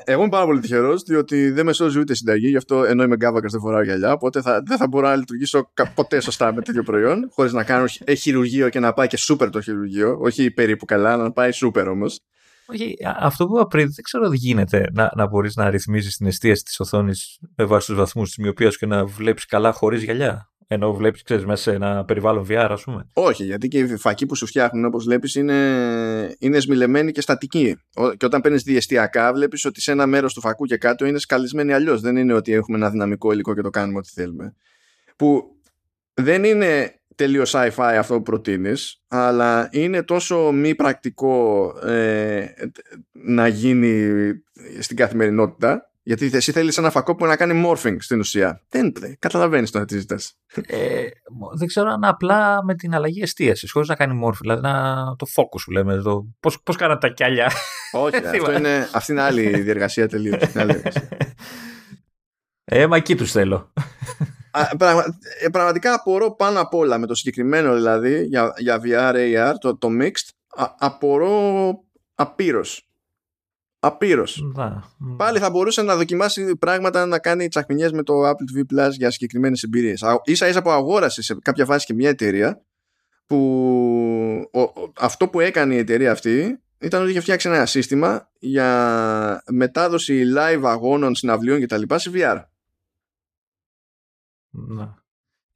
Εγώ είμαι πάρα πολύ τυχερός, διότι δεν με σώζει ούτε συνταγή, γι' αυτό ενώ είμαι γκάβακας δεν φοράω γυαλιά, οπότε δεν θα μπορώ να λειτουργήσω ποτέ σωστά με τέτοιο προϊόν, χωρίς να κάνω χειρουργείο και να πάει και σούπερ το χειρουργείο, όχι περίπου καλά, να πάει σούπερ όμως. Όχι, αυτό που είπα πριν, δεν ξέρω ότι γίνεται να μπορείς να ρυθμίζεις την εστίαση της οθόνης με βάση τους βαθμούς της μοιοπίας και να βλέπεις καλά χωρίς γυαλιά. Ενώ βλέπεις, ξέρεις, μέσα σε ένα περιβάλλον VR, ας πούμε. Όχι, γιατί και οι φακοί που σου φτιάχνουν, όπως βλέπεις, είναι σμιλεμένοι και στατικοί. Και όταν παίρνεις διεστιακά, βλέπεις ότι σε ένα μέρος του φακού και κάτω είναι σκαλισμένοι αλλιώς. Δεν είναι ότι έχουμε ένα δυναμικό υλικό και το κάνουμε ό,τι θέλουμε. Που δεν είναι τελείως sci-fi αυτό που προτείνεις, αλλά είναι τόσο μη πρακτικό να γίνει στην καθημερινότητα. Γιατί εσύ θέλεις ένα φακό που να κάνει morphing στην ουσία. Δεν καταλαβαίνεις τώρα τι ζητάς. Δεν ξέρω αν απλά με την αλλαγή εστίασης, χωρίς να κάνει morphing, δηλαδή το focus που λέμε. Πώς κάνατε τα κιάλια. Όχι, αυτή είναι άλλη διεργασία τελείως. Μα εκεί τους θέλω. Πραγματικά απορώ πάνω απ' όλα με το συγκεκριμένο, δηλαδή για VR, AR, το mixed, απορώ απείρως. Πάλι θα μπορούσε να δοκιμάσει πράγματα, να κάνει τσακμινιές με το Apple TV Plus για συγκεκριμένες εμπειρίες. Ίσα-ίσα που αγόρασε σε κάποια φάση και μια εταιρεία που αυτό που έκανε η εταιρεία αυτή ήταν ότι είχε φτιάξει ένα σύστημα για μετάδοση live αγώνων, συναυλίων και τα λοιπά σε VR.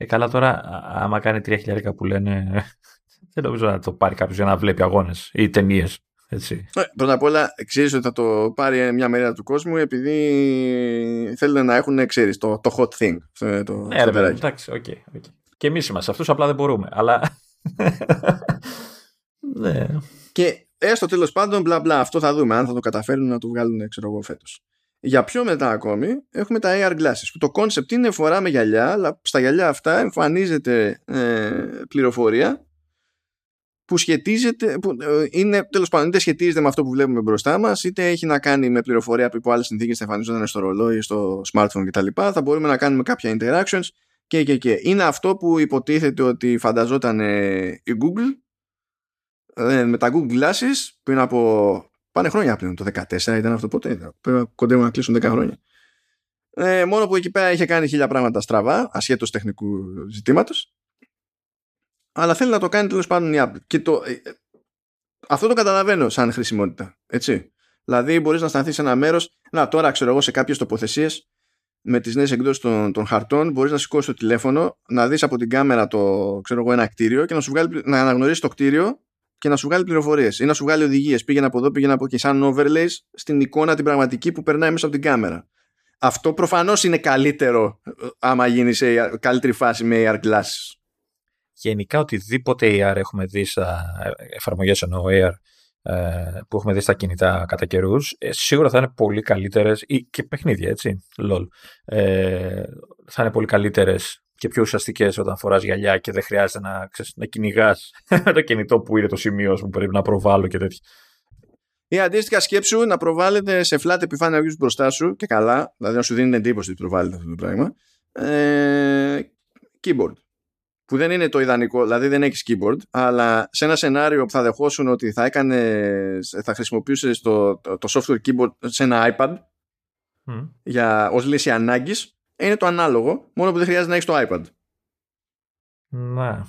Καλά τώρα, άμα κάνει 3.000 που λένε, δεν νομίζω να το πάρει κάποιος για να βλέπει αγώνες ή ταινίες. Έτσι. Πρώτα απ' όλα, ξέρεις ότι θα το πάρει μια μερίδα του κόσμου επειδή θέλουν να έχουν, ξέρεις, το hot thing. Εντάξει, okay. Και εμείς είμαστε αυτούς, απλά δεν μπορούμε. Αλλά. Ναι. Και έστω τέλος πάντων, μπλα μπλα, αυτό θα δούμε. Αν θα το καταφέρουν να το βγάλουν, ξέρω εγώ, φέτος. Για πιο μετά ακόμη έχουμε τα AR glasses, που το concept είναι φοράμε γυαλιά, αλλά στα γυαλιά αυτά εμφανίζεται πληροφορία. Που σχετίζεται, τέλος πάντων, είτε σχετίζεται με αυτό που βλέπουμε μπροστά μας, είτε έχει να κάνει με πληροφορία που υπό άλλες συνθήκες θα εμφανίζονταν στο ρολόι, στο smartphone κτλ. Θα μπορούμε να κάνουμε κάποια interactions και. Είναι αυτό που υποτίθεται ότι φανταζόταν η Google με τα Google Glasses πριν από. Πάνε χρόνια πλέον, το 2014 ήταν αυτό ποτέ. Κοντεύουν να κλείσουν 10 χρόνια. Μόνο που εκεί πέρα είχε κάνει 1000 πράγματα στραβά, ασχέτως τεχνικού ζητήματος. Αλλά θέλει να το κάνει τέλος πάντων η Apple. Και αυτό το καταλαβαίνω σαν χρησιμότητα. Έτσι. Δηλαδή, μπορείς να σταθείς σε ένα μέρος. Να, τώρα ξέρω εγώ σε κάποιες τοποθεσίες με τις νέες εκδόσεις των χαρτών, μπορείς να σηκώσεις το τηλέφωνο, να δεις από την κάμερα ξέρω εγώ, ένα κτίριο και να αναγνωρίσεις το κτίριο και να σου βγάλει πληροφορίες ή να σου βγάλει οδηγίες. Πήγαινε από εδώ, πήγαινε από εκεί. Σαν overlays στην εικόνα την πραγματική που περνάει μέσα από την κάμερα. Αυτό προφανώς είναι καλύτερο άμα γίνει σε καλύτερη φάση με AR glasses. Γενικά οτιδήποτε AR έχουμε δει στα εφαρμογές εννοώ AR που έχουμε δει στα κινητά κατά καιρούς, σίγουρα θα είναι πολύ καλύτερες και παιχνίδια, έτσι, LOL. Θα είναι πολύ καλύτερες και πιο ουσιαστικές όταν φοράς γυαλιά και δεν χρειάζεται να κυνηγάς το κινητό που είναι το σημείο που πρέπει να προβάλλω και τέτοια. Ή αντίστοιχα σκέψου να προβάλλεται σε flat επιφάνεια μπροστά σου και καλά, δηλαδή να σου δίνει εντύπωση ότι προβάλλεται αυτό το πράγμα. Keyboard. Που δεν είναι το ιδανικό, δηλαδή δεν έχεις keyboard, αλλά σε ένα σενάριο που θα δεχόσουν ότι θα χρησιμοποιούσες το software keyboard σε ένα iPad ως λύση ανάγκης, είναι το ανάλογο, μόνο που δεν χρειάζεται να έχεις το iPad. Να.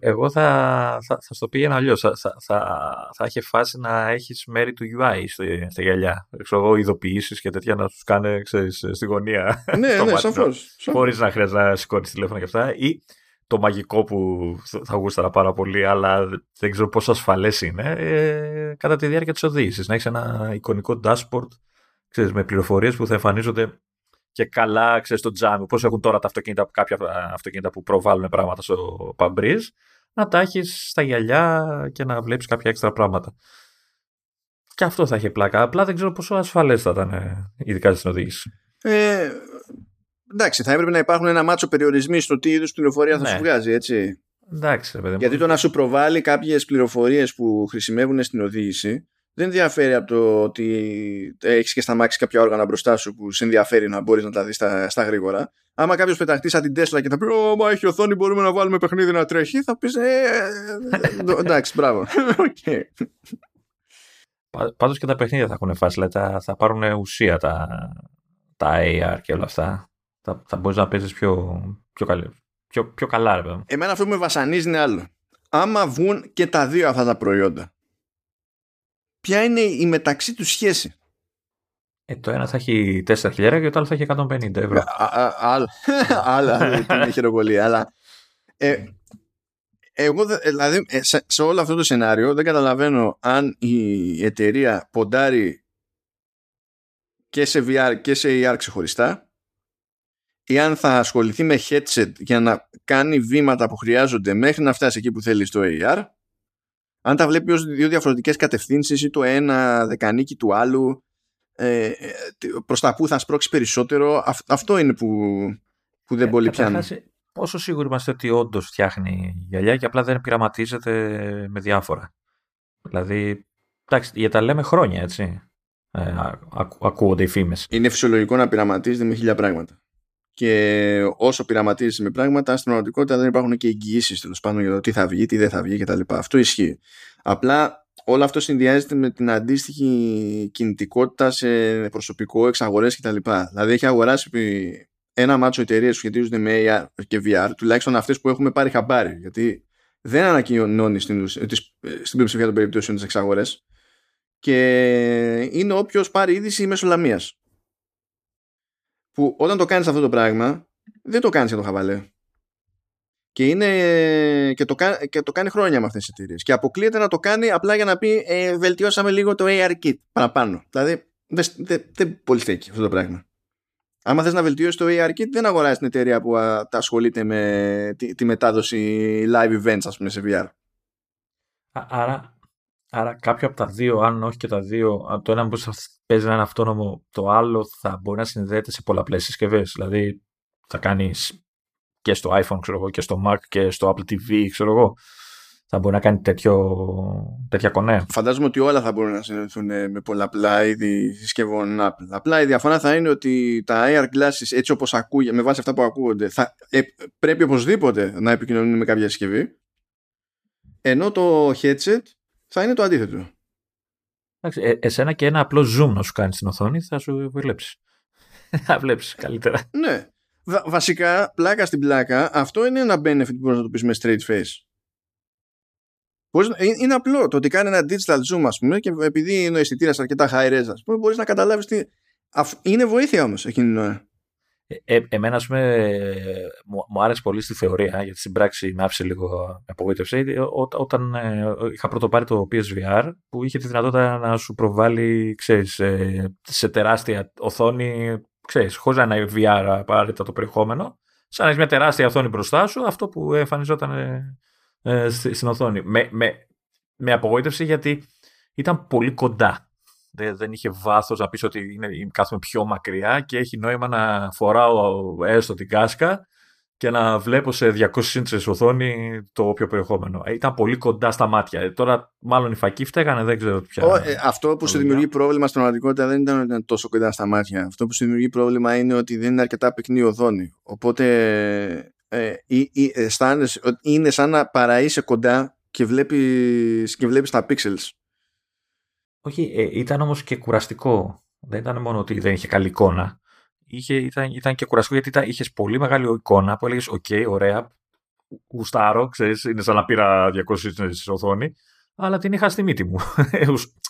Εγώ θα στο πήγαινα αλλιώς. Θα έχει φάση να έχεις μέρη του UI στα γυαλιά. Ξέρω εγώ, ειδοποιήσεις και τέτοια να τους κάνει στη γωνία. Ναι, σαφώς. Χωρίς να χρειάζεται να σηκώνεις τηλέφωνα και αυτά. Ή το μαγικό που θα γούσταρα πάρα πολύ, αλλά δεν ξέρω πόσο ασφαλές είναι, κατά τη διάρκεια της οδήγησης. Να έχεις ένα εικονικό dashboard ξέρεις, με πληροφορίες που θα εμφανίζονται και καλά, ξέρεις, στο τζάμι. Όπως έχουν τώρα τα αυτοκίνητα, κάποια αυτοκίνητα που προβάλλουν πράγματα στο παμπρίζ, να τα έχεις στα γυαλιά και να βλέπεις κάποια έξτρα πράγματα. Και αυτό θα είχε πλάκα. Απλά δεν ξέρω πόσο ασφαλές θα ήταν, ειδικά στην οδήγηση. Εντάξει, θα έπρεπε να υπάρχουν ένα μάτσο περιορισμοί στο τι είδους πληροφορία θα σου βγάζει, έτσι. Εντάξει, παιδί μου. Γιατί το να σου προβάλλει κάποιες πληροφορίες που χρησιμεύουν στην οδήγηση δεν διαφέρει από το ότι έχεις και σταμάξει κάποια όργανα μπροστά σου που σε ενδιαφέρει να μπορείς να τα δεις στα γρήγορα. Άμα κάποιος πεταχτεί σαν την Τέσλα και θα πει «Ω, μα έχει οθόνη, μπορούμε να βάλουμε παιχνίδι να τρέχει», θα πεις εντάξει, μπράβο. Okay. Πάντως και τα παιχνίδια θα έχουν φάση, θα πάρουν ουσία τα AR και όλα αυτά. Θα μπορείς να παίζεις πιο καλά, ρε παιδί. Εμένα αυτό που με βασανίζει είναι άλλο. Άμα βγουν και τα δύο αυτά τα προϊόντα, ποια είναι η μεταξύ του σχέση? Το ένα θα έχει 4.000 και το άλλο θα έχει 150 ευρώ. Άλλα είναι χειροκολία. Αλλά εγώ δηλαδή σε όλο αυτό το σενάριο δεν καταλαβαίνω αν η εταιρεία ποντάρει και σε VR και σε AR ξεχωριστά ή αν θα ασχοληθεί με headset για να κάνει βήματα που χρειάζονται μέχρι να φτάσει εκεί που θέλει στο AR, αν τα βλέπει ως δύο διαφορετικές κατευθύνσεις ή το ένα δεκανίκι του άλλου, προς τα που θα σπρώξει περισσότερο. Αυτό είναι που δεν πολύ πιάνει. Πόσο σίγουροι είμαστε ότι όντως φτιάχνει γυαλιά και απλά δεν πειραματίζεται με διάφορα? Δηλαδή, εντάξει, για τα λέμε χρόνια, έτσι. Ακούγονται οι φήμες. Είναι φυσιολογικό να πειραματίζεται με χίλια πράγματα. Και όσο πειραματίζεσαι με πράγματα, στην πραγματικότητα δεν υπάρχουν και εγγυήσεις τέλος πάντων για το τι θα βγει, τι δεν θα βγει κτλ. Αυτό ισχύει. Απλά όλο αυτό συνδυάζεται με την αντίστοιχη κινητικότητα σε προσωπικό, εξαγορές κτλ. Δηλαδή έχει αγοράσει ένα μάτσο εταιρείες που σχετίζονται με AR και VR, τουλάχιστον αυτές που έχουμε πάρει χαμπάρι. Γιατί δεν ανακοινώνει στην πλειοψηφία των περιπτώσεων τις εξαγορές. Και είναι όποιος πάρει είδηση μεσολαμίας. Που όταν το κάνεις αυτό το πράγμα, δεν το κάνεις για το χαβαλέ. Και, και το κάνει χρόνια με αυτές τις εταιρείες. Και αποκλείεται να το κάνει απλά για να πει βελτιώσαμε λίγο το AR kit παραπάνω. Δηλαδή δεν πολύ στέκει αυτό το πράγμα. Άμα θες να βελτιώσεις το AR kit, δεν αγοράζεις την εταιρεία που τα ασχολείται με τη μετάδοση live events, ας πούμε, σε VR. Άρα κάποιο από τα δύο, αν όχι και τα δύο, το ένα που παίζει έναν αυτόνομο, το άλλο θα μπορεί να συνδέεται σε πολλαπλές συσκευές. Δηλαδή θα κάνεις και στο iPhone, ξέρω εγώ, και στο Mac και στο Apple TV, ξέρω εγώ. Θα μπορεί να κάνει τέτοια κονέ. Φαντάζομαι ότι όλα θα μπορούν να συνδεθούν με πολλαπλά είδη συσκευών Apple. Απλά η διαφορά θα είναι ότι τα AR glasses, έτσι όπως ακούγεται, με βάση αυτά που ακούγονται, θα πρέπει οπωσδήποτε να επικοινωνούν με κάποια συσκευή. Ενώ το headset θα είναι το αντίθετο. Εσένα και ένα απλό zoom να σου κάνει στην οθόνη θα σου βλέψει. Θα βλέψει καλύτερα. Ναι. Βασικά, πλάκα στην πλάκα, αυτό είναι ένα benefit που μπορείς να το πεις με straight face. Είναι απλό το ότι κάνει ένα digital zoom, ας πούμε, και επειδή είναι ο αισθητήρας αρκετά high res, ας πούμε, μπορείς να καταλάβεις τι. Είναι βοήθεια όμως εκείνη την ώρα. Εμένα, ας πούμε, μου άρεσε πολύ στη θεωρία, γιατί στην πράξη με άφησε λίγο απογοήτευση, όταν είχα πρώτο πάρει το PSVR, που είχε τη δυνατότητα να σου προβάλλει, ξέρεις, σε τεράστια οθόνη, ξέρεις, χωρίς να είναι VR απαραίτητα το περιεχόμενο, σαν να έχεις μια τεράστια οθόνη μπροστά σου, αυτό που εμφανιζόταν στην οθόνη. Με απογοήτευση, γιατί ήταν πολύ κοντά. Δεν είχε βάθος να πεις ότι κάθομαι πιο μακριά και έχει νόημα να φοράω έστω την κάσκα και να βλέπω σε 200 ίντσες οθόνη το όποιο περιεχόμενο. Ήταν πολύ κοντά στα μάτια. Τώρα, μάλλον οι φακοί φταίγανε, δεν ξέρω πια. Αυτό που σου δημιουργεί πρόβλημα στην πραγματικότητα δεν ήταν ότι ήταν τόσο κοντά στα μάτια. Αυτό που σου δημιουργεί πρόβλημα είναι ότι δεν είναι αρκετά πυκνή οθόνη. Οπότε αισθάνεσαι ότι είναι σαν να παραείσαι κοντά και βλέπεις τα pixels. Όχι, ήταν όμως και κουραστικό. Δεν ήταν μόνο ότι δεν είχε καλή εικόνα. Ήταν και κουραστικό γιατί είχες πολύ μεγάλη εικόνα που έλεγες «ΟΚ, ωραία, γουστάρω, ξέρεις, είναι σαν να πήρα 200 οθόνη», αλλά την είχα στη μύτη μου.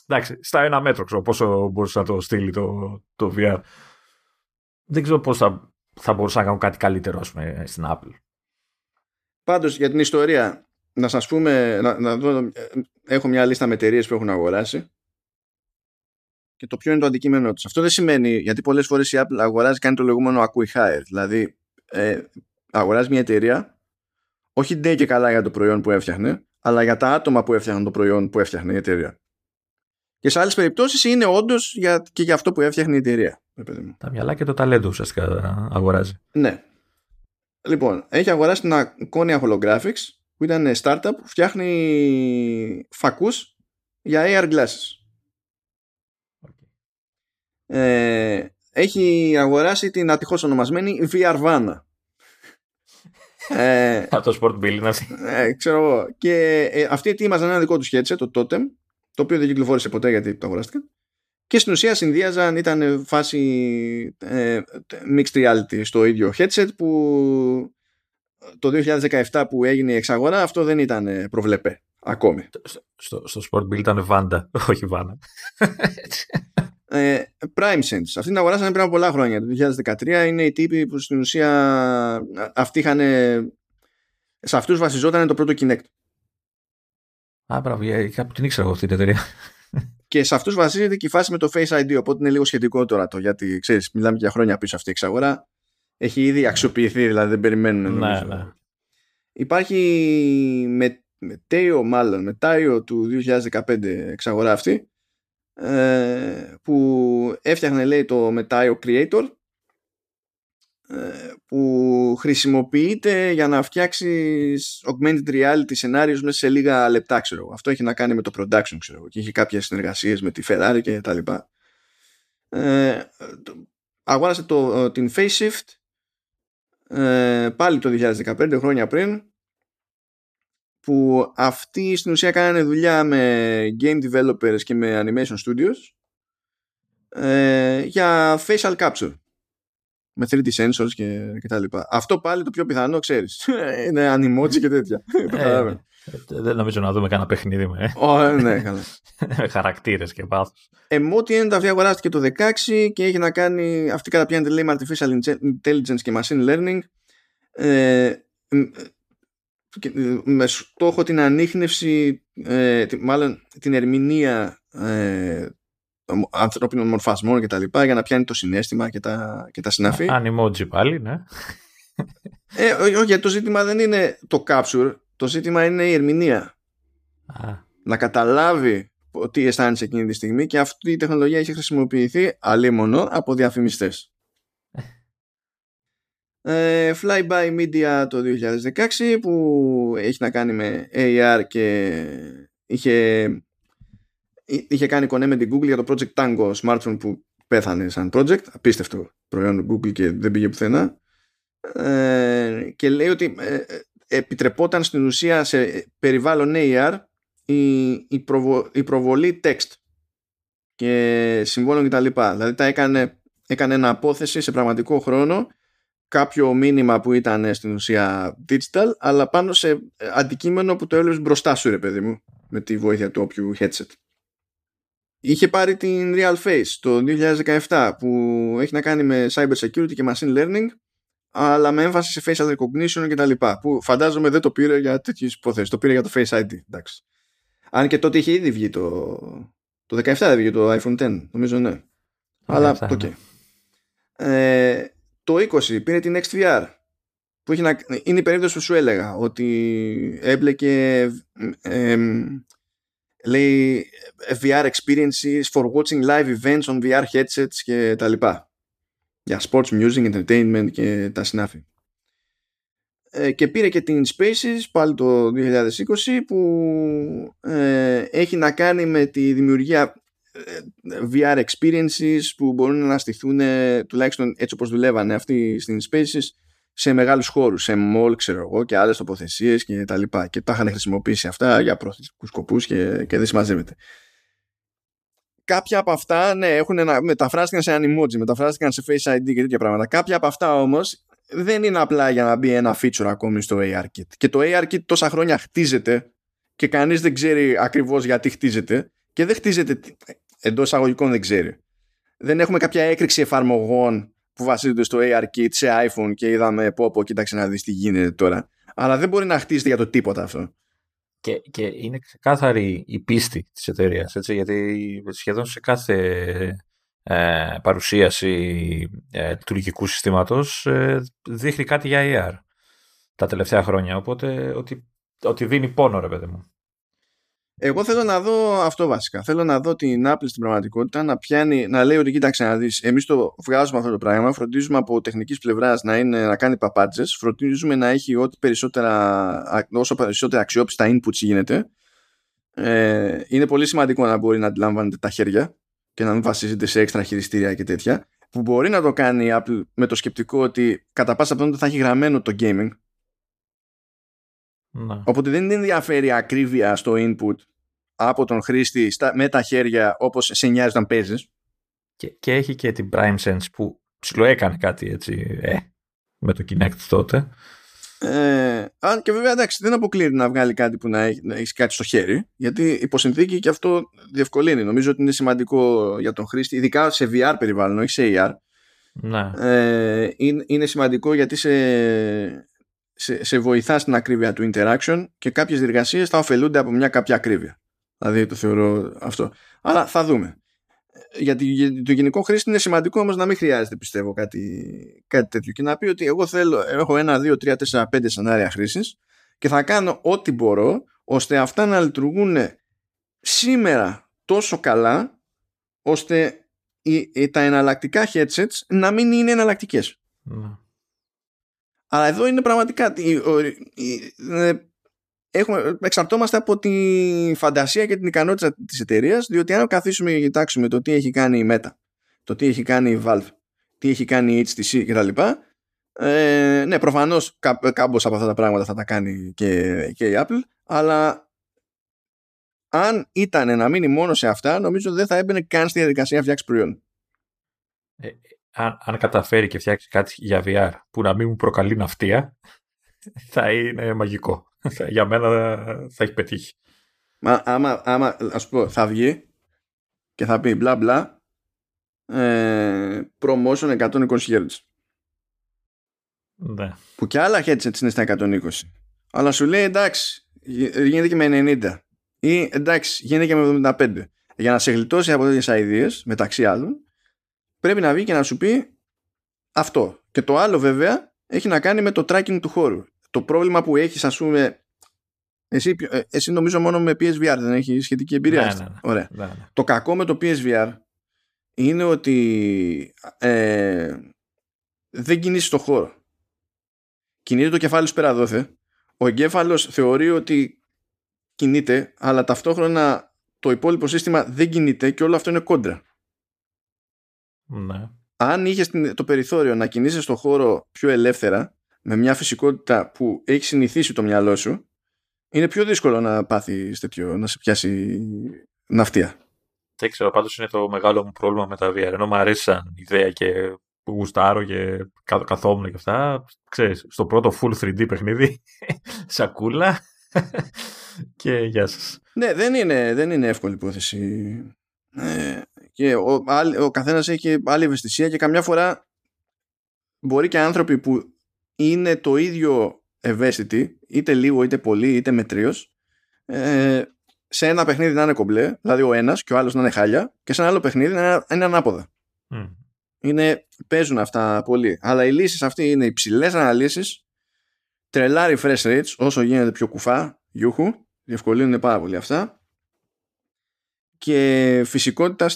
Εντάξει, στα ένα μέτρο, ξέρω πόσο μπορούσα να το στείλει το VR. Δεν ξέρω πώς θα μπορούσα να κάνω κάτι καλύτερο, ας πούμε, στην Apple. Πάντως, για την ιστορία, να σας πούμε, έχω μια λίστα με εταιρείες που έχουν αγοράσει. και το ποιο είναι το αντικείμενό τους. Αυτό δεν σημαίνει, γιατί πολλές φορές η Apple αγοράζει, κάνει το λεγόμενο acquire, δηλαδή αγοράζει μια εταιρεία, όχι ντε και καλά για το προϊόν που έφτιαχνε, αλλά για τα άτομα που έφτιαχναν το προϊόν που έφτιαχνε η εταιρεία. Και σε άλλες περιπτώσεις είναι όντως και για αυτό που έφτιαχνε η εταιρεία. Τα μυαλά και το ταλέντο ουσιαστικά αγοράζει. Ναι. Λοιπόν, έχει αγοράσει την Aconia Holographics, που ήταν startup που φτιάχνει φακούς για AR glasses. Okay. Έχει αγοράσει την ατυχώς ονομασμένη VR Vana. Από το Sport Bill. Ξέρω εγώ. Και αυτοί ετοίμαζαν ένα δικό τους headset, το Totem, το οποίο δεν κυκλοφόρησε ποτέ γιατί το αγοράστηκαν. Και στην ουσία συνδύαζαν, ήταν φάση mixed reality στο ίδιο headset, που το 2017 που έγινε η εξαγορά αυτό δεν ήταν προβλεπέ ακόμη. Στο Sport Bill ήταν Vanda, όχι Vana. Prime Sense. Αυτή την αγοράσανε πριν από πολλά χρόνια. Το 2013 είναι οι τύποι που στην ουσία αυτοί είχαν, σε αυτούς βασιζόταν το πρώτο Kinect. Α, μπράβο, κάπου την ήξερα εγώ αυτή την εταιρεία. Και σε αυτούς βασίζεται και η φάση με το Face ID, οπότε είναι λίγο σχετικό τώρα το, γιατί ξέρεις, μιλάμε για χρόνια πίσω αυτή η εξαγορά. Έχει ήδη αξιοποιηθεί, δηλαδή δεν περιμένουν. Ναι, ναι. Υπάρχει μετέο του 2015 εξαγορά αυτή, που έφτιαχνε, λέει, το Meteo Creator, που χρησιμοποιείται για να φτιάξεις augmented reality σενάριους μέσα σε λίγα λεπτά, ξέρω. Αυτό έχει να κάνει με το production, ξέρω, και έχει κάποιες συνεργασίες με τη Ferrari και τα λοιπά. Αγόρασε την Faceshift πάλι το 2015, χρόνια πριν, που αυτοί στην ουσία κάνανε δουλειά με game developers και με animation studios για facial capture με 3D sensors και τα λοιπά. Αυτό πάλι το πιο πιθανό, ξέρεις, είναι ανιμότσι και τέτοια. Δεν νομίζω να δούμε κανένα παιχνίδι με χαρακτήρες και πάθος. Emoji End αυτή αγοράστηκε το 2016 και έχει να κάνει, αυτή καταπιάνεται, λέει, με artificial intelligence και machine learning, με στόχο την ανίχνευση, μάλλον την ερμηνεία ανθρώπινων μορφασμών και τα λοιπά, για να πιάνει το συναίσθημα και τα συναφή. Animoji πάλι, ναι. Όχι, το ζήτημα δεν είναι το capture, το ζήτημα είναι η ερμηνεία. Να καταλάβει τι αισθάνεσαι εκείνη τη στιγμή, και αυτή η τεχνολογία έχει χρησιμοποιηθεί αλίμονο από διαφημιστές. Flyby Media το 2016, που έχει να κάνει με AR και είχε κάνει κονέ με την Google για το Project Tango smartphone που πέθανε σαν project, απίστευτο προϊόν Google και δεν πήγε πουθενά, και λέει ότι επιτρεπόταν στην ουσία σε περιβάλλον AR η προβολή text και συμβόλων και τα λοιπά. Δηλαδή έκανε ένα απόθεση σε πραγματικό χρόνο, κάποιο μήνυμα που ήταν στην ουσία digital, αλλά πάνω σε αντικείμενο που το έλειες μπροστά σου, ρε παιδί μου, με τη βοήθεια του όποιου headset. Είχε πάρει την Real Face το 2017, που έχει να κάνει με cyber security και machine learning, αλλά με έμφαση σε facial recognition και τα λοιπά, που φαντάζομαι δεν το πήρε για τέτοιες υποθέσεις, το πήρε για το Face ID, εντάξει. Αν και τότε είχε ήδη βγει το 17, δεν βγει το iPhone X, νομίζω, ναι. Αλλά οκ. Okay. Το 20 πήρε την XVR, που είναι η περίπτωση που σου έλεγα ότι έμπλεκε, λέει, VR experiences for watching live events on VR headsets και τα λοιπά, για sports, music, entertainment και τα συνάφη. Και πήρε και την Spaces πάλι το 2020, που έχει να κάνει με τη δημιουργία VR experiences που μπορούν να στηθούν, τουλάχιστον έτσι όπως δουλεύανε αυτοί στην Spaces, σε μεγάλους χώρους, σε mall, ξέρω εγώ, και άλλες τοποθεσίες και τα λοιπά, και τα είχαν χρησιμοποιήσει αυτά για προθετικούς σκοπούς και δεν συμμαζεύεται. Κάποια από αυτά, ναι, μεταφράστηκαν σε animoji, μεταφράστηκαν σε Face ID και τέτοια πράγματα. Κάποια από αυτά όμως δεν είναι απλά για να μπει ένα feature ακόμη στο ARKit, και το ARKit τόσα χρόνια χτίζεται και κανείς δεν ξέρει ακριβώς γιατί χτίζεται, και δεν χτίζεται, εντός αγωγικών δεν ξέρει. Δεν έχουμε κάποια έκρηξη εφαρμογών που βασίζονται στο ARKit σε iPhone και είδαμε, κοίταξε να δεις τι γίνεται τώρα. Αλλά δεν μπορεί να χτίζεται για το τίποτα αυτό. Και είναι ξεκάθαρη η πίστη της εταιρείας, έτσι, γιατί σχεδόν σε κάθε παρουσίαση λειτουργικού συστήματος δείχνει κάτι για AR τα τελευταία χρόνια, οπότε ότι δίνει πόνο, ρε παιδί μου. Εγώ θέλω να δω αυτό βασικά. Θέλω να δω την Apple στην πραγματικότητα να πιάνει, να λέει ότι κοίταξε να δεις, εμείς το βγάζουμε αυτό το πράγμα, φροντίζουμε από τεχνικής πλευράς να κάνει παπάτσες, φροντίζουμε να έχει ό,τι περισσότερα, όσο περισσότερα αξιόπιστα inputs γίνεται. Είναι πολύ σημαντικό να μπορεί να αντιλαμβάνεται τα χέρια και να μην βασίζεται σε έξτρα χειριστήρια και τέτοια, που μπορεί να το κάνει η Apple με το σκεπτικό ότι κατά πάσα πιθανότητα θα έχει γραμμένο το gaming. Να. Οπότε δεν ενδιαφέρει ακρίβεια στο input από τον χρήστη με τα χέρια όπως σε νοιάζει όταν παίζεις. Και έχει και την Prime Sense που ψιλοέκανε κάτι έτσι με το Kinect τότε. Και βέβαια εντάξει, δεν αποκλείεται να βγάλει κάτι που να έχει κάτι στο χέρι, γιατί υποσυνθήκη και αυτό διευκολύνει. Νομίζω ότι είναι σημαντικό για τον χρήστη, ειδικά σε VR περιβάλλον, όχι σε AR. Να. Είναι σημαντικό γιατί σε βοηθά στην ακρίβεια του interaction και κάποιες διεργασίες θα ωφελούνται από μια κάποια ακρίβεια. Δηλαδή το θεωρώ αυτό. Αλλά θα δούμε. Για το γενικό χρήστη είναι σημαντικό όμως να μην χρειάζεται, πιστεύω, κάτι τέτοιο. Και να πει ότι εγώ έχω 1, 2, 3, 4, 5 σενάρια χρήσης και θα κάνω ό,τι μπορώ ώστε αυτά να λειτουργούν σήμερα τόσο καλά ώστε τα εναλλακτικά headsets να μην είναι εναλλακτικές. Αλλά εδώ είναι πραγματικά. Εξαρτώμαστε από τη φαντασία και την ικανότητα της εταιρείας, διότι αν καθίσουμε και κοιτάξουμε το τι έχει κάνει η Meta, το τι έχει κάνει η Valve, τι έχει κάνει η HTC κτλ. Ναι, προφανώς κάμπος από αυτά τα πράγματα θα τα κάνει και η Apple, αλλά αν ήταν να μείνει μόνο σε αυτά, νομίζω δεν θα έμπαινε καν στη διαδικασία φτιάξη προϊόν. Αν καταφέρει και φτιάξει κάτι για VR που να μην μου προκαλεί ναυτία, θα είναι μαγικό. Για μένα θα έχει πετύχει. Μα άμα ας πω, θα βγει και θα πει μπλα μπλα promotion 120 Hz. Ναι. Που και άλλα headsets είναι στα 120. Αλλά σου λέει εντάξει, γίνεται και με 90. Ή εντάξει, γίνεται και με 75. Για να σε γλιτώσει από τέτοιες ideas, μεταξύ άλλων, πρέπει να βγει και να σου πει αυτό. Και το άλλο βέβαια έχει να κάνει με το tracking του χώρου. Το πρόβλημα που έχεις, ας πούμε, εσύ νομίζω μόνο με PSVR δεν έχεις σχετική εμπειρία. Ναι. Ωραία. Ναι. Το κακό με το PSVR είναι ότι δεν κινείς το χώρο. Κινείται το κεφάλι σου πέρα δόθε. Ο εγκέφαλος θεωρεί ότι κινείται, αλλά ταυτόχρονα το υπόλοιπο σύστημα δεν κινείται και όλο αυτό είναι κόντρα. Ναι. Αν είχες το περιθώριο να κινήσεις το χώρο πιο ελεύθερα, με μια φυσικότητα που έχει συνηθίσει το μυαλό σου, είναι πιο δύσκολο να πάθεις τέτοιο, να σε πιάσει ναυτία. Δεν ξέρω, πάντως είναι το μεγάλο μου πρόβλημα με τα VR. Ενώ μου αρέσει σαν ιδέα και γουστάρω και καθόμουν και αυτά. Ξέρεις, στο πρώτο full 3D παιχνίδι, σακούλα και γεια σας. Ναι, δεν είναι εύκολη υπόθεση. Και ο καθένας έχει άλλη ευαισθησία και καμιά φορά μπορεί και άνθρωποι που είναι το ίδιο ευαίσθητοι, είτε λίγο είτε πολύ είτε μετρίως, σε ένα παιχνίδι να είναι κομπλέ, δηλαδή ο ένας και ο άλλος να είναι χάλια, και σε ένα άλλο παιχνίδι να είναι ανάποδα. Παίζουν αυτά πολύ, αλλά οι λύσεις αυτή είναι υψηλές αναλύσεις, τρελά refresh rates όσο γίνεται πιο κουφά, διευκολύνουν πάρα πολύ αυτά, και φυσικότητα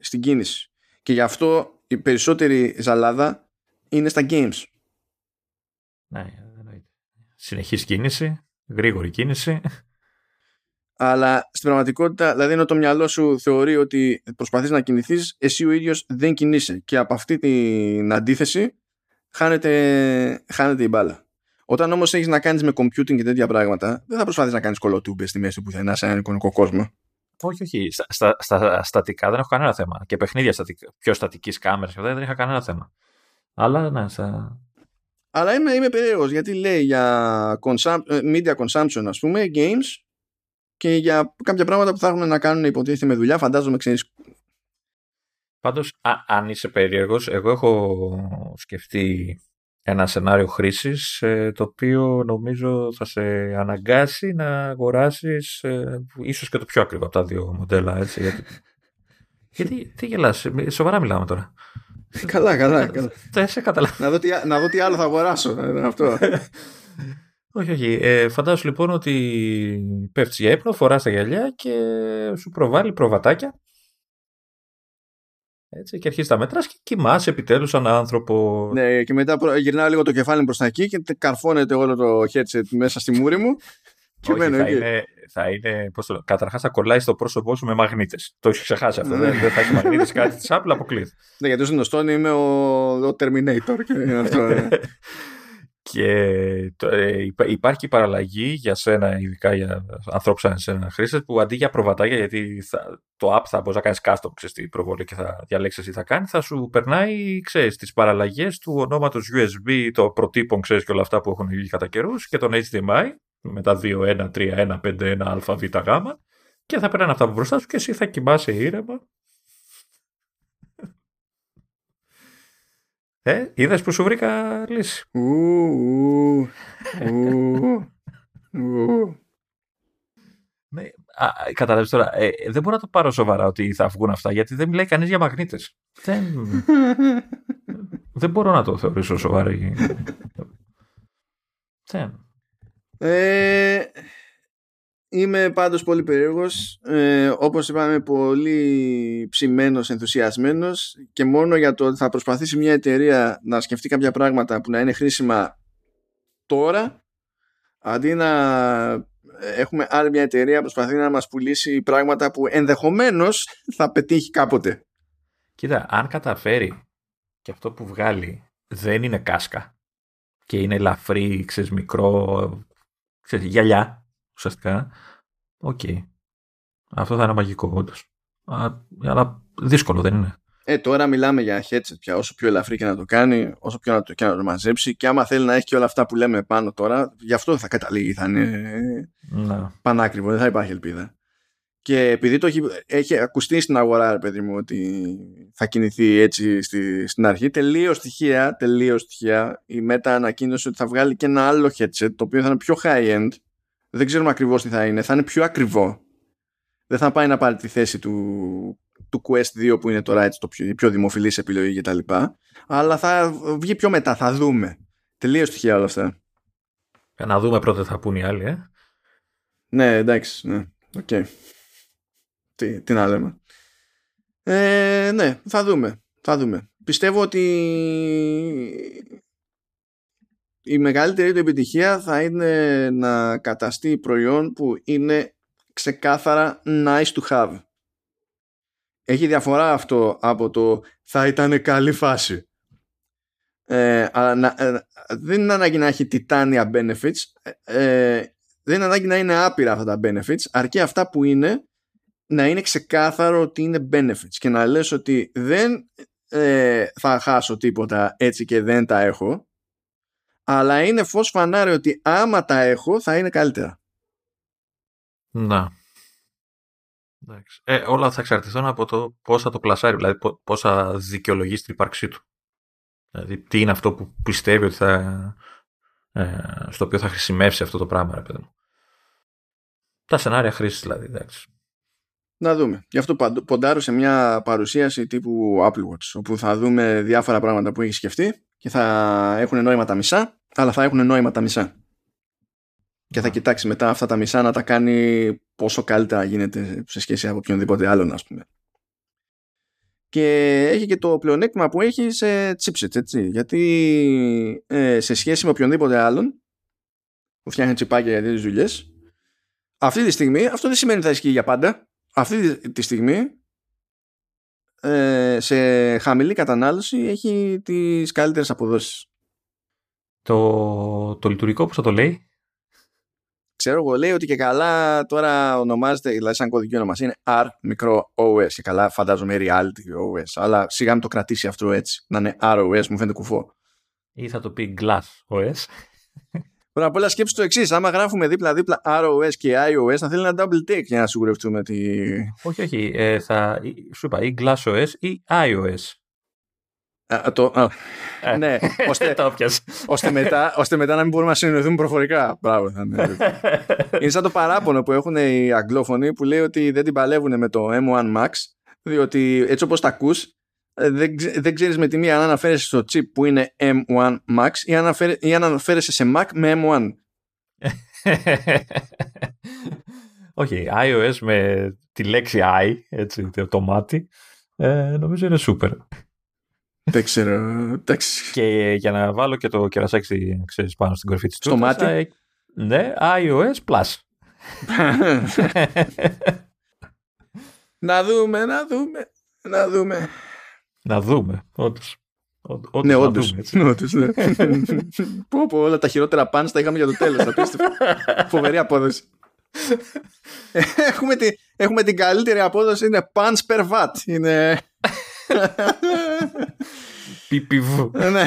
στην κίνηση. Και γι' αυτό η περισσότερη ζαλάδα είναι στα games. Ναι, συνεχής κίνηση, γρήγορη κίνηση. Αλλά στην πραγματικότητα, δηλαδή ενώ το μυαλό σου θεωρεί ότι προσπαθείς να κινηθείς, εσύ ο ίδιος δεν κινείσαι. Και από αυτή την αντίθεση χάνεται η μπάλα. Όταν όμως έχεις να κάνεις με computing και τέτοια πράγματα, δεν θα προσπαθείς να κάνεις κολοτούμπες στη μέση του πουθενά σε έναν εικονικό κόσμο. Όχι. Στα στατικά δεν έχω κανένα θέμα. Και παιχνίδια πιο στατικής κάμερας δεν είχα κανένα θέμα. Αλλά ναι, Αλλά είμαι περίεργος, γιατί λέει για media consumption, ας πούμε, games, και για κάποια πράγματα που θα έχουν να κάνουν υποτίθεται με δουλειά, φαντάζομαι, ξέρεις. Πάντως, αν είσαι περίεργος, εγώ έχω σκεφτεί ένα σενάριο χρήσης, το οποίο νομίζω θα σε αναγκάσει να αγοράσεις ίσως και το πιο ακριβό από τα δύο μοντέλα, έτσι, γιατί... Γιατί τι γελάς, σοβαρά μιλάμε τώρα. Καλά. Δεν σε καταλάβω. Να δω τι άλλο θα αγοράσω. Αυτό. Όχι. Φαντάσου λοιπόν ότι πέφτεις για ύπνο, φοράς τα γυαλιά και σου προβάλλει προβατάκια. Έτσι, και αρχίζεις τα μετράς και κοιμάσαι επιτέλους σαν άνθρωπο. Ναι, και μετά γυρνάω λίγο το κεφάλι προς τα εκεί και καρφώνεται όλο το headset μέσα στη μούρη μου. Όχι, θα είναι καταρχάς θα κολλάει στο πρόσωπό σου με μαγνήτες. Το έχεις ξεχάσει αυτό. Δεν θα έχει μαγνήτες κάτι της Apple, αποκλείεται. Ναι, γιατί στον οστόνη είμαι ο Terminator. Και, αυτό, ναι. Και υπάρχει και παραλλαγή για σένα, ειδικά για ανθρώπους σαν εσένα χρήστες, που αντί για προβατάκια, γιατί το app θα μπορεί να κάνει custom στην προβολή και θα διαλέξεις τι θα κάνει, θα σου περνάει τις παραλλαγές του ονόματος USB, των προτύπων και όλα αυτά που έχουν βγει κατά καιρούς και τον HDMI. Με τα 2, 1, 3, 1, 5, 1, α, β, γ. Και θα περνάνε αυτά από μπροστά σου και εσύ θα κοιμάσαι ήρεμα. Είδες που σου βρήκα λύση. Ναι, καταλάβεις τώρα, δεν μπορώ να το πάρω σοβαρά ότι θα βγουν αυτά, γιατί δεν μιλάει κανείς για μαγνήτες. Δεν μπορώ να το θεωρήσω σοβαρή. Είμαι πάντως πολύ περίεργος, όπως είπαμε, πολύ ψημένος, ενθουσιασμένος, και μόνο για το ότι θα προσπαθήσει μια εταιρεία να σκεφτεί κάποια πράγματα που να είναι χρήσιμα τώρα, αντί να έχουμε άλλη μια εταιρεία που προσπαθεί να μας πουλήσει πράγματα που ενδεχομένως θα πετύχει κάποτε. Κοίτα, αν καταφέρει και αυτό που βγάλει δεν είναι κάσκα και είναι ελαφρύ, μικρό, γυαλιά ουσιαστικά, okay. Αυτό θα είναι μαγικό όντως. Αλλά δύσκολο δεν είναι. Τώρα μιλάμε για headset πια. Όσο πιο ελαφρύ και να το κάνει, όσο πιο να το μαζέψει, και άμα θέλει να έχει και όλα αυτά που λέμε πάνω τώρα, γι' αυτό θα καταλήγει, θα είναι πανάκριβο, δεν θα υπάρχει ελπίδα. Και επειδή το έχει ακουστεί στην αγορά, ρε παιδί μου, ότι θα κινηθεί έτσι στην αρχή, τελείως τυχαία η Meta ανακοίνωσε ότι θα βγάλει και ένα άλλο headset, το οποίο θα είναι πιο high-end. Δεν ξέρουμε ακριβώς τι θα είναι πιο ακριβό. Δεν θα πάει να πάρει τη θέση του Quest 2, που είναι τώρα έτσι η πιο δημοφιλής επιλογή κτλ. Αλλά θα βγει πιο μετά, θα δούμε. Τελείως τυχαία όλα αυτά. Να δούμε πρώτα θα πούν οι άλλοι, Ναι, εντάξει, ναι. Okay. Τι να λέμε. Ναι, θα δούμε. Πιστεύω ότι η μεγαλύτερη του επιτυχία θα είναι να καταστεί προϊόν που είναι ξεκάθαρα nice to have. Έχει διαφορά αυτό από το θα ήταν καλή φάση. Αλλά δεν είναι ανάγκη να έχει τιτάνια benefits. Δεν είναι ανάγκη να είναι άπειρα αυτά τα benefits, αρκεί αυτά που είναι να είναι ξεκάθαρο ότι είναι benefits και να λες ότι δεν θα χάσω τίποτα έτσι και δεν τα έχω, αλλά είναι φως φανάρι ότι άμα τα έχω θα είναι καλύτερα. Να. Όλα θα εξαρτηθούν από το πώς θα το πλασάρει, δηλαδή πώς θα δικαιολογήσει την ύπαρξή του. Δηλαδή τι είναι αυτό που πιστεύει ότι θα... στο οποίο θα χρησιμεύσει αυτό το πράγμα, ρε παιδί μου. Τα σενάρια χρήσης δηλαδή, εντάξει. Να δούμε. Γι' αυτό ποντάρω σε μια παρουσίαση τύπου Apple Watch, όπου θα δούμε διάφορα πράγματα που έχει σκεφτεί και θα έχουν νόημα τα μισά, αλλά θα έχουν νόημα τα μισά. Και θα κοιτάξει μετά αυτά τα μισά να τα κάνει πόσο καλύτερα γίνεται σε σχέση από οποιονδήποτε άλλον, ας πούμε. Και έχει και το πλεονέκτημα που έχει σε chipset, έτσι. Γιατί σε σχέση με οποιονδήποτε άλλον που φτιάχνει τσιπάκια για τέτοιες δουλειές, αυτή τη στιγμή, αυτό δεν σημαίνει ότι θα ισχύει για πάντα, αυτή τη στιγμή σε χαμηλή κατανάλωση έχει τις καλύτερες αποδόσεις. Το λειτουργικό πώς θα το λέει? Ξέρω εγώ, λέει ότι και καλά τώρα ονομάζεται, δηλαδή σαν κωδική ονομασία είναι R μικρό OS, και καλά φαντάζομαι Reality OS, αλλά σιγά μην το κρατήσει αυτό έτσι, να είναι ROS, μου φαίνεται κουφό. Ή θα το πει Glass OS. Πρώτα απ' όλα σκέψου το εξής, άμα γράφουμε δίπλα-δίπλα ROS και iOS θα θέλει ένα double take για να σιγουρευτούμε τη... Όχι, σου είπα, ή Glass OS ή iOS. Ναι, ώστε μετά να μην μπορούμε να συνεννοηθούμε προφορικά. Μπράβο, θα είναι. Είναι σαν το παράπονο που έχουν οι αγγλόφωνοι που λέει ότι δεν την παλεύουν με το M1 Max, διότι έτσι όπως τα ακούς, δεν ξέρεις με τη μία αν αναφέρεσαι στο chip που είναι M1 Max ή αν αναφέρεσαι σε Mac με M1. Όχι, iOS με τη λέξη i, έτσι, το μάτι, νομίζω είναι super. Δεν ξέρω. Και για να βάλω και το κερασάκι, ξέρεις, πάνω στην κορυφή της στο τούτας, μάτι. Ναι, iOS Plus. Να δούμε, όντως. Ναι, όντως. Πω, όλα τα χειρότερα πάνω τα είχαμε για το τέλος. Απίστευτο. Φοβερή απόδοση. Έχουμε την καλύτερη απόδοση, είναι pants per watt. Είναι... PPV. Ναι.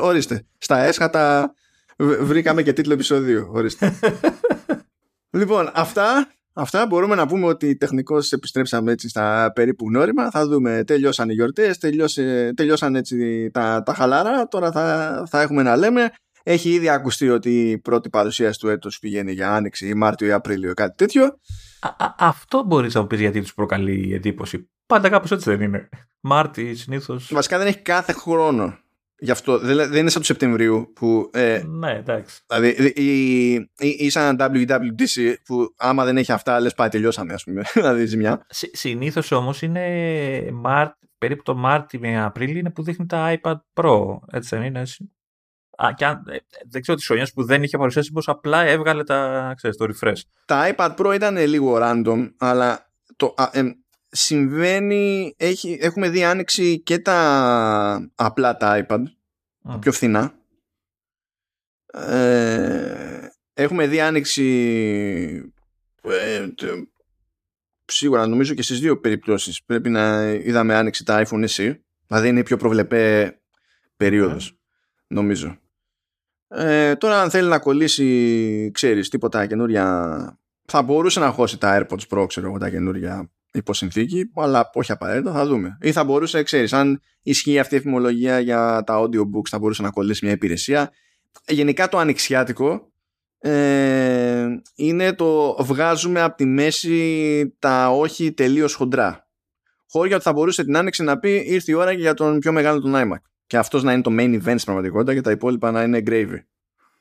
Ορίστε. Στα έσχατα βρήκαμε και τίτλο επεισοδίου. Ορίστε. Λοιπόν, αυτά μπορούμε να πούμε ότι τεχνικώς επιστρέψαμε έτσι στα περίπου γνώριμα. Θα δούμε, τελειώσαν οι γιορτές, τελειώσαν έτσι τα χαλάρα. Τώρα θα έχουμε να λέμε. Έχει ήδη ακουστεί ότι η πρώτη παρουσίαση του έτους πηγαίνει για Άνοιξη ή Μάρτιο ή Απρίλιο ή κάτι τέτοιο. Αυτό μπορείς να μου πεις γιατί τους προκαλεί εντύπωση. Πάντα κάπως έτσι δεν είναι. Μάρτι συνήθως. Βασικά δεν έχει κάθε χρόνο. Γι' αυτό δεν είναι σαν του Σεπτεμβρίου που. Ναι, εντάξει. Δηλαδή ή σαν WWDC που άμα δεν έχει αυτά, λες πάει τελειώσαμε, ας πούμε. Δηλαδή ζημιά. Συνήθως όμως είναι περίπου το Μάρτι με Απρίλιο είναι που δείχνει τα iPad Pro. Έτσι δεν είναι. Δεν ξέρω τι χρονιές που δεν είχε παρουσιάσει, πως απλά έβγαλε το refresh. Τα iPad Pro ήταν λίγο random, αλλά συμβαίνει, έχουμε δει άνοιξη και τα απλά τα iPad, τα πιο φθηνά. Έχουμε δει άνοιξη σίγουρα, νομίζω και στις δύο περιπτώσεις. Πρέπει να είδαμε άνοιξη τα iPhone SE, δηλαδή είναι η πιο προβλεπέ περίοδος, νομίζω. Τώρα αν θέλει να κολλήσει, ξέρεις, τίποτα καινούρια, θα μπορούσε να χώσει τα AirPods Pro, ξέρω εγώ, τα καινούρια υποσυνθήκη, αλλά όχι απαραίτητα, θα δούμε. Ή θα μπορούσε, ξέρεις, αν ισχύει αυτή η εφημολογία για τα audiobooks, θα μπορούσε να κολλήσει μια υπηρεσία. Γενικά το ανοιξιάτικο είναι το βγάζουμε από τη μέση τα όχι τελείως χοντρά. Χώρια ότι θα μπορούσε την άνοιξη να πει ήρθε η ώρα για τον πιο μεγάλο τον iMac. Και αυτός να είναι το main event στην πραγματικότητα και τα υπόλοιπα να είναι gravy.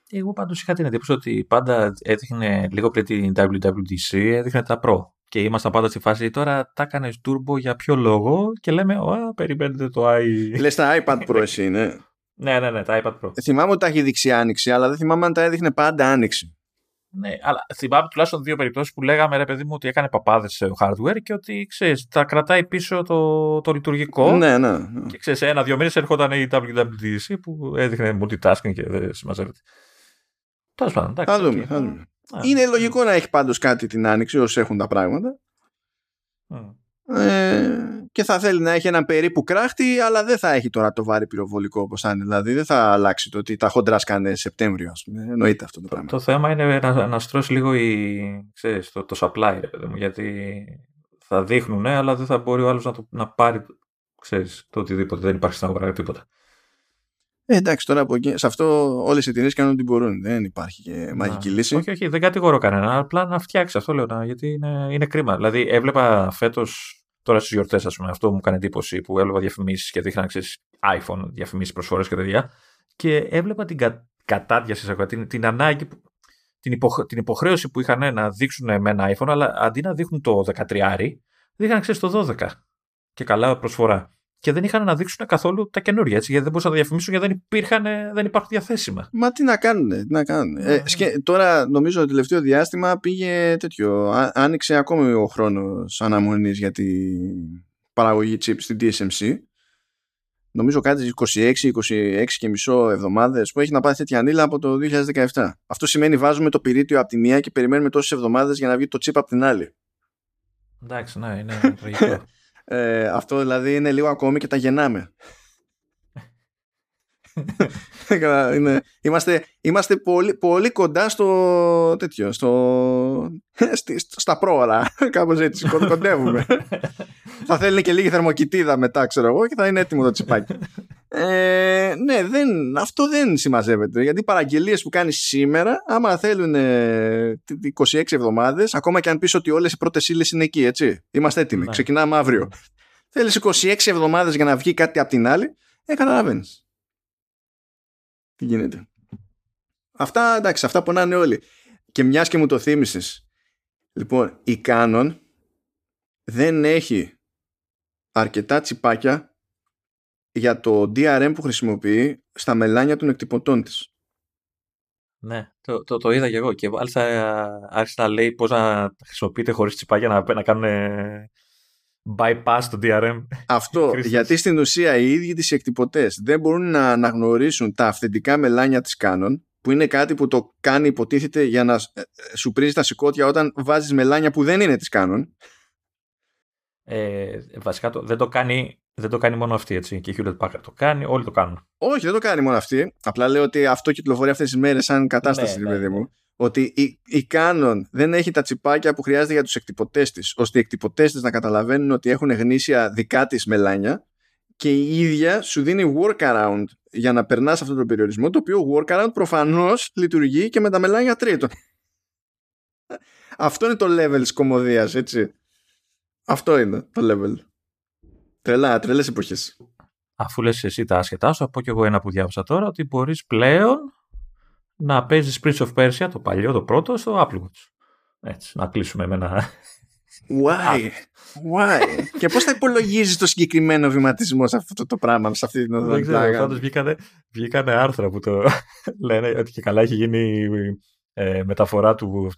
Εγώ πάντως είχα την εντύπωση ότι πάντα έδειχνε λίγο πριν την WWDC, έδειχνε τα Pro. Και ήμασταν πάντα στη φάση τώρα τα έκανε turbo για ποιο λόγο και λέμε περιμένετε το i. Λες τα iPad Pro εσύ, ναι. Ναι, τα iPad Pro. Θυμάμαι ότι τα έχει δείξει άνοιξη, αλλά δεν θυμάμαι αν τα έδειχνε πάντα άνοιξη. Ναι, αλλά θυμάμαι τουλάχιστον δύο περιπτώσεις που λέγαμε ρε παιδί μου ότι έκανε παπάδες σε hardware και ότι ξέρεις, τα κρατάει πίσω το λειτουργικό. Ναι. Και ξέρεις, ένα-δύο μήνες έρχονταν η WWDC που έδειχνε multitasking και δεν συμμαζεύεται. Τέλος πάντων, εντάξει. Θα δούμε. Είναι λογικό να έχει πάντως κάτι την άνοιξη όσοι έχουν τα πράγματα. Και θα θέλει να έχει έναν περίπου κράχτη, αλλά δεν θα έχει τώρα το βάρη πυροβολικό όπως αν είναι. Δηλαδή δεν θα αλλάξει το ότι τα χοντρά σκάνε Σεπτέμβριο, ας πούμε. Εννοείται αυτό το πράγμα. Το θέμα είναι να στρώσει λίγο ξέρεις, το supply, ρε παιδί μου, γιατί θα δείχνουν, αλλά δεν θα μπορεί ο άλλος να πάρει, ξέρεις, το οτιδήποτε. Δεν υπάρχει στην αγορά τίποτα. Εντάξει, τώρα από εκεί, σε αυτό όλες οι εταιρείες κάνουν ό,τι μπορούν. Δεν υπάρχει και μαγική λύση. Όχι, δεν κατηγορώ κανένα. Απλά να φτιάξει αυτό, λέω, γιατί είναι κρίμα. Δηλαδή, έβλεπα φέτος, τώρα στις γιορτές, ας πούμε, αυτό μου κάνει εντύπωση που έβλεπα διαφημίσεις και δείχναν iPhone, διαφημίσεις, προσφορές και τέτοια. Και έβλεπα την κατάδυαση, την ανάγκη, την υποχρέωση που είχαν να δείξουν με ένα iPhone, αλλά αντί να δείχνουν το 13, δείχναν το 12. Και καλά προσφορά. Και δεν είχαν να δείξουν καθόλου τα καινούργια, έτσι, γιατί δεν μπορούσαν να τα διαφημίσουν, γιατί δεν υπάρχουν διαθέσιμα. Μα τι να κάνουνε, τώρα νομίζω το τελευταίο διάστημα πήγε τέτοιο. Άνοιξε ακόμη ο χρόνος αναμονής για την παραγωγή chip στην TSMC. Νομίζω κάτι 26 και μισό εβδομάδες που έχει να πάει τέτοια ανήλα από το 2017. Αυτό σημαίνει βάζουμε το πυρίτιο από τη μία και περιμένουμε τόσες εβδομάδες για να βγει το chip από την άλλη. Εντάξει, ναι, είναι τραγικό. Αυτό δηλαδή είναι λίγο ακόμη και τα γεννάμε. Είμαστε πολύ, πολύ κοντά στο τέτοιο, στα πρόωρα. Κάπως έτσι κοντεύουμε. θα θέλει και λίγη θερμοκοιτίδα μετά, ξέρω εγώ, και θα είναι έτοιμο το τσιπάκι. Ναι, αυτό δεν συμμαζεύεται. Γιατί οι παραγγελίες που κάνεις σήμερα, άμα θέλουν 26 εβδομάδες, ακόμα και αν πεις ότι όλες οι πρώτες ύλες είναι εκεί, έτσι. Είμαστε έτοιμοι. Ναι. Ξεκινάμε αύριο. Θέλεις 26 εβδομάδες για να βγει κάτι απ' την άλλη. Καταλαβαίνεις. Τι γίνεται. Αυτά, εντάξει, αυτά πονάνε όλοι. Και μιας και μου το θύμισες. Λοιπόν, η Canon δεν έχει αρκετά τσιπάκια για το DRM που χρησιμοποιεί στα μελάνια των εκτυπωτών της. Ναι, το είδα και εγώ. Και μάλιστα άρχισε να λέει πώς να χρησιμοποιείται χωρίς τσιπάκια να κάνουν bypass το DRM. Αυτό, γιατί στην ουσία οι ίδιοι τις εκτυπωτές δεν μπορούν να αναγνωρίσουν τα αυθεντικά μελάνια της Canon, που είναι κάτι που το κάνει υποτίθεται για να σου πρίζει τα σηκώτια όταν βάζεις μελάνια που δεν είναι της Canon. Βασικά δεν το κάνει μόνο αυτή, έτσι. Και η Hewlett Packard το κάνει, όλοι το κάνουν. Όχι, δεν το κάνει μόνο αυτή. Απλά λέω ότι αυτό κυκλοφορεί αυτές τις μέρες σαν κατάσταση, παιδί μου. Ότι η Canon δεν έχει τα τσιπάκια που χρειάζεται για τους εκτυπωτές της, ώστε οι εκτυπωτές της να καταλαβαίνουν ότι έχουν γνήσια δικά της μελάνια, και η ίδια σου δίνει workaround για να περνάς αυτόν τον περιορισμό, το οποίο workaround προφανώς λειτουργεί και με τα μελάνια τρίτων. Αυτό είναι το level της κωμωδίας, έτσι. Αυτό είναι το level. Τρελές εποχές. Αφού λες εσύ τα άσχετά σου, από κι εγώ ένα που διάβασα τώρα, ότι μπορείς πλέον να παίζεις Prince of Persia, το παλιό, το πρώτο, στο Apple Watch. Έτσι, να κλείσουμε με ένα... Why? Και πώς θα υπολογίζεις το συγκεκριμένο βηματισμό σε αυτό το πράγμα, σε αυτή την οδόν? Δεν ξέρω, πάντως βγήκανε άρθρα που το λένε ότι και καλά έχει γίνει μεταφορά του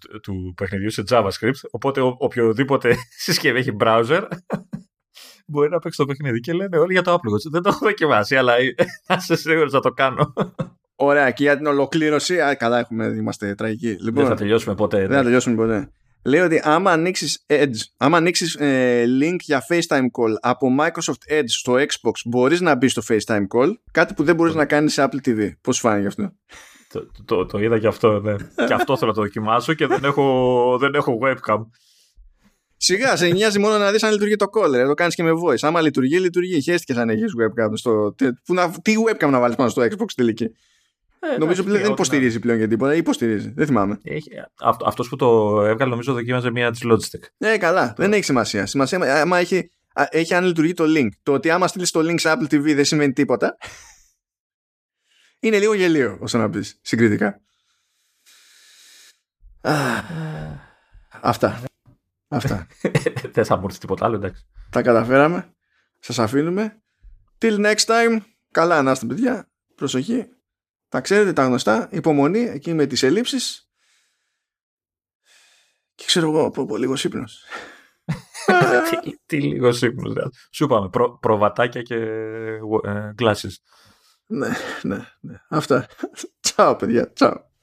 παιχνιδιού σε JavaScript, οπότε οποιοδήποτε συσκευή έχει browser μπορεί να παίξει το παιχνίδι, και λένε όλοι για το Apple Watch. Δεν το έχω δοκιμάσει, αλλά είσαι σίγουρος να το κάνω. Ωραία, και για την ολοκλήρωση, καλά, είμαστε τραγικοί. Δεν θα τελειώσουμε ποτέ. Λέει ότι άμα ανοίξεις Edge, άμα ανοίξεις link για FaceTime call από Microsoft Edge στο Xbox, μπορείς να μπεις στο FaceTime call, κάτι που δεν μπορείς να κάνεις σε Apple TV. Πώς σου φάνηκε αυτό? Το είδα και αυτό, ναι. Και αυτό θέλω να το δοκιμάσω και δεν έχω webcam. Σιγά, σε νοιάζει μόνο να δεις αν λειτουργεί το call, το κάνεις και με voice. Άμα λειτουργεί. Χαίστηκες αν έχεις webcam στο... Τι webcam να βάλεις πάνω στο Xbox τελική? Νομίζω πλέον δεν υποστηρίζει πλέον για τίποτα. Υποστηρίζει, δεν θυμάμαι. Αυτός που το έβγαλε, νομίζω δοκίμαζε μία της Logitech. Ναι, καλά. Δεν έχει σημασία. Σημασία άμα έχει αν λειτουργεί το link. Το ότι άμα στείλεις το link σε Apple TV δεν σημαίνει τίποτα. Είναι λίγο γελίο, όσο να πεις, συγκριτικά. Αυτά. Δεν θα μου έρθει τίποτα άλλο, εντάξει. Τα καταφέραμε. Σας αφήνουμε. Till next time. Καλά να είστε, παιδιά. Προσοχή. Τα ξέρετε τα γνωστά, υπομονή εκεί με τις ελλείψεις. Και ξέρω εγώ, πω λίγο ύπνος. Τι λίγο ύπνος, δηλαδή. Σου είπαμε, προβατάκια και glasses. Ναι. Αυτά. Τσάω, παιδιά, τσάω.